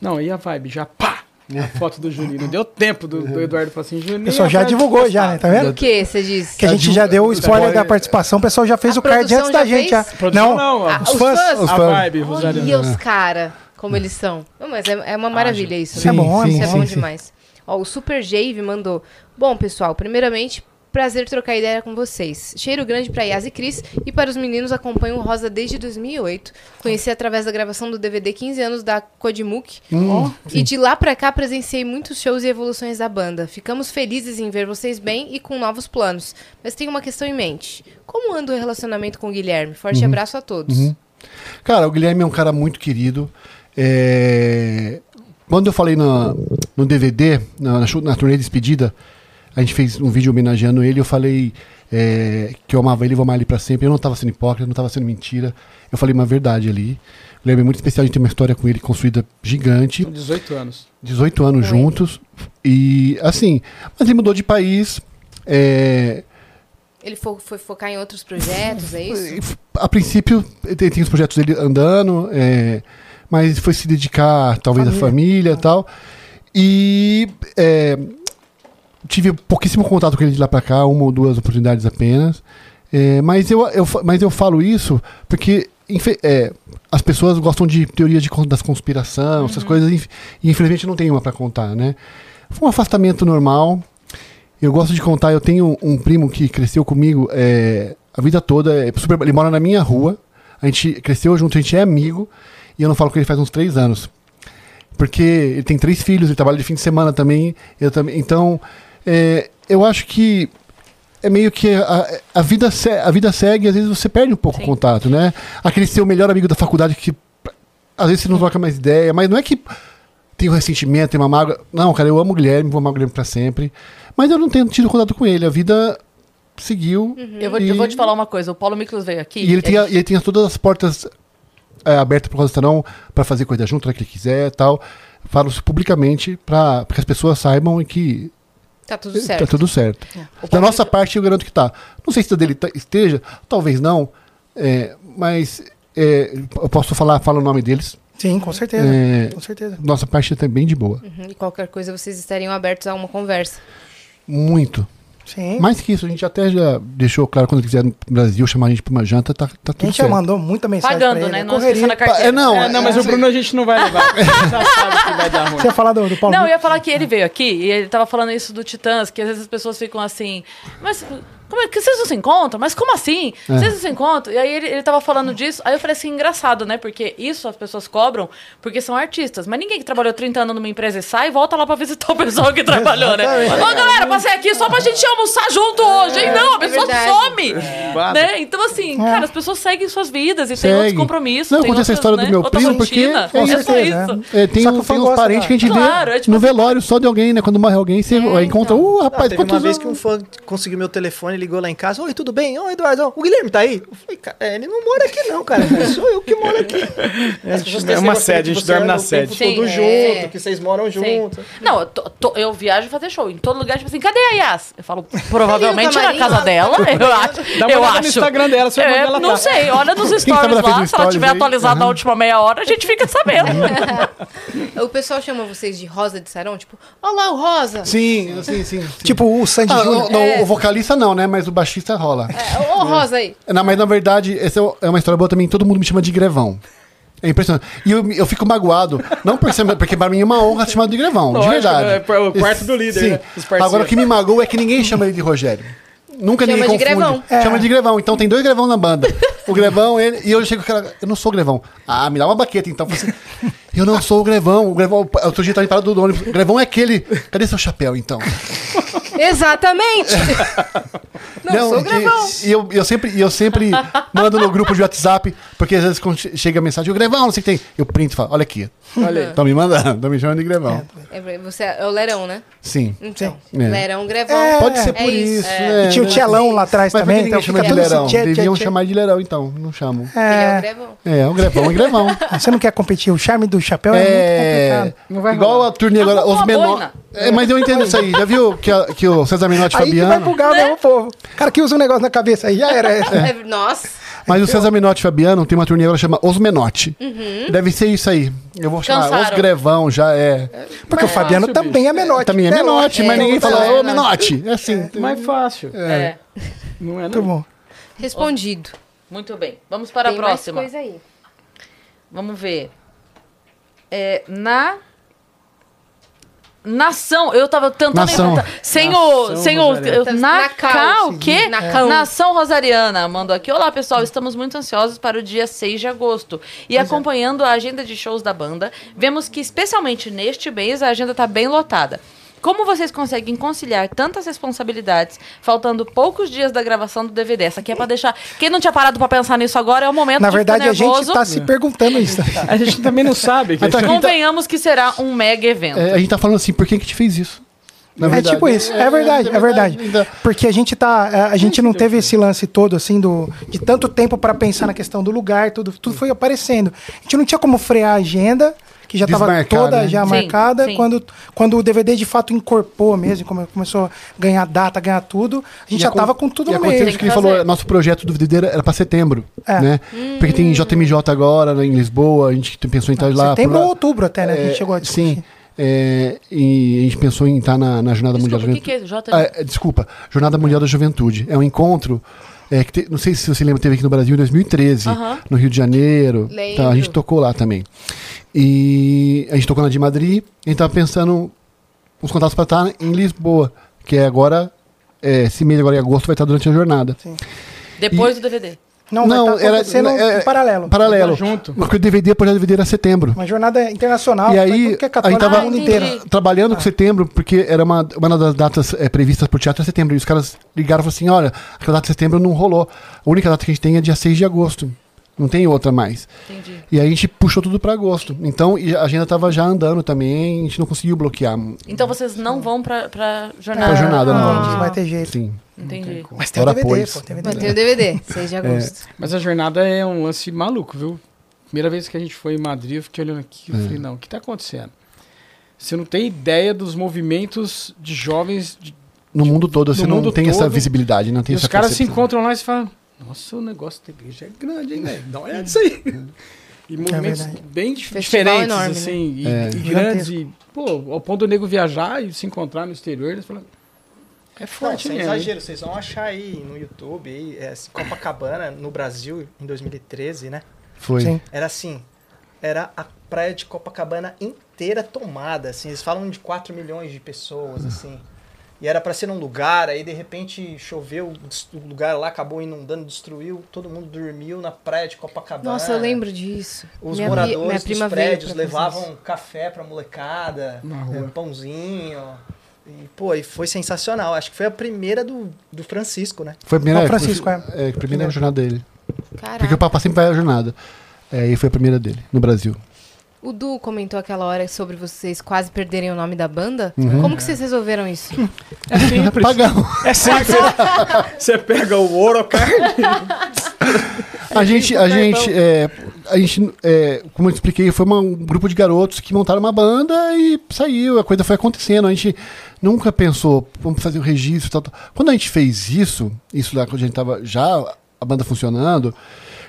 Não, e a vibe? Já pá! A foto do Juninho. Não deu tempo do, do Eduardo falar assim, Juninho. O pessoal já divulgou, postar. já, né? Tá vendo? O que você disse? Que a gente já deu o spoiler da participação. O pessoal já fez a o card antes da gente. A... Não, não a, os, os fãs. fãs. Os fãs. A vibe, rosarianos. Olha os caras, como eles são. Não, mas é, é uma maravilha ah, isso, né? Sim, é bom, sim, é bom, sim, é bom sim, demais. Sim. Ó, o Super Jave mandou: bom, pessoal, primeiramente, prazer trocar ideia com vocês. Cheiro grande para Yas e Cris e para os meninos, acompanho o Rosa desde dois mil e oito. Conheci através da gravação do D V D quinze anos da Codimuk. Hum, e de lá para cá presenciei muitos shows e evoluções da banda. Ficamos felizes em ver vocês bem e com novos planos. Mas tenho uma questão em mente. Como anda o relacionamento com o Guilherme? Forte uhum. abraço a todos. Uhum. Cara, o Guilherme é um cara muito querido. É... Quando eu falei na, no D V D, na, na turnê de despedida, a gente fez um vídeo homenageando ele, eu falei é, que eu amava ele, vou amar ele pra sempre. Eu não tava sendo hipócrita, não tava sendo mentira. Eu falei uma verdade ali. O Guilherme é muito especial, a gente tem uma história com ele construída gigante. São dezoito anos. dezoito anos é. juntos. E assim, mas ele mudou de país. É... Ele foi, foi focar em outros projetos, é isso? A princípio, tem, tem os projetos dele andando, é... mas foi se dedicar talvez à família e tal. E... É... Tive pouquíssimo contato com ele de lá pra cá, uma ou duas oportunidades apenas. É, mas, eu, eu, mas eu falo isso porque é, as pessoas gostam de teorias de, das conspiração, uhum. essas coisas, e, e infelizmente não tem uma pra contar, né? Foi um afastamento normal. Eu gosto de contar, eu tenho um primo que cresceu comigo é, a vida toda, é super, ele mora na minha rua, a gente cresceu junto, a gente é amigo, e eu não falo com ele faz uns três anos. Porque ele tem três filhos, ele trabalha de fim de semana também, eu também então... É, eu acho que é meio que a, a, vida se, a vida segue e às vezes você perde um pouco Sim. o contato, né? Aquele seu melhor amigo da faculdade que às vezes você não troca mais ideia, mas não é que tem um ressentimento, tem uma mágoa. Não, cara, eu amo o Guilherme, vou amar o Guilherme pra sempre. Mas eu não tenho tido contato com ele, a vida seguiu. Uhum. E... Eu, vou, eu vou te falar uma coisa, o Paulo Miklos veio aqui... E ele, tem, ele... ele tinha todas as portas é, abertas pro Rosa de Saron pra fazer coisa junto, né, que ele quiser e tal. Falo isso publicamente pra, pra que as pessoas saibam que... Tá tudo certo. Tá tudo certo. É. Da nossa parte, eu garanto que tá. Não sei se a dele esteja, talvez não, é, mas é, eu posso falar, fala o nome deles. Sim, com certeza. É, com certeza. Nossa parte tá bem de boa. Uhum, e qualquer coisa vocês estariam abertos a uma conversa. Muito. Sim. Mais que isso, a gente até já deixou claro, quando quiser no Brasil chamar a gente pra uma janta, tá, tá tudo certo. A gente certo. já mandou muita mensagem pagando, pra ele, né? Correria. Na é, não, é, não, mas é, o Bruno a gente não vai levar. Já sabe que vai dar ruim. Você ia falar do, do Paulo? Não, eu ia falar que ele veio aqui e ele tava falando isso do Titãs, que às vezes as pessoas ficam assim, mas... Como é que vocês não se encontram? Mas como assim? É. Vocês não se encontram? E aí ele, ele tava falando disso, aí eu falei assim, engraçado, né? Porque isso as pessoas cobram, porque são artistas. Mas ninguém que trabalhou trinta anos numa empresa e sai, volta lá pra visitar o pessoal que trabalhou, né? Ô, galera, passei aqui só pra gente almoçar junto hoje, hein? Não, a pessoa é some, é. né? Então, assim, é. cara, as pessoas seguem suas vidas e Segue. tem outros compromissos. Não, eu contei essa história né? do meu primo, rotina, porque... É, é só isso. É, tem só um, tem uns parentes que a gente claro, vê é, tipo, no velório só de alguém, né? Quando morre alguém, você hum, encontra... Uh, rapaz, quantos anos? Teve uma vez que um fã conseguiu meu telefone, ligou lá em casa, oi, tudo bem? Oi, Eduardo, o Guilherme tá aí? Eu falei, cara, ele não mora aqui não, cara, sou eu que moro aqui. As pessoas é uma sede, a gente dorme na sede. Sim, tudo é. junto, que vocês moram junto. Não, eu, tô, tô, eu viajo fazer show, em todo lugar, tipo assim, cadê a Yas? Eu falo, provavelmente na casa dela, eu acho. Dá uma eu olhada acho. no Instagram dela, se eu é, ela Não tá. sei, olha nos stories lá, se stories ela tiver aí? atualizada uhum. na última meia hora, a gente fica sabendo. O pessoal chama vocês de Rosa de Saron, tipo, olha lá o Rosa. Sim, sim, sim. Tipo o Sandy Júnior. O vocalista não, né? Mas o baixista rola. É, ô, Rosa aí. Não, mas na verdade, essa é uma história boa também. Todo mundo me chama de Grevão. É impressionante. E eu, eu fico magoado. Não por ser, porque pra mim é uma honra ser chamado de Grevão. Lógico, de verdade. É o quarto do líder, Sim. né? Agora o que me magoa é que ninguém chama ele de Rogério. Nunca chama ninguém confunde. Chama de Grevão. É. Chama de Grevão. Então tem dois Grevão na banda. O Grevão, ele... E eu chego com aquela... Eu não sou o Grevão. Ah, me dá uma baqueta, então. Você... Eu não sou o Grevão. O Grevão... Outro dia eu tava em parada do ônibus. O Grevão é aquele... Cadê seu chapéu, então? Exatamente! Não, não sou o Grevão. E eu, eu sempre, eu sempre mando no grupo de WhatsApp, porque às vezes quando chega a mensagem, o Grevão, não sei o que tem. Eu printo e falo, olha aqui. Olha aí. Tô me mandando, tô me chamando de Grevão. É, você é o Lerão, né? Sim. Então, é. Lerão, Grevão. É, pode ser é por isso. isso é. É, e tinha o Tchelão lá atrás mas também. Então chama de Lerão. Tchê, Deviam tchê, tchê. chamar de Lerão, então. Não chamam. É, ele é o Grevão. É, o Grevão é Grevão. Você não quer competir. O charme do chapéu é, é muito complicado. Não vai Igual rolar. a turnê agora, os menores. É, mas eu entendo isso aí. Já viu que, a, que o César Menotti e Fabiano... Aí que vai bugar né? o povo. Cara, que usa um negócio na cabeça aí, já era essa. É. Nossa. Mas o César Menotti e Fabiano tem uma turnê agora que chama Os Menotti. Uhum. Deve ser isso aí. Eu vou Cansaram. chamar Os Grevão, já é. é Porque o Fabiano fácil, também bicho. é Menotti. Também é Menotti, é, mas ninguém fala, ô, é Menotti. É assim. É. Tem... Mais fácil. É. é. Não é, não. Muito bom. Respondido. Muito bem. Vamos para tem a próxima. Mais coisa aí. Vamos ver. É, na... Nação, eu tava tentando inventar. Senhor, senhor, Nacau, o quê? Nacau. Nação Rosariana mandou aqui. Olá, pessoal, estamos muito ansiosos para o dia seis de agosto. E pois acompanhando é. a agenda de shows da banda, vemos que, especialmente neste mês, a agenda tá bem lotada. Como vocês conseguem conciliar tantas responsabilidades, faltando poucos dias da gravação do D V D? Essa aqui é pra deixar... Quem não tinha parado pra pensar nisso agora é o momento de ficar nervoso. Na verdade, a gente tá se perguntando isso. A gente também não sabe. Que gente... Convenhamos que será um mega evento. É, a gente tá falando assim, por que que te fez isso? Na verdade, é tipo isso, é, é verdade, é verdade. É verdade. Porque a gente tá, a gente não teve esse lance todo, assim, do, de tanto tempo pra pensar na questão do lugar, tudo, tudo foi aparecendo. A gente não tinha como frear a agenda... que já estava toda né? já sim, marcada, sim. Quando, quando o D V D de fato incorporou mesmo, come, começou a ganhar data, ganhar tudo, a gente e já estava com tudo no meio. Que ele falou, nosso projeto do D V D era para setembro, é. né? Hum. Porque tem J M J agora, né, em Lisboa, a gente pensou em estar lá... Setembro pra... ou outubro até, né? É, a gente chegou a discutir. Sim. É, e a gente pensou em estar na, na Jornada desculpa, Mundial da Juventude. Que que é? J... ah, desculpa, Jornada Mundial da Juventude. É um encontro... É, que te, não sei se você lembra, teve aqui no Brasil em dois mil e treze, uhum. no Rio de Janeiro. Tá, a gente tocou lá também. E a gente tocou na de Madrid. A gente tava pensando os contatos para estar em Lisboa, que é agora, é, esse mês agora em agosto vai estar durante a jornada. Sim. Depois e, do D V D. Não, não vai era sendo é, paralelo. Paralelo. Junto. Porque o D V D, o projeto do D V D era setembro. Uma jornada internacional. E aí que é a gente tava ah, trabalhando ah. com setembro, porque era uma, uma das datas é, previstas pro teatro é setembro. E os caras ligaram e falaram assim, olha, aquela data de setembro não rolou. A única data que a gente tem é dia seis de agosto. Não tem outra mais. Entendi. E aí a gente puxou tudo para agosto. Então a agenda tava já andando também, a gente não conseguiu bloquear. Então vocês não vão pra, pra jornada? Pra jornada, não. Ah, não vai ter jeito. Sim. Entendi. Mas tem o D V D, pô, tem o D V D. Mas tem o D V D, seis de agosto. É. Mas a jornada é um lance maluco, viu? Primeira vez que a gente foi em Madrid, eu fiquei olhando aqui e é. falei, não, o que tá acontecendo? Você não tem ideia dos movimentos de jovens... De, no de, mundo todo, você mundo não tem todo, essa visibilidade, não tem essa percepção. Os caras se encontram lá e falam... Nossa, o negócio da igreja é grande, hein, velho? Dá uma olhada nisso aí. E movimentos é bem festival diferentes, enorme, assim, né? e, é. e grandes. E, pô, ao ponto do nego viajar e se encontrar no exterior, eles falam... É forte, né? Sem exagero, vocês vão achar aí no YouTube, aí, é, Copacabana, no Brasil, em dois mil e treze, né? Foi. Sim. Era assim, era a praia de Copacabana inteira tomada, assim. Eles falam de quatro milhões de pessoas, assim. E era pra ser num lugar, aí de repente choveu, o lugar lá acabou inundando, destruiu, todo mundo dormiu na praia de Copacabana. Nossa, eu lembro disso. Os minha moradores dos prédios levavam café pra molecada, um pãozinho... E, pô, e foi sensacional. Acho que foi a primeira do, do Francisco, né? Foi a primeira, não, Francisco, é, é, é, a primeira é. jornada dele. Caraca. Porque o Papa sempre vai à jornada. É, e foi a primeira dele, no Brasil. O Du comentou aquela hora sobre vocês quase perderem o nome da banda. Uhum. Como que vocês resolveram isso? É simples. Pagão. É simples. Você pega o ouro, cara. A gente, a gente, é, a gente é, como eu expliquei, foi uma, um grupo de garotos que montaram uma banda e saiu, a coisa foi acontecendo. A gente nunca pensou, vamos fazer o registro, tal, tal. Quando a gente fez isso, isso lá, quando a gente tava já, a banda funcionando...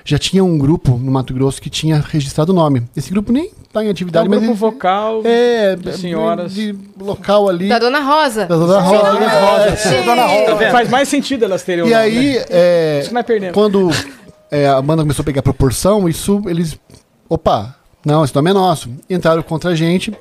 Já tinha um grupo no Mato Grosso que tinha registrado o nome. Esse grupo nem tá em atividade, mas... É um grupo mas vocal, é, de senhoras. De local ali. Da Dona Rosa. Da Dona Rosa. Dona Rosa. É, Dona Rosa. É. Faz mais sentido elas terem o nome. E aí, né? é, é quando é, a banda começou a pegar proporção, isso, eles... Opa, não, esse nome é nosso. Entraram contra a gente.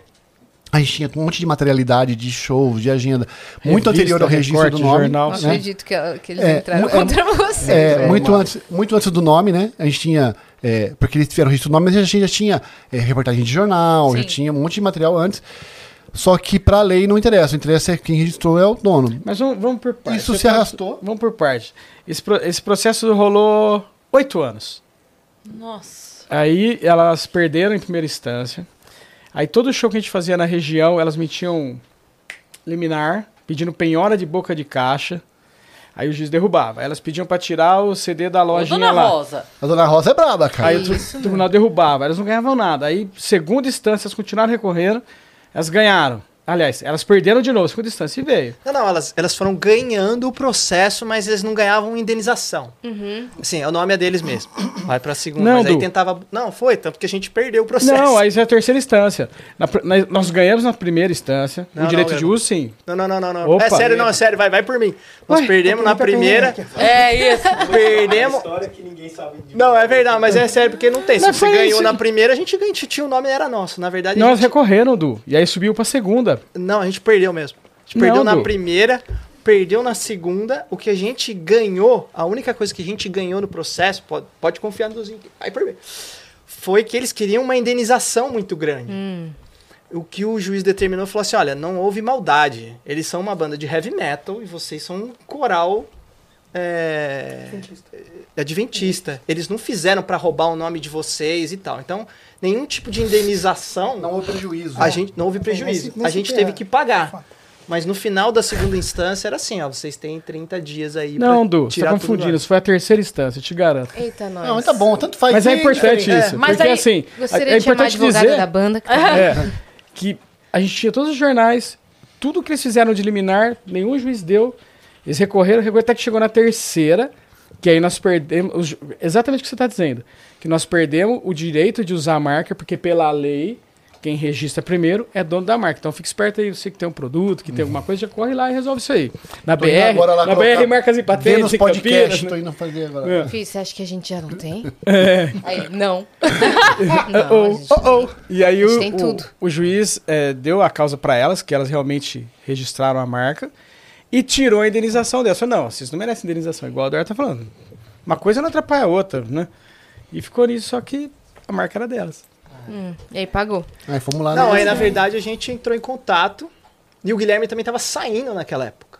A gente tinha um monte de materialidade, de shows, de agenda. Revista, muito anterior ao registro recorte, do nome. Jornal, não né? acredito que, que eles é, entraram é, contra vocês. É, é, muito, antes, muito antes do nome, né? A gente tinha... É, porque eles tiveram registro do nome, mas a gente já tinha é, reportagem de jornal, sim, já tinha um monte de material antes. Só que pra lei não interessa. O interesse é quem registrou é o dono. Mas vamos, vamos por parte. Isso Você se arrastou. Tá, vamos por parte. Esse, pro, esse processo rolou oito anos. Nossa. Aí elas perderam em primeira instância. Aí todo show que a gente fazia na região, elas metiam liminar, pedindo penhora de boca de caixa. Aí o juiz derrubava. Elas pediam pra tirar o C D da lojinha Dona lá. Rosa. A Dona Rosa é braba, cara. Aí o Isso, tribunal mano. derrubava. Elas não ganhavam nada. Aí, segunda instância, elas continuaram recorrendo. Elas ganharam. Aliás, elas perderam de novo, segunda instância, e veio. Não, não, elas, elas foram ganhando o processo, mas eles não ganhavam indenização. Uhum. Assim, o nome é deles mesmo. Vai pra segunda, não, mas Du. aí tentava... Não, foi, tanto que a gente perdeu o processo. Não, aí já é a terceira instância. Na, na, nós ganhamos na primeira instância, não, o não, direito não, de uso, sim. Não, não, não, não. não. Opa, é sério, não, é sério, vai, vai por mim. Nós Ué, perdemos na primeira... É isso. Perdemos... É história que ninguém sabe de não, é verdade, mas é sério, porque não tem. Se não, você ganhou isso. na primeira, a gente tinha o nome, era nosso, na verdade. Nós gente... recorreram, Du, e aí subiu pra segunda. ganhou? Não, a gente perdeu mesmo. A gente perdeu na primeira, perdeu na segunda. O que a gente ganhou, a única coisa que a gente ganhou no processo, pode, pode confiar nos... Aí por mim, foi que eles queriam uma indenização muito grande. Hum. O que o juiz determinou, falou assim, olha, não houve maldade. Eles são uma banda de heavy metal e vocês são um coral... É... Adventista. Adventista. Eles não fizeram pra roubar o nome de vocês e tal. Então, nenhum tipo de indenização... Não houve prejuízo. A né? gente, não houve prejuízo. A gente teve que pagar. Mas no final da segunda instância era assim, ó, vocês têm trinta dias aí não, pra Du, tirar tudo. Não, Du, você tá confundindo. Isso foi a terceira instância, te garanto. Eita, nós. Não, tá bom, tanto faz. Mas é importante é. isso. Mas porque aí, assim, é importante dizer da banda, que, é, que a gente tinha todos os jornais, tudo que eles fizeram de liminar, nenhum juiz deu... Eles recorreram, recorreram, até que chegou na terceira, que aí nós perdemos... Exatamente o que você está dizendo. Que nós perdemos o direito de usar a marca, porque pela lei, quem registra primeiro é dono da marca. Então fica esperto aí, você que tem um produto, que uhum. tem alguma coisa, já corre lá e resolve isso aí. Na tô B R, lá na B R marcas e patentes, em podcast, Campinas, né? Tô indo fazer agora. É. Fih, você acha que a gente já não tem? É. Aí, não. não oh, oh, oh. E aí o, tem tudo. O, o juiz é, deu a causa para elas, que elas realmente registraram a marca. E tirou a indenização dela. Falei, não, vocês não merecem indenização, igual a Eduardo tá falando. Uma coisa não atrapalha a outra, né? E ficou nisso, só que a marca era delas. Hum, e aí pagou. Aí fomos lá. Não, aí na verdade a gente entrou em contato e o Guilherme também tava saindo naquela época.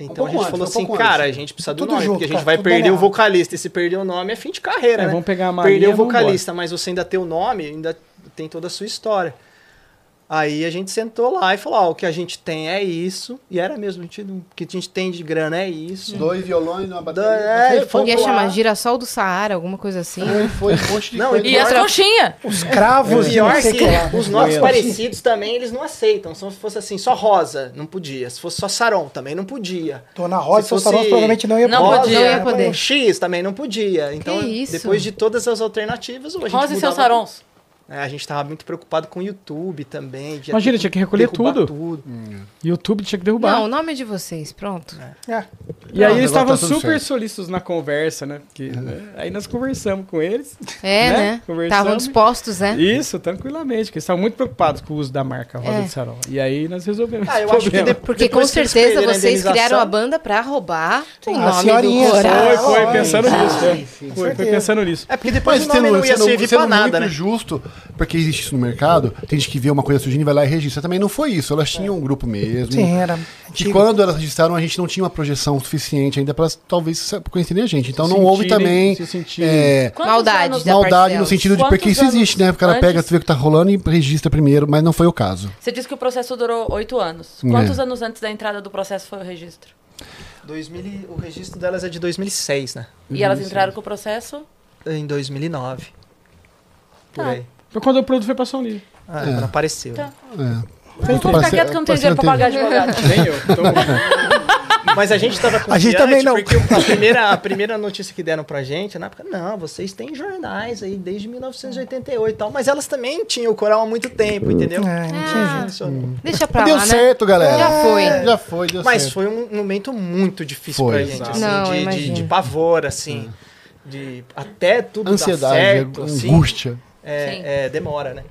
Então a gente falou assim, cara, a gente precisa do nome, porque a gente vai perder o vocalista. E se perder o nome é fim de carreira, né? Vamos pegar a Maria, perdeu o vocalista, mas você ainda tem o nome, ainda tem toda a sua história. Aí a gente sentou lá e falou, ó, o que a gente tem é isso. E era mesmo, o que a gente tem de grana é isso. Dois violões, uma bateria. É, é, ia chamar Girassol do Saara, alguma coisa assim. É, foi um monte de não, coisa. E as trouxinhas. Os cravos. Pior que, que é. Os nomes parecidos também, eles não aceitam. Se fosse assim, só Rosa, não podia. Se fosse só Saron, também não podia. Dona Rosa, se fosse... Saron provavelmente não ia poder. Não podia, não ia poder. X também não podia. Então, que isso? Depois de todas as alternativas, hoje a gente Rosa e seus Sarons. É, a gente tava muito preocupado com o YouTube também. Imagina, tinha que recolher tudo. tudo. Hum. YouTube tinha que derrubar. Não, o nome de vocês, pronto. É. É. E não, aí eles estavam tá super solícitos na conversa, né? Porque, uhum. né? Aí nós conversamos com eles. É, né? Estavam dispostos, né? Isso, tranquilamente. Porque eles estavam muito preocupados com o uso da marca Roda é. de Saron. E aí nós resolvemos ah, eu acho que de, Porque com certeza vocês a criaram a banda pra roubar o nome do coral. Foi, foi pensando Ai, nisso. Né? Foi, foi, foi pensando nisso. É porque depois o nome não ia servir pra nada, né? Justo. Porque existe isso no mercado, tem gente que vê uma coisa surgindo e vai lá e registra. Também não foi isso, elas tinham um grupo mesmo. Sim, era. E quando elas registraram, a gente não tinha uma projeção suficiente ainda para talvez conhecerem a gente. Então se não sentirem, houve também se é, maldade. Da maldade no sentido Quantos de porque isso existe, né? O cara antes... pega, você vê o que tá rolando e registra primeiro, mas não foi o caso. Você disse que o processo durou oito anos. Quantos é. anos antes da entrada do processo foi o registro? dois mil, o registro delas é de dois mil e seis, né? E elas entraram com o processo? Em dois mil e nove. Por ah. aí. Foi quando o produto foi pra São Livre. Ah, é. não apareceu. Tá. É. Eu vou ficar quieto que eu não tenho dinheiro pra pagar advogado. Nem eu. Tô... Mas a gente tava confiante, a gente também não. Porque a primeira, a primeira notícia que deram pra gente, na época, não, vocês têm jornais aí desde mil novecentos e oitenta e oito e tal, mas elas também tinham o coral há muito tempo, entendeu? É, não tinha jeito. Ah, deixa pra lá, deu né? certo, galera. Já foi. É, já foi, deu mas certo. Foi um momento muito difícil foi, pra gente, assim, não, de, de, de pavor, assim, é. de até tudo ansiedade, dar certo. Ansiedade, angústia. Assim, É, é, demora, né?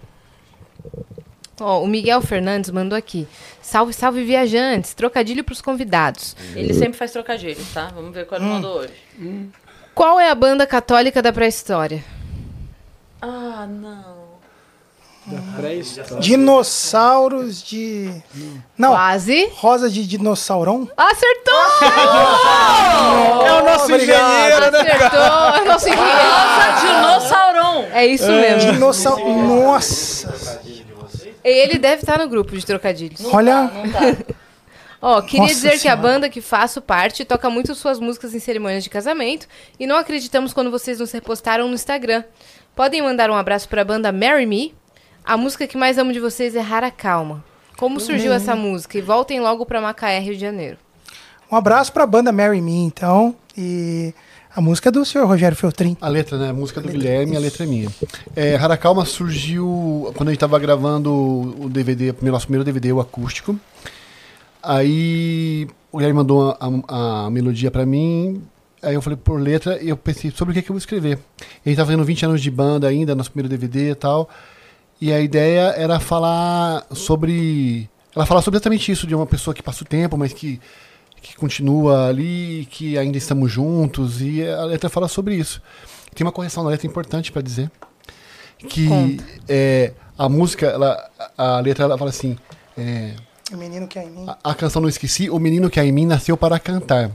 Ó, o Miguel Fernandes mandou aqui. Salve, salve, viajantes. Trocadilho pros convidados. Ele sempre faz trocadilho, tá? Vamos ver qual hum. ele mandou hoje. Hum. Qual é a banda católica da pré-história? Ah, não. Da pré-história. Dinossauros de... Não. Quase. Rosa de Dinossaurão. Acertou! Oh! É o nosso engenheiro, né? Acertou. É o nosso engenheiro. Rosa de Dinossaurão. É isso mesmo. Dinossauro. Nossa. Ele deve estar no grupo de trocadilhos. Não Olha. Tá, não tá. Ó, queria Nossa dizer senhora. que a banda que faço parte toca muito suas músicas em cerimônias de casamento e não acreditamos quando vocês nos repostaram no Instagram. Podem mandar um abraço para a banda Marry Me. A música que mais amo de vocês é Rara Calma. Como surgiu uhum. essa música? E voltem logo para Macaé, Rio de Janeiro. Um abraço para a banda Marry Me, então. E a música é do senhor Rogério Feltrin. A letra, né? A música a do letra. Guilherme, a letra é minha. É, Rara Calma surgiu quando a gente estava gravando o D V D, o nosso primeiro D V D, o acústico. Aí o Guilherme mandou a, a, a melodia para mim. Aí eu falei por letra e eu pensei sobre o que, é que eu vou escrever. Ele estava fazendo vinte anos de banda ainda, nosso primeiro D V D e tal. E a ideia era falar sobre Ela fala sobre exatamente isso, de uma pessoa que passa o tempo, mas que, que continua ali, que ainda estamos juntos, e a letra fala sobre isso. Tem uma correção na letra importante para dizer, que é, a música, ela, a letra ela fala assim... É, o menino que é em mim. A, a canção Não Esqueci, o menino que é em mim nasceu para cantar.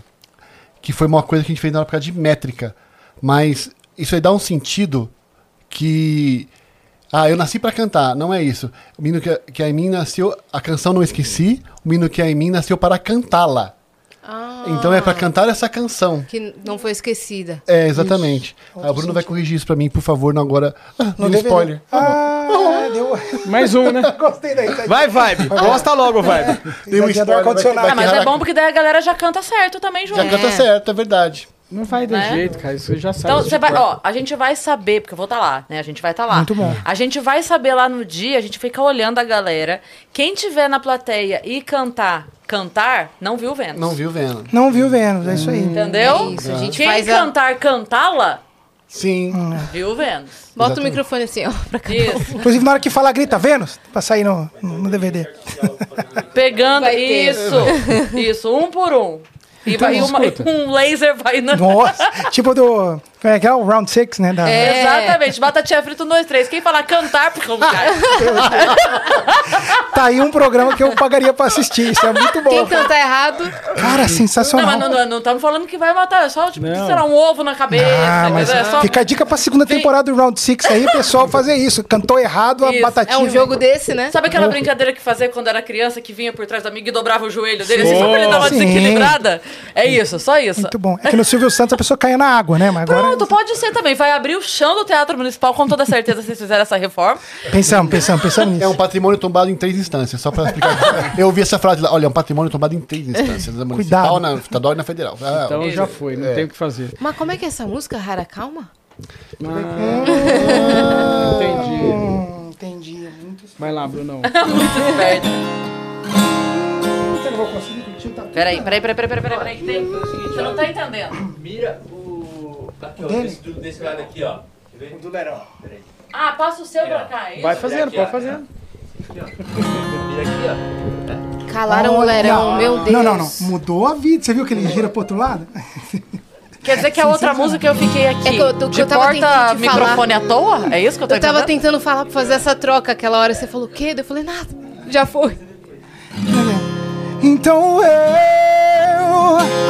Que foi uma coisa que a gente fez na época de métrica. Mas isso aí dá um sentido que... Ah, eu nasci pra cantar, não é isso. O menino que, que é em mim nasceu... A canção Não Esqueci, o menino que é em mim nasceu para cantá-la. Ah, então é pra cantar essa canção. Que não foi esquecida. É, exatamente. Ixi, a Bruna vai corrigir isso pra mim, por favor, não agora. Ah, não deu spoiler. Ah, ah, deu... Mais um, né? Gostei daí. Tá... Vai, vibe. Gosta logo, vibe. É, deu um spoiler. Vai, vai, vai ah, mas é bom porque daí a galera já canta certo também, João. Já é. canta certo, é verdade. Não vai ter né? jeito, cara. Isso já sabe. Então, você vai, ó, a gente vai saber, porque eu vou estar tá lá, né? A gente vai estar tá lá. Muito bom. A gente vai saber lá no dia, a gente fica olhando a galera. Quem tiver na plateia e cantar, cantar, não viu Vênus. Não viu Vênus. Não viu Vênus, é hum. isso aí. Entendeu? É isso, a gente Quem faz cantar, a... cantá-la, sim. Hum. Viu Vênus. Bota Exatamente. o microfone assim, ó, pra cá. Isso. Inclusive, na hora que falar, grita Vênus, pra sair no, no D V D. Pegando isso. Isso, um por um. E então, vai uma, um laser vai na... Nossa, tipo do... Como é que é? O round six, né? Da... É. Exatamente. Batatinha frita, um, dois, três. Quem falar cantar... Tá aí um programa que eu pagaria pra assistir. Isso é muito bom. Quem cantar errado... Cara, sensacional. Não, mas não, não, não estamos falando que vai matar. É só, tipo, será um ovo na cabeça. Não, mas é só... Fica a dica pra segunda temporada do round six aí, pessoal, fazer isso. Cantou errado, isso. a batatinha... É um jogo desse, né? Sabe aquela brincadeira que fazia quando era criança, que vinha por trás do amigo e dobrava o joelho dele, assim, só pra ele dar uma Sim. desequilibrada? É isso, só isso. Muito bom. É que no Silvio Santos a pessoa caia na água, né? Mas agora... Pronto, pode ser também. Vai abrir o chão do Teatro Municipal, com toda certeza, se vocês fizerem essa reforma. Pensamos, pensamos, pensamos nisso. É um patrimônio tombado em três instâncias, só pra explicar. Eu ouvi essa frase lá, olha, é um patrimônio tombado em três instâncias. Na municipal, na estadual e na federal. Ah, então é. já foi, não é. tem o que fazer. Mas como é que é essa música, Rara Calma? Ah, ah, entendi. Hum, entendi, é muito esperto. Vai lá, Brunão. Muito esperto. Você não vai conseguir curtir o tapete? Peraí, peraí, peraí, peraí, peraí, peraí, que tem... Você não tá entendendo. Mira o... Aqui, ó, esse, desse lado aqui, ó. O do Lerão. Ah, passa o seu é, pra cá, é isso? Vai fazendo, aqui, pode fazendo. Aqui, ó. Aqui, ó. Calaram oh, o Lerão, não, meu Deus. Não, não, não. Mudou a vida. Você viu que ele gira pro outro lado? Quer dizer que a outra música eu fiquei aqui. É que eu, tô, que eu tava porta, tentando te microfone falar. à toa? É isso que eu tô Eu tava entendendo? tentando falar pra fazer essa troca aquela hora. Você falou o quê? Eu falei, nada. Já foi. Então eu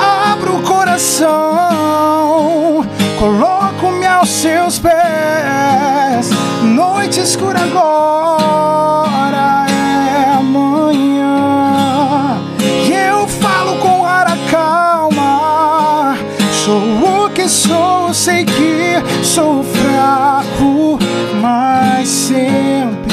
abro o coração, coloco-me aos seus pés. Noite escura agora é amanhã. E eu falo com rara calma. Sou o que sou, sei que sou fraco, mas sempre.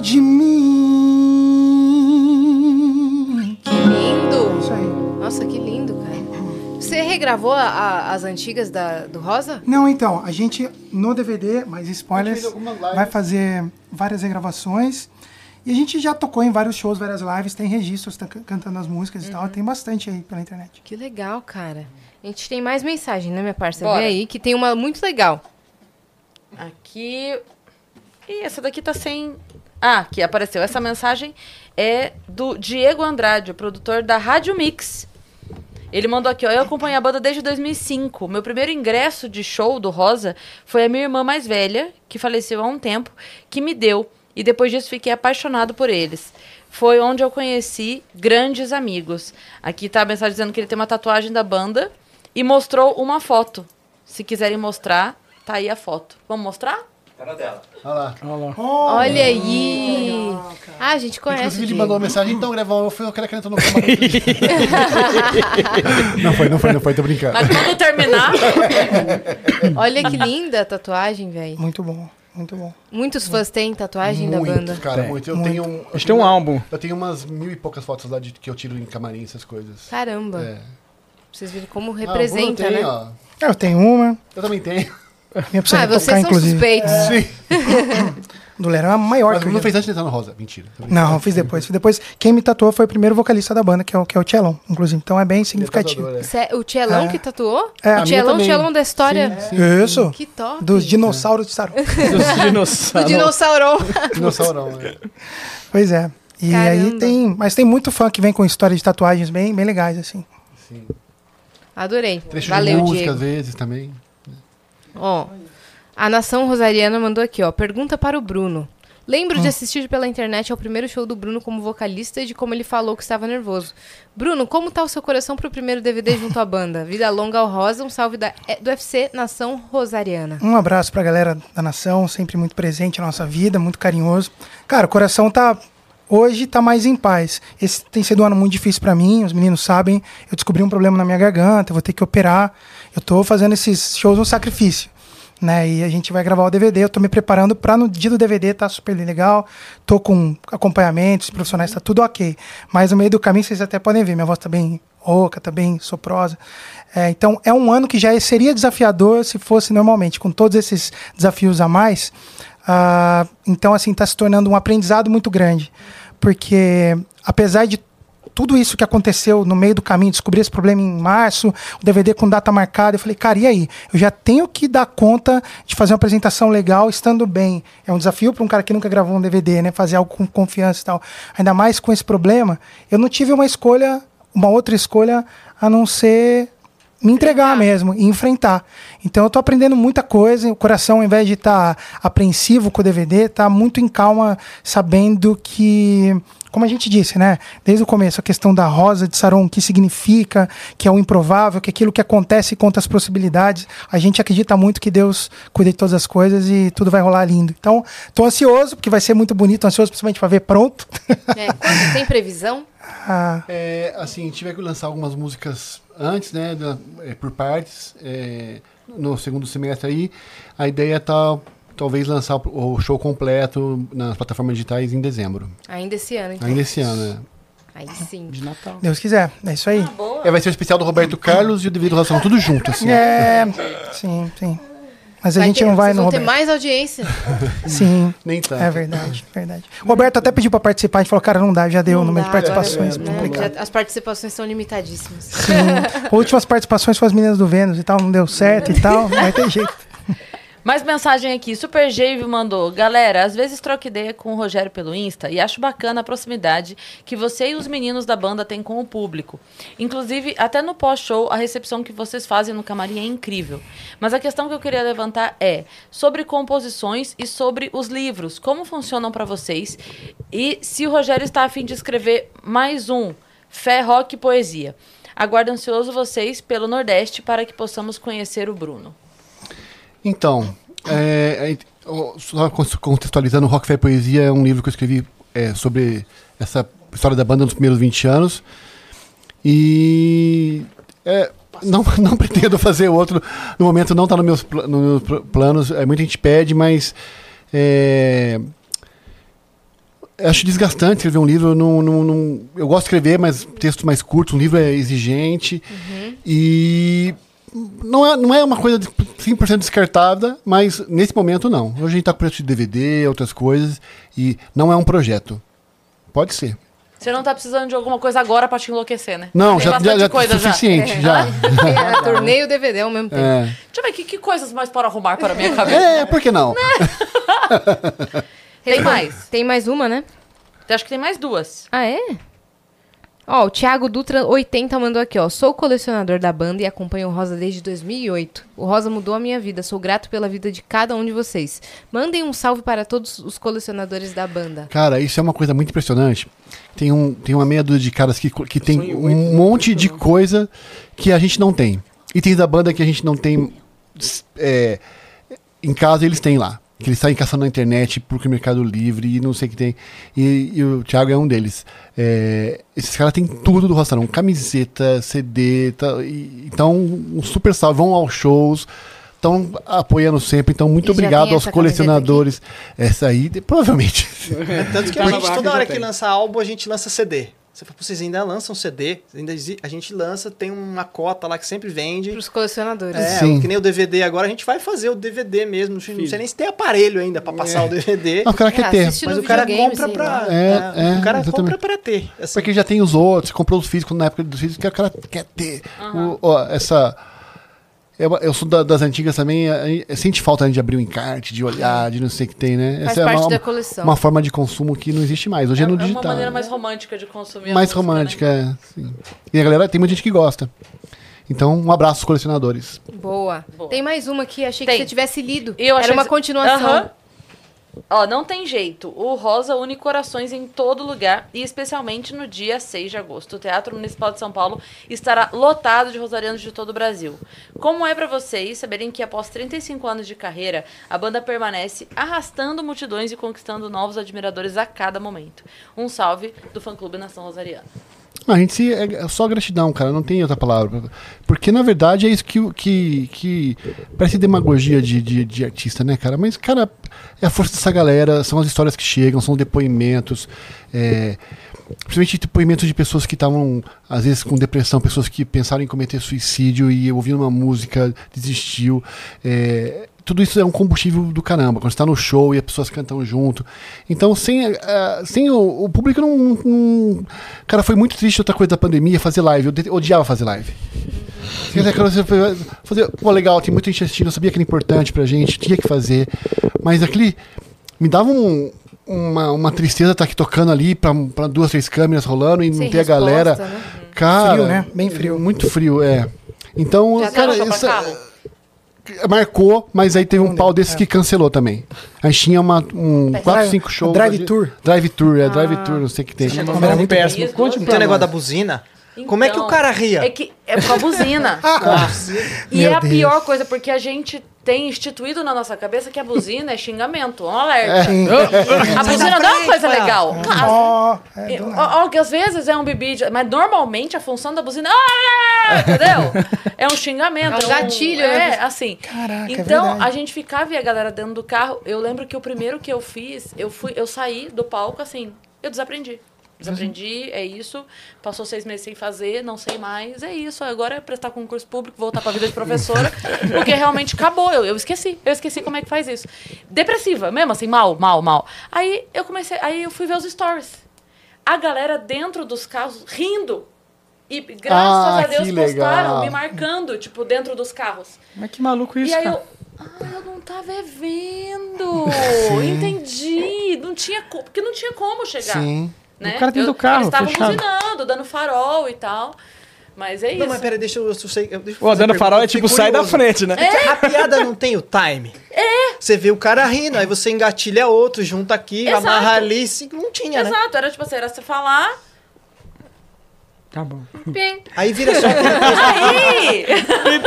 De mim. Que lindo! Isso aí. Nossa, que lindo, cara. Você regravou a, a, as antigas da, do Rosa? Não, então, a gente no D V D, mas spoilers, vai fazer várias regravações. E a gente já tocou em vários shows, várias lives, tem registros, tá cantando as músicas uhum. e tal. Tem bastante aí pela internet. Que legal, cara. A gente tem mais mensagem, né, minha parça? Bora. Vê aí que tem uma muito legal. Aqui. Ih, essa daqui tá sem. Ah, que apareceu. Essa mensagem é do Diego Andrade, o produtor da Rádio Mix. Ele mandou aqui, ó. Eu acompanho a banda desde dois mil e cinco. Meu primeiro ingresso de show do Rosa foi a minha irmã mais velha, que faleceu há um tempo, que me deu. E depois disso fiquei apaixonado por eles. Foi onde eu conheci grandes amigos. Aqui tá a mensagem dizendo que ele tem uma tatuagem da banda e mostrou uma foto. Se quiserem mostrar, tá aí a foto. Vamos mostrar? Dela. Olha lá. Olha, lá. Oh, Olha aí. Legal, ah, a gente conhece. Inclusive, ele mandou uma mensagem, então, gravou. Eu fui aquela que entrou no cama. Não foi, não foi, não foi, tô brincando. Mas quando terminar. Olha que linda a tatuagem, velho. Muito bom, muito bom. Muitos fãs têm tatuagem muito, da banda? Cara, é, muito. Eu muito. tenho um. A gente tem um álbum. Eu tenho umas mil e poucas fotos lá de, que eu tiro em camarim, essas coisas. Caramba. É. Vocês viram como representa, ah, eu tenho, né? Ó. Eu tenho uma. Eu também tenho. Ah, vocês são inclusive. suspeitos. É. Sim. Lero era maior. Mas que não fez antes de entrar no Rosa, mentira. Não, fiz depois. Fiz depois. Quem me tatuou foi o primeiro vocalista da banda, que é o, que é o Tchelon, inclusive. Então é bem significativo. Né? O Tchelon é. que tatuou? É. O Tchelon, Tchelon da história? Sim, sim, isso. Sim. Que top. Dos dinossauros de Saron. Dos dinossauros. Do dinossaurão. Dinossaurão, né? Pois é. E Caramba. aí tem... Mas tem muito fã que vem com história de tatuagens bem, bem legais, assim. Sim. Adorei. Trecho Valeu, de música, Diego. Às vezes, também. Ó, a Nação Rosariana mandou aqui, ó. Pergunta para o Bruno. Lembro hum. de assistir pela internet ao primeiro show do Bruno como vocalista e de como ele falou que estava nervoso. Bruno, como tá o seu coração pro primeiro D V D junto à banda? Vida longa ao Rosa, um salve da, do U F C Nação Rosariana. Um abraço pra galera da Nação, sempre muito presente na nossa vida, muito carinhoso. Cara, o coração tá... Hoje tá mais em paz. Esse tem sido um ano muito difícil pra mim, os meninos sabem. Eu descobri um problema na minha garganta, eu vou ter que operar. Eu tô fazendo esses shows no sacrifício, né? E a gente vai gravar o D V D, eu tô me preparando pra no dia do D V D tá super legal. Tô com acompanhamentos profissionais, tá tudo ok. Mas no meio do caminho vocês até podem ver, minha voz tá bem rouca, tá bem soprosa. É, então é um ano que já seria desafiador se fosse normalmente. Com todos esses desafios a mais... Uh, então assim, está se tornando um aprendizado muito grande, porque apesar de tudo isso que aconteceu no meio do caminho, descobri esse problema em março, o D V D com data marcada, eu falei, cara, e aí? Eu já tenho que dar conta de fazer uma apresentação legal estando bem, é um desafio para um cara que nunca gravou um D V D, né, fazer algo com confiança e tal, ainda mais com esse problema. Eu não tive uma escolha, uma outra escolha a não ser me entregar mesmo e enfrentar. Então eu tô aprendendo muita coisa, o coração, ao invés de estar tá apreensivo com o D V D, tá muito em calma, sabendo que, como a gente disse, né, desde o começo, a questão da Rosa de Saron, que significa, que é o improvável, que aquilo que acontece conta as possibilidades. A gente acredita muito que Deus cuida de todas as coisas e tudo vai rolar lindo. Então, tô ansioso, porque vai ser muito bonito, ansioso principalmente pra ver pronto. É, tem previsão? Ah. É, assim, tiver que lançar algumas músicas antes, né, da, é, por partes, é, no segundo semestre aí, a ideia tá talvez lançar o show completo nas plataformas digitais em dezembro. Ainda esse ano, então. Ainda esse ano, né? Aí sim. De Natal. Deus quiser, é isso aí. Ah, é, vai ser o especial do Roberto Carlos e o devido relação, tudo junto, assim. É, sim, sim. Mas vai a gente ter, não vai no Roberto. Ter mais audiência. Sim. Nem tanto. É verdade, verdade. O Roberto até pediu para participar, a gente falou, cara, não dá, já deu o número de participações. É, é, é, é. As participações são limitadíssimas. Sim. Últimas participações foram as meninas do Vênus e tal, não deu certo e tal, vai ter jeito. Mais mensagem aqui, Super Jave mandou. Galera, às vezes troco ideia com o Rogério pelo Insta e acho bacana a proximidade que você e os meninos da banda têm com o público. Inclusive, até no pós-show, a recepção que vocês fazem no camarim é incrível. Mas a questão que eu queria levantar é sobre composições e sobre os livros. Como funcionam para vocês? E se o Rogério está a fim de escrever mais um, Fé, Rock e Poesia. Aguardo ansioso vocês pelo Nordeste para que possamos conhecer o Bruno. Então, é, é, só contextualizando, o Rock, Fé e Poesia é um livro que eu escrevi é, sobre essa história da banda nos primeiros vinte anos. E é, não, não pretendo fazer outro. No momento não está nos meus, nos meus planos. É, muita gente pede, mas é, acho desgastante escrever um livro. Eu, não, não, não, eu gosto de escrever, mas texto mais curto. Um livro é exigente. Uhum. E... Não é, não é uma coisa de cem por cento descartada, mas nesse momento não. Hoje a gente está com preço de D V D, outras coisas, e não é um projeto. Pode ser. Você não está precisando de alguma coisa agora para te enlouquecer, né? Não, já, já, já coisa, é suficiente. Já. Já. É, é, tornei o D V D ao mesmo tempo. É. Deixa eu ver aqui, que coisas mais para arrumar para a minha cabeça. É, por que não? Né? Tem mais. Tem mais uma, né? Eu acho que tem mais duas. Ah, é? Ó, oh, o Thiago Dutra, oitenta, mandou aqui, ó. Sou colecionador da banda e acompanho o Rosa desde dois mil e oito. O Rosa mudou a minha vida. Sou grato pela vida de cada um de vocês. Mandem um salve para todos os colecionadores da banda. Cara, isso é uma coisa muito impressionante. Tem, um, tem uma meia dúzia de caras que, que tem um monte de coisa que a gente não tem. Itens da banda que a gente não tem é, em casa, eles têm lá. Que eles saem caçando na internet porque o Mercado Livre e não sei o que tem. E, e o Thiago é um deles. É, esses caras têm tudo do Rosa de Saron. Camiseta, C D. Tá, e, então, um super salve. Vão aos shows. Estão apoiando sempre. Então, muito e obrigado aos colecionadores. Essa aí, provavelmente. É, tanto que a gente, toda hora que lança álbum, a gente lança C D. Você fala, vocês ainda lançam C D? Ainda a gente lança, tem uma cota lá que sempre vende. Para os colecionadores. É, sim. Que nem o D V D agora, a gente vai fazer o D V D mesmo. Filho. Não sei nem se tem aparelho ainda para passar é. o D V D. Não, o cara quer é, ter. Mas o cara compra para... É, é, o cara exatamente. compra para ter. Assim. Porque já tem os outros, comprou os físicos na época dos físicos, o cara quer ter. Uhum. O, ó, essa... Eu, eu sou da, das antigas também, sente falta de abrir o um encarte, de olhar, de não sei o que tem, né? Faz Essa parte é uma, da coleção. Uma forma de consumo que não existe mais. Hoje é, é no digital. É uma maneira mais romântica de consumir. Mais música, romântica, né? É. Sim. E a galera, tem muita gente que gosta. Então, um abraço aos colecionadores. Boa. Boa. Tem mais uma aqui, achei tem. que você tivesse lido. Eu Era uma que... continuação. Uhum. Ó, não tem jeito. O Rosa une corações em todo lugar e especialmente no dia seis de agosto. O Teatro Municipal de São Paulo estará lotado de rosarianos de todo o Brasil. Como é pra vocês saberem que após trinta e cinco anos de carreira, a banda permanece arrastando multidões e conquistando novos admiradores a cada momento? Um salve do fã-clube Nação Rosariana. A gente se, é só gratidão, cara, não tem outra palavra. Porque, na verdade, é isso que, que, que parece demagogia de, de, de artista, né, cara? Mas, cara, é a força dessa galera, são as histórias que chegam, são os depoimentos, é, principalmente depoimentos de pessoas que estavam, às vezes, com depressão, pessoas que pensaram em cometer suicídio e ouvindo uma música, desistiu. É, tudo isso é um combustível do caramba, quando você tá no show e as pessoas cantam junto. Então, sem, uh, sem o, o público não, não... Cara, foi muito triste outra coisa da pandemia, fazer live. Eu de, odiava fazer live. Fazer, pô, legal, tem muita gente assistindo, eu sabia que era importante pra gente, tinha que fazer. Mas aquele... Me dava um, uma, uma tristeza estar aqui tocando ali pra, pra duas, três câmeras rolando e sem não ter resposta, a galera... Né? Cara, frio, né? Bem frio. Muito frio, é. Então... Já cara, marcou, mas aí teve um pau desses é. que cancelou também. A gente tinha uma, um quatro, cinco shows. Drive hoje. Tour. Drive Tour, é, ah. drive tour, não sei o que tem. Não, não, era muito péssimo. Não tem negócio mais. da buzina? Então, como é que o cara ria? É que é com a buzina. ah, e Meu é a Deus. pior coisa, porque a gente tem instituído na nossa cabeça que a buzina é xingamento, um alerta. É. A buzina não é uma coisa legal. Claro. É, que às vezes é um bibi, mas normalmente a função da buzina é, entendeu? É um xingamento. É um gatilho. É, assim. Caraca, então, é a gente ficava e a galera dentro do carro. Eu lembro que o primeiro que eu fiz, eu, fui, eu saí do palco assim, eu desaprendi. Desaprendi, é isso. Passou seis meses sem fazer, não sei mais. É isso, agora é prestar concurso público, voltar para a vida de professora. Porque realmente acabou, eu, eu esqueci. Eu esqueci como é que faz isso. Depressiva, mesmo assim, mal, mal, mal. Aí eu comecei, aí eu fui ver os stories. A galera dentro dos carros rindo. E graças ah, a Deus postaram, legal. me marcando, tipo, dentro dos carros. Mas que maluco isso, e aí cara. Eu, ah, eu não tava vendo. Sim. Entendi. Não tinha, porque não tinha como chegar. Sim. Né? O cara tem do carro, fechado. Eles estavam buzinando, dando farol e tal. Mas é não, isso. Não, mas peraí, deixa eu... eu, sei, eu deixa eu oh, dando farol é tipo, sai da frente, né? É. A piada não tem o time. É. Você vê o cara rindo, aí você engatilha outro, junta aqui, Exato. amarra ali, não tinha, Exato. né? Exato, era tipo assim, era você falar... Tá bom. Pim. Aí vira só aquele texto. Aí!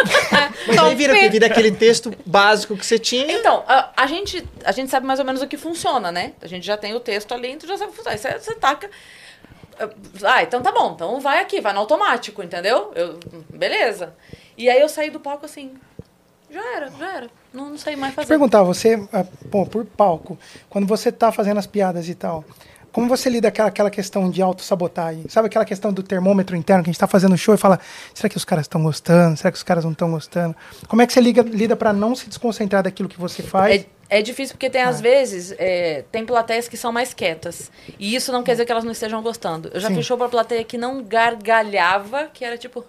Mas aí vira, vira aquele texto básico que você tinha. Então, a, a, gente, a gente sabe mais ou menos o que funciona, né? A gente já tem o texto ali, então já sabe o que funciona. Aí você, você taca... Ah, então tá bom. Então vai aqui, vai no automático, entendeu? Eu, beleza. E aí eu saí do palco assim... Já era, já era. Não, não sei mais fazer. Deixa eu perguntar, você... Bom, por palco, quando você tá fazendo as piadas e tal... Como você lida com aquela, aquela questão de autossabotagem? Sabe aquela questão do termômetro interno que a gente está fazendo show e fala, será que os caras estão gostando? Será que os caras não estão gostando? Como é que você liga, lida para não se desconcentrar daquilo que você faz? É, é difícil porque tem, ah. às vezes, é, tem plateias que são mais quietas. E isso não quer dizer que elas não estejam gostando. Eu já Sim. fiz show para plateia que não gargalhava, que era tipo...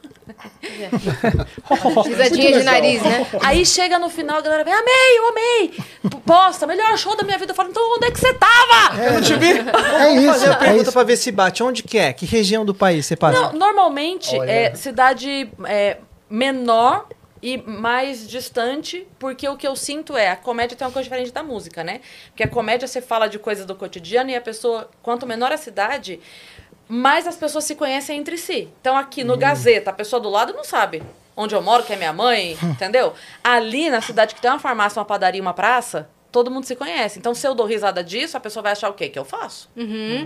Risadinha de nariz, né? Aí chega no final, a galera vem, amei, eu amei. Posta, melhor show da minha vida. Eu falo, então onde é que você tava? É. Eu não te vi. É isso, fazer uma pergunta é pra ver se bate. Onde que é? Que região do país você passa? Não, normalmente Olha. é cidade é, menor e mais distante, porque o que eu sinto é, a comédia tem uma coisa diferente da música, né? Porque a comédia você fala de coisas do cotidiano e a pessoa, quanto menor a cidade, mais as pessoas se conhecem entre si. Então aqui no hum. Gazeta, a pessoa do lado não sabe onde eu moro, que é minha mãe, entendeu? Ali na cidade que tem uma farmácia, uma padaria, uma praça... Todo mundo se conhece. Então, se eu dou risada disso, a pessoa vai achar o quê? Que eu faço. Uhum.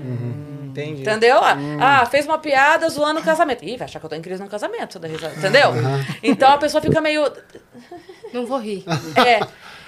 Uhum. Entendi. Entendeu? Hum. Ah, fez uma piada zoando o casamento. Ih, vai achar que eu tô em crise no casamento. Entendeu? Uhum. Então a pessoa fica meio... Não vou rir. É.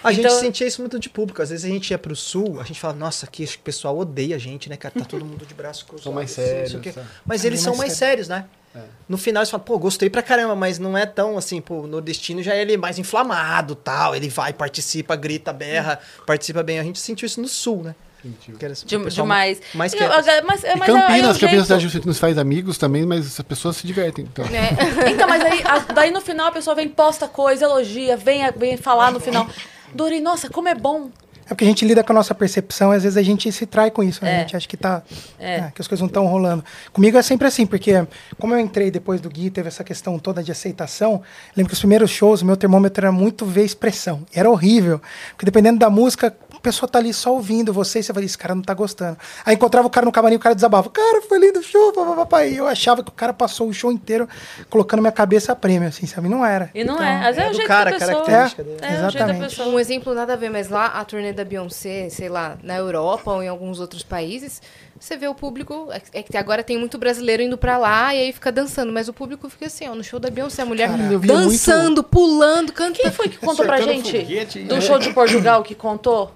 A então... gente sentia isso muito de público. Às vezes a gente ia pro sul, a gente fala, nossa, aqui o pessoal odeia a gente, né? Cara, tá todo mundo de braço cruzado. São mais sérios. Assim, tá. Mas eles são mais sérios, né? É. No final eles falam, pô, gostei pra caramba, mas não é tão assim, pô, o nordestino já é ele mais inflamado, tal, ele vai, participa, grita, berra, hum. participa bem. A gente sentiu isso no sul, né? De, demais. Mais, mais eu, mas, mas Campinas, que a pessoa nos faz amigos também, mas as pessoas se divertem. Então, é. então mas aí, a, daí no final a pessoa vem, posta coisa, elogia, vem, vem falar no final. Dori, nossa, como é bom. É porque a gente lida com a nossa percepção e às vezes a gente se trai com isso, né? É. A gente acha que, tá, é. É, que as coisas não estão rolando. Comigo é sempre assim, porque como eu entrei depois do Gui, teve essa questão toda de aceitação, lembro que os primeiros shows, meu termômetro era muito ver expressão. Era horrível, porque dependendo da música, a pessoa tá ali só ouvindo você e você fala, esse cara não tá gostando. Aí encontrava o cara no camarim, o cara desabava, cara, foi lindo o show, papapá. E eu achava que o cara passou o show inteiro colocando minha cabeça a prêmio, assim, sabe? Não era. E não então, é. Às vezes é, é o jeito cara, da pessoa. Característica dele. É, exatamente. É um exemplo nada a ver, mas lá a turnê da Beyoncé, sei lá, na Europa ou em alguns outros países, você vê o público, é que agora tem muito brasileiro indo pra lá e aí fica dançando, mas o público fica assim, ó, no show da Beyoncé, a mulher Caraca, dançando, muito... pulando, cantando. Quem foi que contou pra gente foguete, do é. show de Portugal que contou?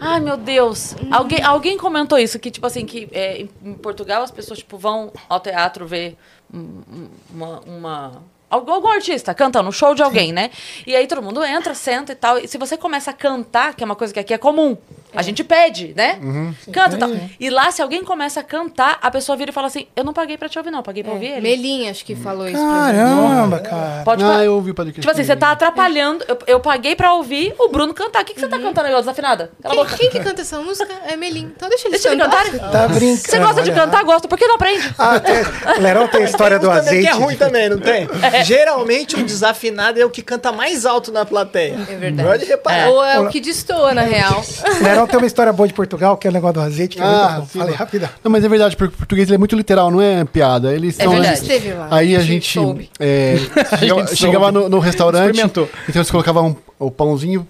Ai, meu Deus. Hum. Alguém, alguém comentou isso, que tipo assim, que é, em Portugal as pessoas tipo, vão ao teatro ver uma... uma... algum artista cantando, um show de alguém, Sim. né? E aí todo mundo entra, senta e tal. E se você começa a cantar, que é uma coisa que aqui é comum, é. a gente pede, né? Uhum. Canta e tal. É. E lá, se alguém começa a cantar, a pessoa vira e fala assim, eu não paguei pra te ouvir, não. Eu paguei pra é. ouvir ele. Melinha, acho que falou hum. isso pra mim. Caramba, cara. Pode ah, eu ouvi pra do que Tipo assim, você tá atrapalhando. Eu, eu paguei pra ouvir o Bruno cantar. O que, que uhum. você tá cantando aí, desafinada? Quem, quem que canta essa música é Melinha. Então deixa eles deixa cantar. Ele cantar. Tá brincando. Você gosta de cantar? Gosta. Por que não aprende? Ah, tem... Lerão tem a história do azeite. Que é ruim também, não tem? É. Geralmente, um desafinado é o que canta mais alto na plateia. É verdade. Pode reparar. É. Ou é o que destoa, na real. Lerão tem uma história boa de Portugal, que é o negócio do azeite, que ah, é muito bom. Falei rápido. Não, mas é verdade, porque o português ele é muito literal, não é piada. Eles são, é verdade. Esteve lá. Aí a gente, é, a gente chegava no, no restaurante, experimentou. Então eles colocavam um, o pãozinho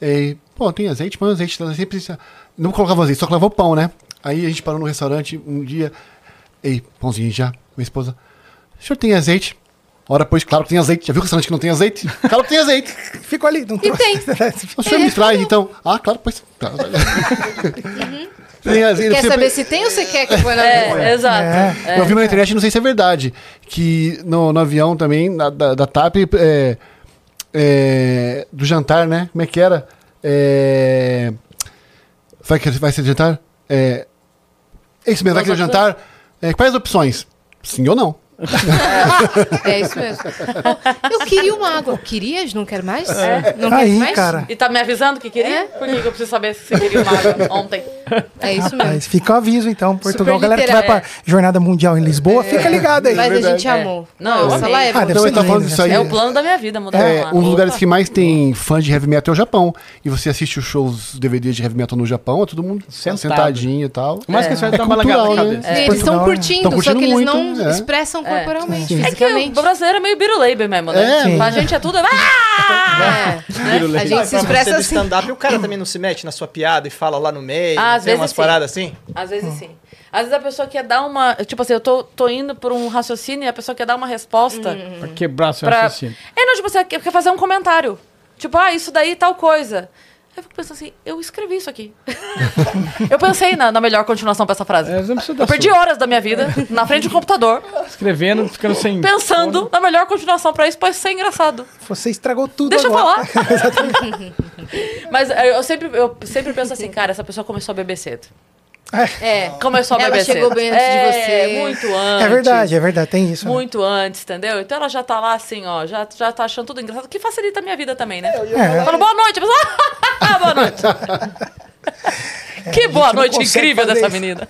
e... Pô, tem azeite, põe azeite. Não colocavam azeite, só colocava o pão, né? Aí a gente parou no restaurante um dia... Ei, pãozinho já, minha esposa. O senhor tem azeite? Ora, pois, claro que tem azeite. Já viu o restaurante que não tem azeite? Claro que tem azeite. Ficou ali. Não trouxe. E tem. O senhor é, me traz, então. Ah, claro, pois. Uhum. Tem azeite. Quer você saber pre... se tem ou você quer que foi na é, é, exato. É. É. Eu vi na internet, não sei se é verdade, que no, no avião também, na, da, da TAP, é, é, do jantar, né? Como é que era? É... Vai, vai ser jantar? É... Isso mesmo, vai ser jantar? É, quais as opções? Sim ou não? É, é isso mesmo. Eu queria uma água. Querias? Não quero mais? É. Não quero mais? Cara. E tá me avisando que queria? É. Por que eu preciso saber se você queria uma água ontem? É isso mesmo. Rapaz, fica o aviso então. Portugal, galera que vai é. pra Jornada Mundial em Lisboa, é. fica ligada aí. Mas a gente é. amou. Não, eu amei. Lá é, ah, deve ser lindo, isso aí. É o plano da minha vida, mudar é, lá. Um dos lugares que mais tem fãs de heavy metal é o Japão. E você assiste os shows, os D V Ds de heavy metal no Japão, é todo mundo sentado. sentadinho e tal. É. Mas que a senhora é dá cultural, uma né? é. Eles estão curtindo, curtindo, só que eles não expressam corporalmente, é. fisicamente. É que o brasileiro é meio biruleibe mesmo, né? É. A gente é tudo... Ah! É. É. Né? A gente ah, se expressa assim. Stand-up, e o cara também não se mete na sua piada e fala lá no meio, ah, às tem vezes umas sim. paradas assim? Às vezes hum. sim. Às vezes a pessoa quer dar uma... Tipo assim, eu tô, tô indo por um raciocínio e a pessoa quer dar uma resposta... Hum. Pra quebrar seu pra... raciocínio. É, não, tipo, você quer fazer um comentário. Tipo, ah, isso daí tal coisa. Aí eu fico pensando assim, eu escrevi isso aqui. Eu pensei na, na melhor continuação pra essa frase. É, eu perdi sua. horas da minha vida, na frente do computador. Escrevendo, ficando sem... Pensando fome. na melhor continuação pra isso, pode ser engraçado. Você estragou tudo Deixa agora. Deixa eu falar. Exatamente. Mas eu sempre, eu sempre penso assim, cara, essa pessoa começou a beber cedo. É, começou a beber cedo. Ela chegou bem antes é, de você. Muito antes. É verdade, é verdade, tem isso. Muito né? antes, entendeu? Então ela já tá lá assim, ó, já, já tá achando tudo engraçado, que facilita a minha vida também, né? É, é. Fala, boa noite, mas... ah, boa noite. É, que boa noite incrível dessa isso. menina.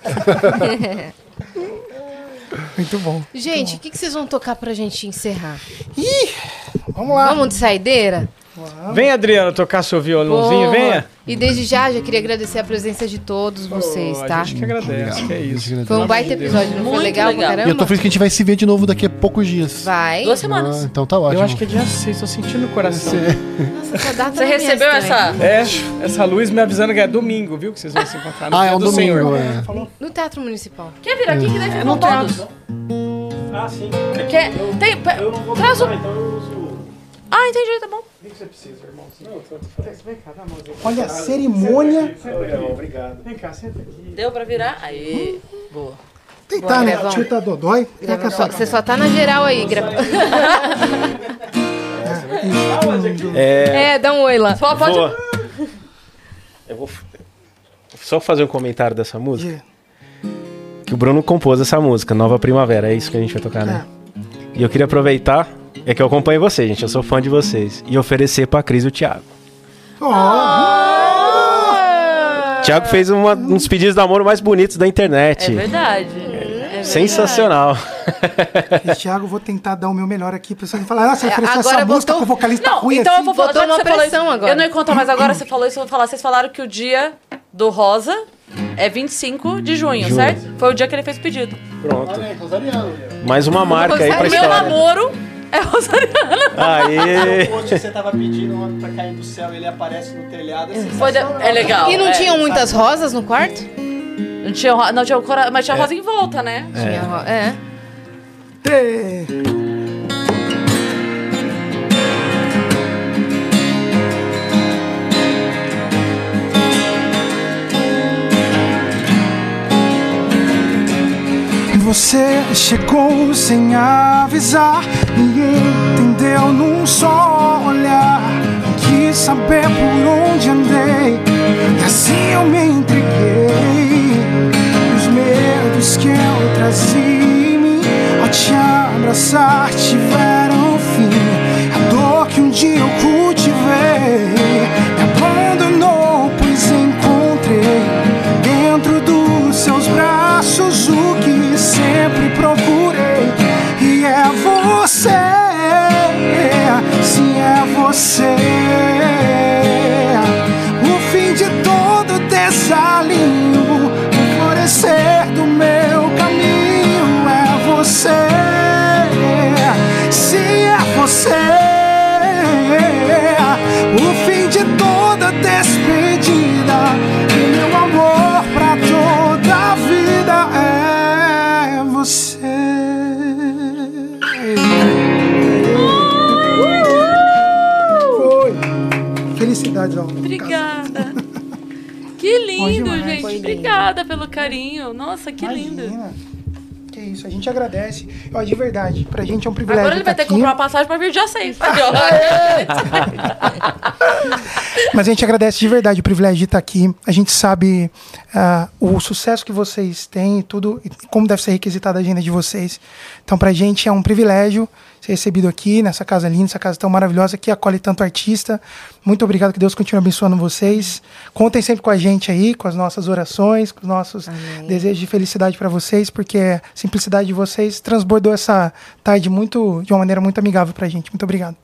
Muito bom. Gente, o que, que vocês vão tocar pra gente encerrar? Ih! Vamos lá. Vamos de saideira? Uau. Vem, Adriana, tocar seu violãozinho, boa. Venha. E desde já, já queria agradecer a presença de todos vocês, tá? Oh, a gente que agradece, que é isso. Foi um baita episódio, não foi legal pra caramba? E eu tô feliz que a gente vai se ver de novo daqui a poucos dias. Vai. Duas semanas. Ah, então tá ótimo. Eu acho que é dia seis, tô sentindo o coração. Nossa, essa data você recebeu essa... É, essa luz me avisando que é domingo, viu? Que vocês vão se encontrar no ah, é um do domingo, senhor. É. Falou? No Teatro Municipal. Quer vir aqui, é. que daí ficam é, todos? Teatro. Ah, sim. Quer... Eu, tem... Eu não vou traz o... então eu uso... Ah, entendi, tá bom. O que você precisa, irmão? Não, tô... Vem cá, dá a mãozinha. Olha a cerimônia. Senta aqui. Obrigado. Vem cá, senta aqui. Deu pra virar? Aí. Hum. Boa. Tem que tá, né? Tio tá dodói. Grava só, você só tá na geral aí. Grava. É... é, dá um oi lá. Só pode... Boa. Eu vou só fazer um comentário dessa música. Yeah. Que o Bruno compôs essa música, Nova Primavera. É isso que a gente vai tocar, né? Ah. E eu queria aproveitar... É que eu acompanho vocês, gente. Eu sou fã de vocês. E oferecer pra Cris o Thiago. Oh. Oh. Thiago fez uma, uns pedidos de namoro mais bonitos da internet. É verdade. É, é sensacional. É. Thiago, vou tentar dar o meu melhor aqui. Pra você falar, ah, você ofereceu essa botou... música com vocalista não, ruim então assim. Eu vou botar uma pressão agora. Eu não encontro mais agora. Você falou isso, eu vou falar. Vocês falaram que o dia do Rosa é vinte e cinco de junho, certo? Foi o dia que ele fez o pedido. Pronto. Mais uma marca aí pra história. Meu namoro... É rosariana. Aê! O post que você tava pedindo um pra cair do céu, ele aparece no telhado. É, é legal. E não é, tinham é, muitas sabe? Rosas no quarto? Não tinha, não tinha cora... Mas tinha é. rosa em volta, né? É. Tinha ro... é. Tê. Você chegou sem avisar e entendeu num só olhar. Quis saber por onde andei e assim eu me entreguei. Os medos que eu trazia em mim ao te abraçar tiveram fim. A dor que um dia eu cultivei me abandonou, pois encontrei dentro dos seus braços o que sempre procurei. E é você, sim, é você, o fim de todo desalinho, o florescer do meu caminho. É você, sim, é você, o fim de toda despedida, e meu amor pra toda a vida é você. Foi. Felicidades, Alma. Obrigada. Que lindo, gente. Obrigada pelo carinho. Nossa, que lindo. Que isso, a gente agradece. Ó, de verdade, pra gente é um privilégio. Agora ele vai ter que comprar uma passagem pra vir dia seis. Mas a gente agradece de verdade o privilégio de estar aqui. A gente sabe uh, o sucesso que vocês têm e tudo, e como deve ser requisitada a agenda de vocês. Então, pra gente é um privilégio ser recebido aqui, nessa casa linda, nessa casa tão maravilhosa, que acolhe tanto artista. Muito obrigado, que Deus continue abençoando vocês. Contem sempre com a gente aí, com as nossas orações, com os nossos amém. Desejos de felicidade pra vocês, porque a simplicidade de vocês transbordou essa tarde muito, de uma maneira muito amigável pra gente. Muito obrigado.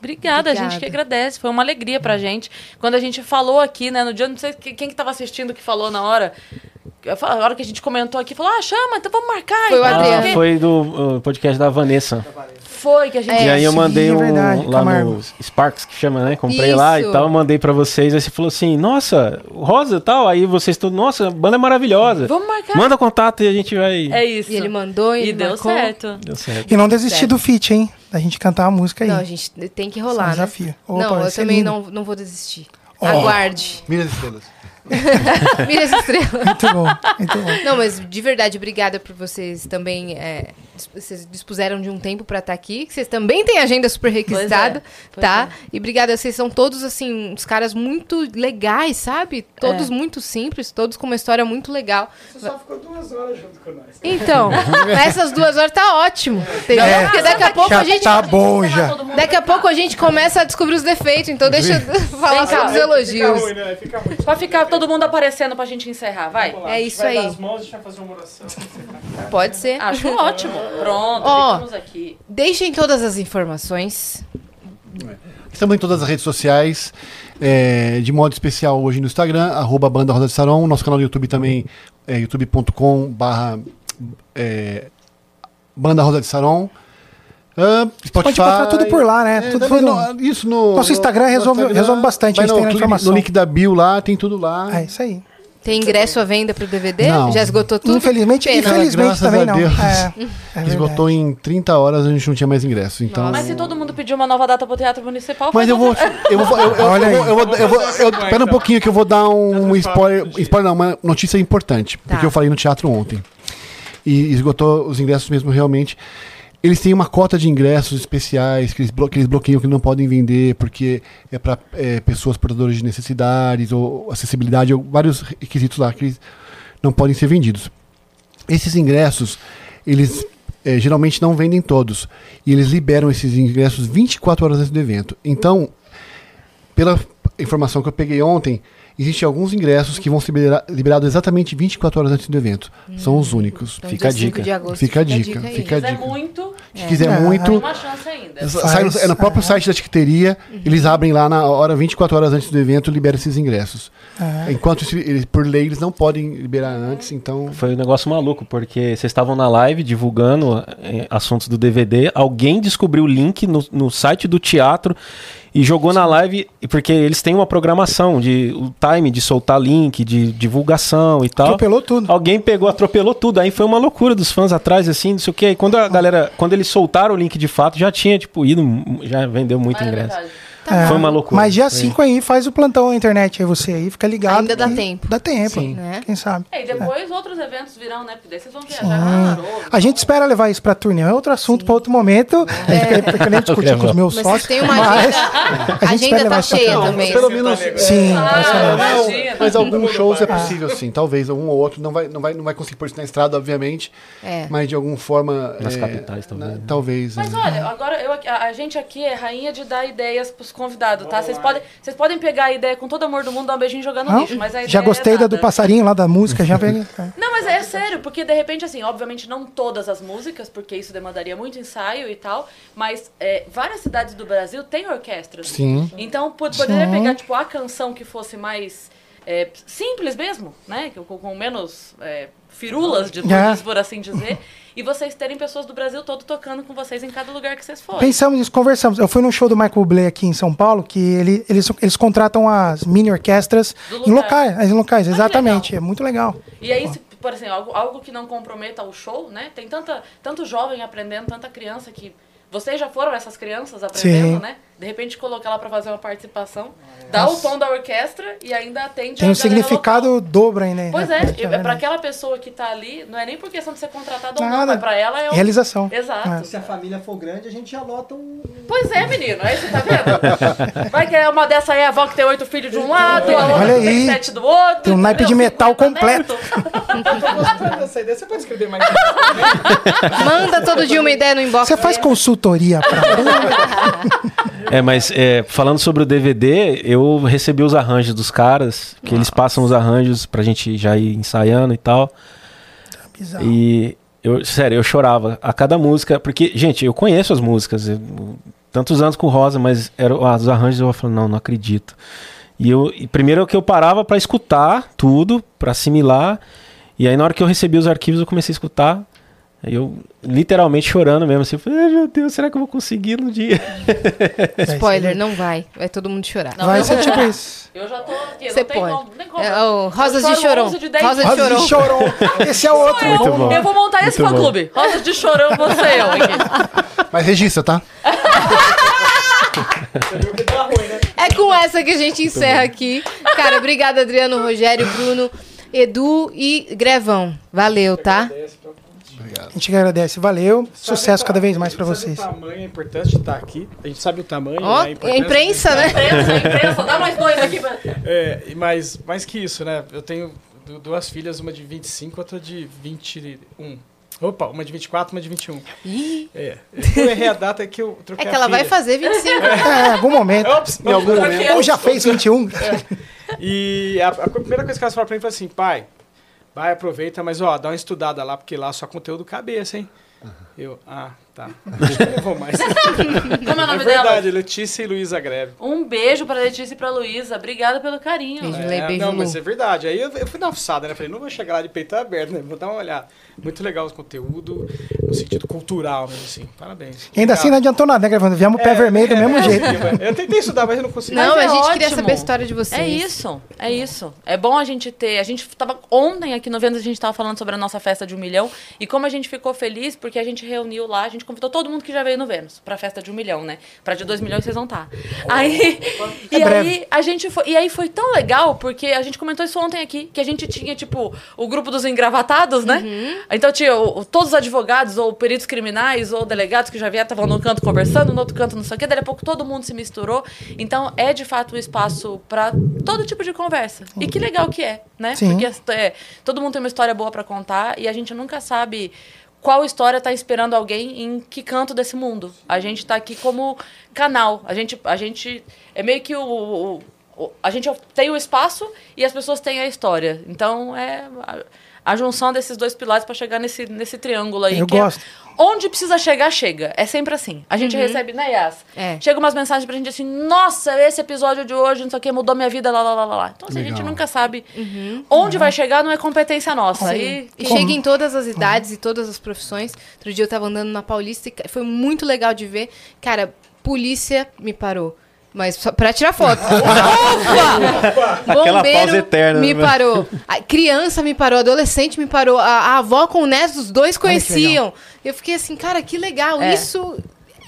Obrigada, Obrigada, a gente que agradece. Foi uma alegria pra gente. Quando a gente falou aqui, né, no dia, não sei quem que tava assistindo que falou na hora, a hora que a gente comentou aqui, falou, ah, chama, então vamos marcar. Foi, ah, foi do uh, podcast da Vanessa. Foi que a gente... É, e aí eu mandei um, verdade, lá Camargo. No Sparks, que chama, né? Comprei isso. Lá e tal, mandei pra vocês. Aí você falou assim, nossa, Rosa e tal. Aí vocês todos, nossa, a banda é maravilhosa. Vamos marcar. Manda contato e a gente vai... É isso. E ele mandou e, e deu, certo. deu certo. E não desistir do feat, hein? Da gente cantar a música aí. Não, a gente tem que rolar, é um desafio. Né? Opa, não, eu também não, não vou desistir. Oh. Aguarde. Mira as estrelas. Mira as estrelas. Muito bom, muito bom. Não, mas de verdade, obrigada por vocês também... É... Vocês dispuseram de um tempo pra estar aqui. Vocês também têm agenda super requisitada, pois é, pois tá? É. E obrigada, vocês são todos, assim, uns caras muito legais, sabe? Todos é. muito simples, todos com uma história muito legal. Você só ficou duas horas junto com nós. Então, essas duas horas tá ótimo. Entendeu? É, porque daqui a pouco a gente... Tá bom, já. Daqui a pouco a gente começa a descobrir os defeitos, então deixa eu falar sobre os elogios. Fica ruim, né? Fica ruim. Pra ficar todo mundo aparecendo pra gente encerrar, vai? É isso aí. Vai dar as mãos, deixa eu fazer uma oração. Pode ser. Acho ótimo. Pronto, oh, ficamos aqui. Deixem todas as informações Estamos em todas as redes sociais, é, de modo especial hoje no Instagram, arroba banda Rosa de Saron, nosso canal do YouTube também é youtube ponto com barra é, banda Rosa de Saron. Uh, Spotify, pode botar tudo por lá, né? É, tudo por no, no, isso no, nosso Instagram no, resolve, Instagram, resolve bastante, a gente no, tem a informação. No link da bio lá, tem tudo lá. É isso aí. Tem ingresso à venda para o D V D? Não. Já esgotou tudo? Infelizmente, Pena. infelizmente também não. É, é esgotou em trinta horas, a gente não tinha mais ingresso. Então... Não, mas se todo mundo pedir uma nova data para o Teatro Municipal... Mas eu vou... Espera um pouquinho que eu vou dar um spoiler... Spoiler não, uma notícia importante. Tá. Porque eu falei no teatro ontem. E esgotou os ingressos mesmo realmente. Eles têm uma cota de ingressos especiais que eles, blo- que eles bloqueiam, que não podem vender porque é para é, pessoas portadoras de necessidades ou acessibilidade, ou vários requisitos lá que eles não podem ser vendidos. Esses ingressos, eles é, geralmente não vendem todos. E eles liberam esses ingressos vinte e quatro horas antes do evento. Então, pela informação que eu peguei ontem, existem alguns ingressos que vão ser libera- liberados exatamente vinte e quatro horas antes do evento. Hum. São os únicos. Então, fica, a dica. Agosto, fica a dica. Fica a dica. Fica a dica. Se quiser muito... Se quiser é. muito... Tem uma chance ainda. Sai no, é no próprio ah. site da Tiqueteria. Uhum. Eles abrem lá na hora, vinte e quatro horas antes do evento, liberam esses ingressos. Ah. Enquanto, isso, eles, por lei, eles não podem liberar antes, então... Foi um negócio maluco, porque vocês estavam na live divulgando é, assuntos do D V D. Alguém descobriu o link no, no site do teatro e jogou na live, porque eles têm uma programação, de, o time de soltar link, de divulgação e tal. Atropelou tudo. Alguém pegou, atropelou tudo. Aí foi uma loucura dos fãs atrás, assim, não sei o quê. E quando a galera, quando eles soltaram o link de fato, já tinha, tipo, ido, já vendeu muito ingresso. É, foi uma loucura. Mas dia cinco aí, faz o plantão na internet aí, você aí, fica ligado. Ainda dá tempo. Dá tempo, Sim, né? Quem sabe. É, e depois é. outros eventos virão, né? Porque daí vocês vão viajar. Ah, a gente espera levar isso pra turnê. É outro assunto para outro momento. É. A gente fica nem discutindo com os meus mas sócios. Tem uma mas agenda, a gente agenda tá cheia não, também. Pelo menos, sim. Ah, imagina. Mas alguns shows é possível, sim. Talvez, um ou outro. Não vai, não vai, não vai conseguir pôr isso na estrada, obviamente. É. Mas de alguma forma... Nas é, capitais, talvez. Na, né? Talvez. Mas é. olha, agora eu, a, a gente aqui é rainha de dar ideias pros convidado, tá? Vocês podem, vocês podem pegar a ideia com todo amor do mundo, dar um beijinho jogando no lixo, mas a ideia já gostei é da do passarinho lá da música, já peguei. Não, mas é, é sério, porque de repente, assim, obviamente não todas as músicas, porque isso demandaria muito ensaio e tal, mas é, várias cidades do Brasil têm orquestras. Sim. Então, poderia Sim. pegar, tipo, a canção que fosse mais é, simples mesmo, né? Com, com menos é, firulas de todos, por assim dizer. E vocês terem pessoas do Brasil todo tocando com vocês em cada lugar que vocês forem. Pensamos nisso, conversamos. Eu fui num show do Michael Bublé aqui em São Paulo, que ele, eles, eles contratam as mini-orquestras em locais, em locais ah, exatamente. É muito legal. E aí, se, por exemplo, algo, algo que não comprometa o show, né? Tem tanta, tanto jovem aprendendo, tanta criança que... Vocês já foram essas crianças aprendendo, Sim. né? De repente colocar ela para fazer uma participação, Nossa. dá o tom da orquestra e ainda atende Tem a um significado dobro ainda. Pois é, é, é para aquela pessoa que tá ali, não é nem por questão de ser contratada ou não, mas para ela é um... Realização. Exato. Ah. Se a família for grande, a gente já lota um... Pois é, menino, aí você tá vendo? Vai que é uma dessa aí, a avó que tem oito filhos de um lado, a outra que tem sete do outro. Tem um naipe de metal completo. Eu tô gostando dessa ideia, você pode escrever mais. Manda todo dia uma ideia no inbox. Você faz consulta. Pra... É, mas é, falando sobre o D V D, eu recebi os arranjos dos caras, que Nossa. eles passam os arranjos pra gente já ir ensaiando e tal. Bizarro. E, eu, sério, eu chorava a cada música, porque, gente, eu conheço as músicas, eu, tantos anos com Rosa, mas era, ah, os arranjos eu falava, não, não acredito. E, eu, e primeiro que eu parava pra escutar tudo, pra assimilar, e aí na hora que eu recebi os arquivos eu comecei a escutar. Eu literalmente chorando mesmo, assim, eu falei, meu Deus, será que eu vou conseguir no dia? Spoiler, não vai, vai todo mundo chorar. Não, vai ser tipo chorar. isso. Eu já tô aqui, Você não tem pode. como, nem como. É, oh, Rosas de Chorão, de Rosas de Chorão. Chorão. Esse é o outro. Eu. Bom. eu vou montar esse fã-clube, Rosas de Chorão, você é eu aqui. Mas registra, tá? É com essa que a gente encerra aqui. Cara, obrigada, Adriano, Rogério, Bruno, Edu e Grevão. Valeu, tá? Obrigado. A gente agradece, valeu. Sucesso cada vez mais pra vocês. A gente sabe o tamanho, é importante estar aqui. A gente sabe o tamanho. Ó, né? a, a imprensa, né? A imprensa, a imprensa. Dá mais dois aqui. Pra... É, mas mais que isso, né? Eu tenho duas filhas, uma de vinte e cinco, outra de vinte e um. Opa, uma de vinte e quatro, uma de vinte e um. Ih! É. Eu errei a data que eu troquei a É que ela vai fazer vinte e cinco. É, em algum momento. Ops, em algum momento. Ou já fez vinte e um. É. E a, a primeira coisa que ela falou pra mim foi assim, pai... Vai, aproveita, mas ó, dá uma estudada lá, porque lá só conteúdo cabeça, hein? Uhum. Eu, ah, Tá. Não levou mais. Como é o nome é verdade, dela? Letícia e Luísa Greve. Um beijo pra Letícia e pra Luísa. Obrigada pelo carinho. É, beijo, não, mas é verdade. Aí eu, eu fui dar uma fuçada, né? Falei, não vou chegar lá de peito aberto, né? Vou dar uma olhada. Muito legal o conteúdo, no sentido cultural mesmo, assim. Parabéns. Ainda legal. Assim não adiantou nada, né? Gravando, viemos o pé é, vermelho é, do mesmo é, jeito. É, eu tentei estudar, mas eu não consegui. Não, mas a é gente ótimo. Queria saber a história de vocês. É isso, é isso. É bom a gente ter... A gente tava ontem aqui no Vênus, a gente tava falando sobre a nossa festa de um milhão e como a gente ficou feliz porque a gente reuniu lá, a gente convidou todo mundo que já veio no Vênus pra festa de um milhão, né? Pra de dois milhões vocês vão estar. Tá. Aí, é e breve. Aí a gente foi... E aí foi tão legal, porque a gente comentou isso ontem aqui, que a gente tinha, tipo, o grupo dos engravatados, né? Uhum. Então tinha o, todos os advogados, ou peritos criminais, ou delegados que já vieram, estavam num canto conversando, no outro canto não sei o quê, daí a pouco todo mundo se misturou. Então é, de fato, um espaço pra todo tipo de conversa. Sim. E que legal que é, né? Sim. Porque é, todo mundo tem uma história boa pra contar e a gente nunca sabe... Qual história está esperando alguém em que canto desse mundo? A gente está aqui como canal. A gente, a gente é meio que o, o, o... A gente tem o espaço e as pessoas têm a história. Então, é a, a junção desses dois pilares para chegar nesse, nesse triângulo aí. Eu que gosto. É, onde precisa chegar, chega. É sempre assim. A gente uhum. recebe, né, Yas? É. Chega umas mensagens pra gente assim, nossa, esse episódio de hoje, não sei o que, mudou minha vida, lá, lá, lá, lá. Então, assim, a gente nunca sabe uhum. onde uhum. vai chegar, não é competência nossa. E, e chega em todas as idades uhum. e todas as profissões. Outro dia eu tava andando na Paulista e foi muito legal de ver. Cara, polícia me parou. Mas só pra tirar foto. Opa! Aquela pausa eterna. Me parou. A criança me parou, adolescente me parou. A, a avó com o neto, os dois conheciam. Eu fiquei assim, cara, que legal. É. Isso...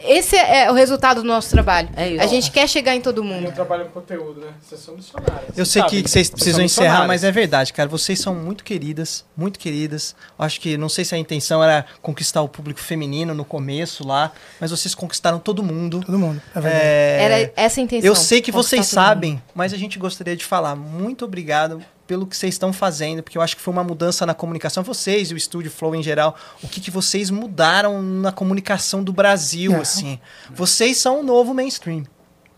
Esse é o resultado do nosso trabalho. É isso. A gente quer chegar em todo mundo. Eu trabalho com conteúdo, né? Vocês são missionários. Eu sei que vocês precisam encerrar, mas é verdade, cara. Vocês são muito queridas, muito queridas. Acho que, não sei se a intenção era conquistar o público feminino no começo lá, mas vocês conquistaram todo mundo. Todo mundo, é verdade. É... Era essa a intenção. Eu sei que vocês sabem, mundo. Mas a gente gostaria de falar. Muito obrigado pelo que vocês estão fazendo, porque eu acho que foi uma mudança na comunicação, vocês e o Estúdio Flow em geral, o que, que vocês mudaram na comunicação do Brasil, é. Assim. Vocês são um novo mainstream.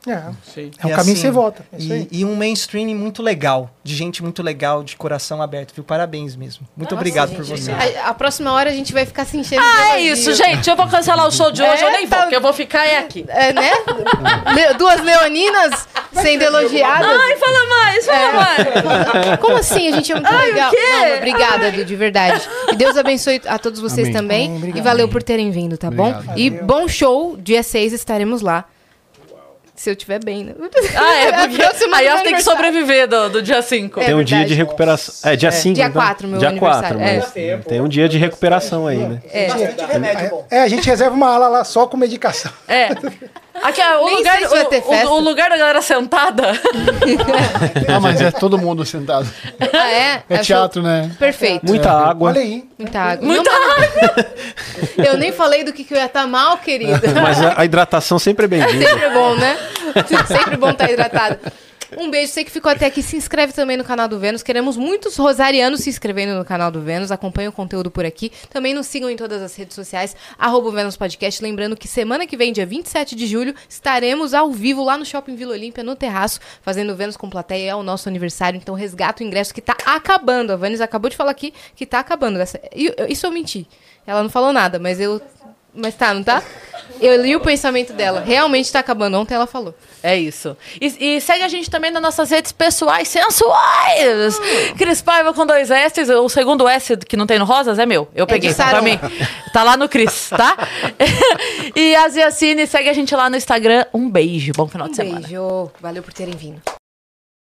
É, Sim. é um é caminho assim, sem volta. É e, e um mainstream muito legal, de gente muito legal, de coração aberto, viu? Parabéns mesmo. Muito Nossa, obrigado gente, por vocês. A, a próxima hora a gente vai ficar se enchendo. Ah, é isso, gente. Eu vou cancelar o show de hoje, é, eu nem tá... vou, porque eu vou ficar é aqui. É, né? Le, duas leoninas... Sendo elogiada. Ai, fala mais, fala é. mais. Como assim? A gente é muito Ai, legal. Não, obrigada, Ai. de verdade. E Deus abençoe a todos vocês Amém. também. Amém, obrigado, e valeu Amém. por terem vindo, tá obrigado. bom? Valeu. E bom show, dia seis estaremos lá. Se eu tiver bem, né? Ah, é, porque aí ela tem que sobreviver do, do dia cinco. É, tem um verdade. dia de recuperação. É, dia cinco. Dia quatro, então, meu dia quatro, é. Mas tem um dia de recuperação é. aí, né? É. Bastante remédio bom. É, a gente reserva uma ala lá só com medicação. É. Aqui, o, lugar, o, o, o lugar da galera sentada. Ah, mas é todo mundo sentado. Ah, é? É teatro, né? Perfeito. Muita é. água. Olha aí. Muita água. Muita água. Eu nem falei do que, que eu ia estar mal, querida. Mas a, a hidratação sempre é bem-vinda. Sempre é bom, né? Sempre bom estar hidratado. Um beijo, você que ficou até aqui, se inscreve também no canal do Vênus. Queremos muitos rosarianos se inscrevendo no canal do Vênus. Acompanhe o conteúdo por aqui. Também nos sigam em todas as redes sociais, arroba o Vênus Podcast. Lembrando que semana que vem, dia vinte e sete de julho, estaremos ao vivo lá no Shopping Vila Olímpia, no terraço, fazendo o Vênus com plateia. É o nosso aniversário, então resgata o ingresso que tá acabando. A Vênus acabou de falar aqui que tá acabando. Isso eu menti. Ela não falou nada, mas eu... Mas tá, não tá? Eu li o pensamento dela. Realmente tá acabando. Ontem ela falou. É isso. E, e segue a gente também nas nossas redes pessoais sensuais. Hum. Cris Paiva com dois S's. O segundo S que não tem no Rosas é meu. Eu peguei. É tá, pra mim. Tá lá no Cris, tá? E a Ziacine, segue a gente lá no Instagram. Um beijo. Bom final um de semana. Um beijo. Valeu por terem vindo.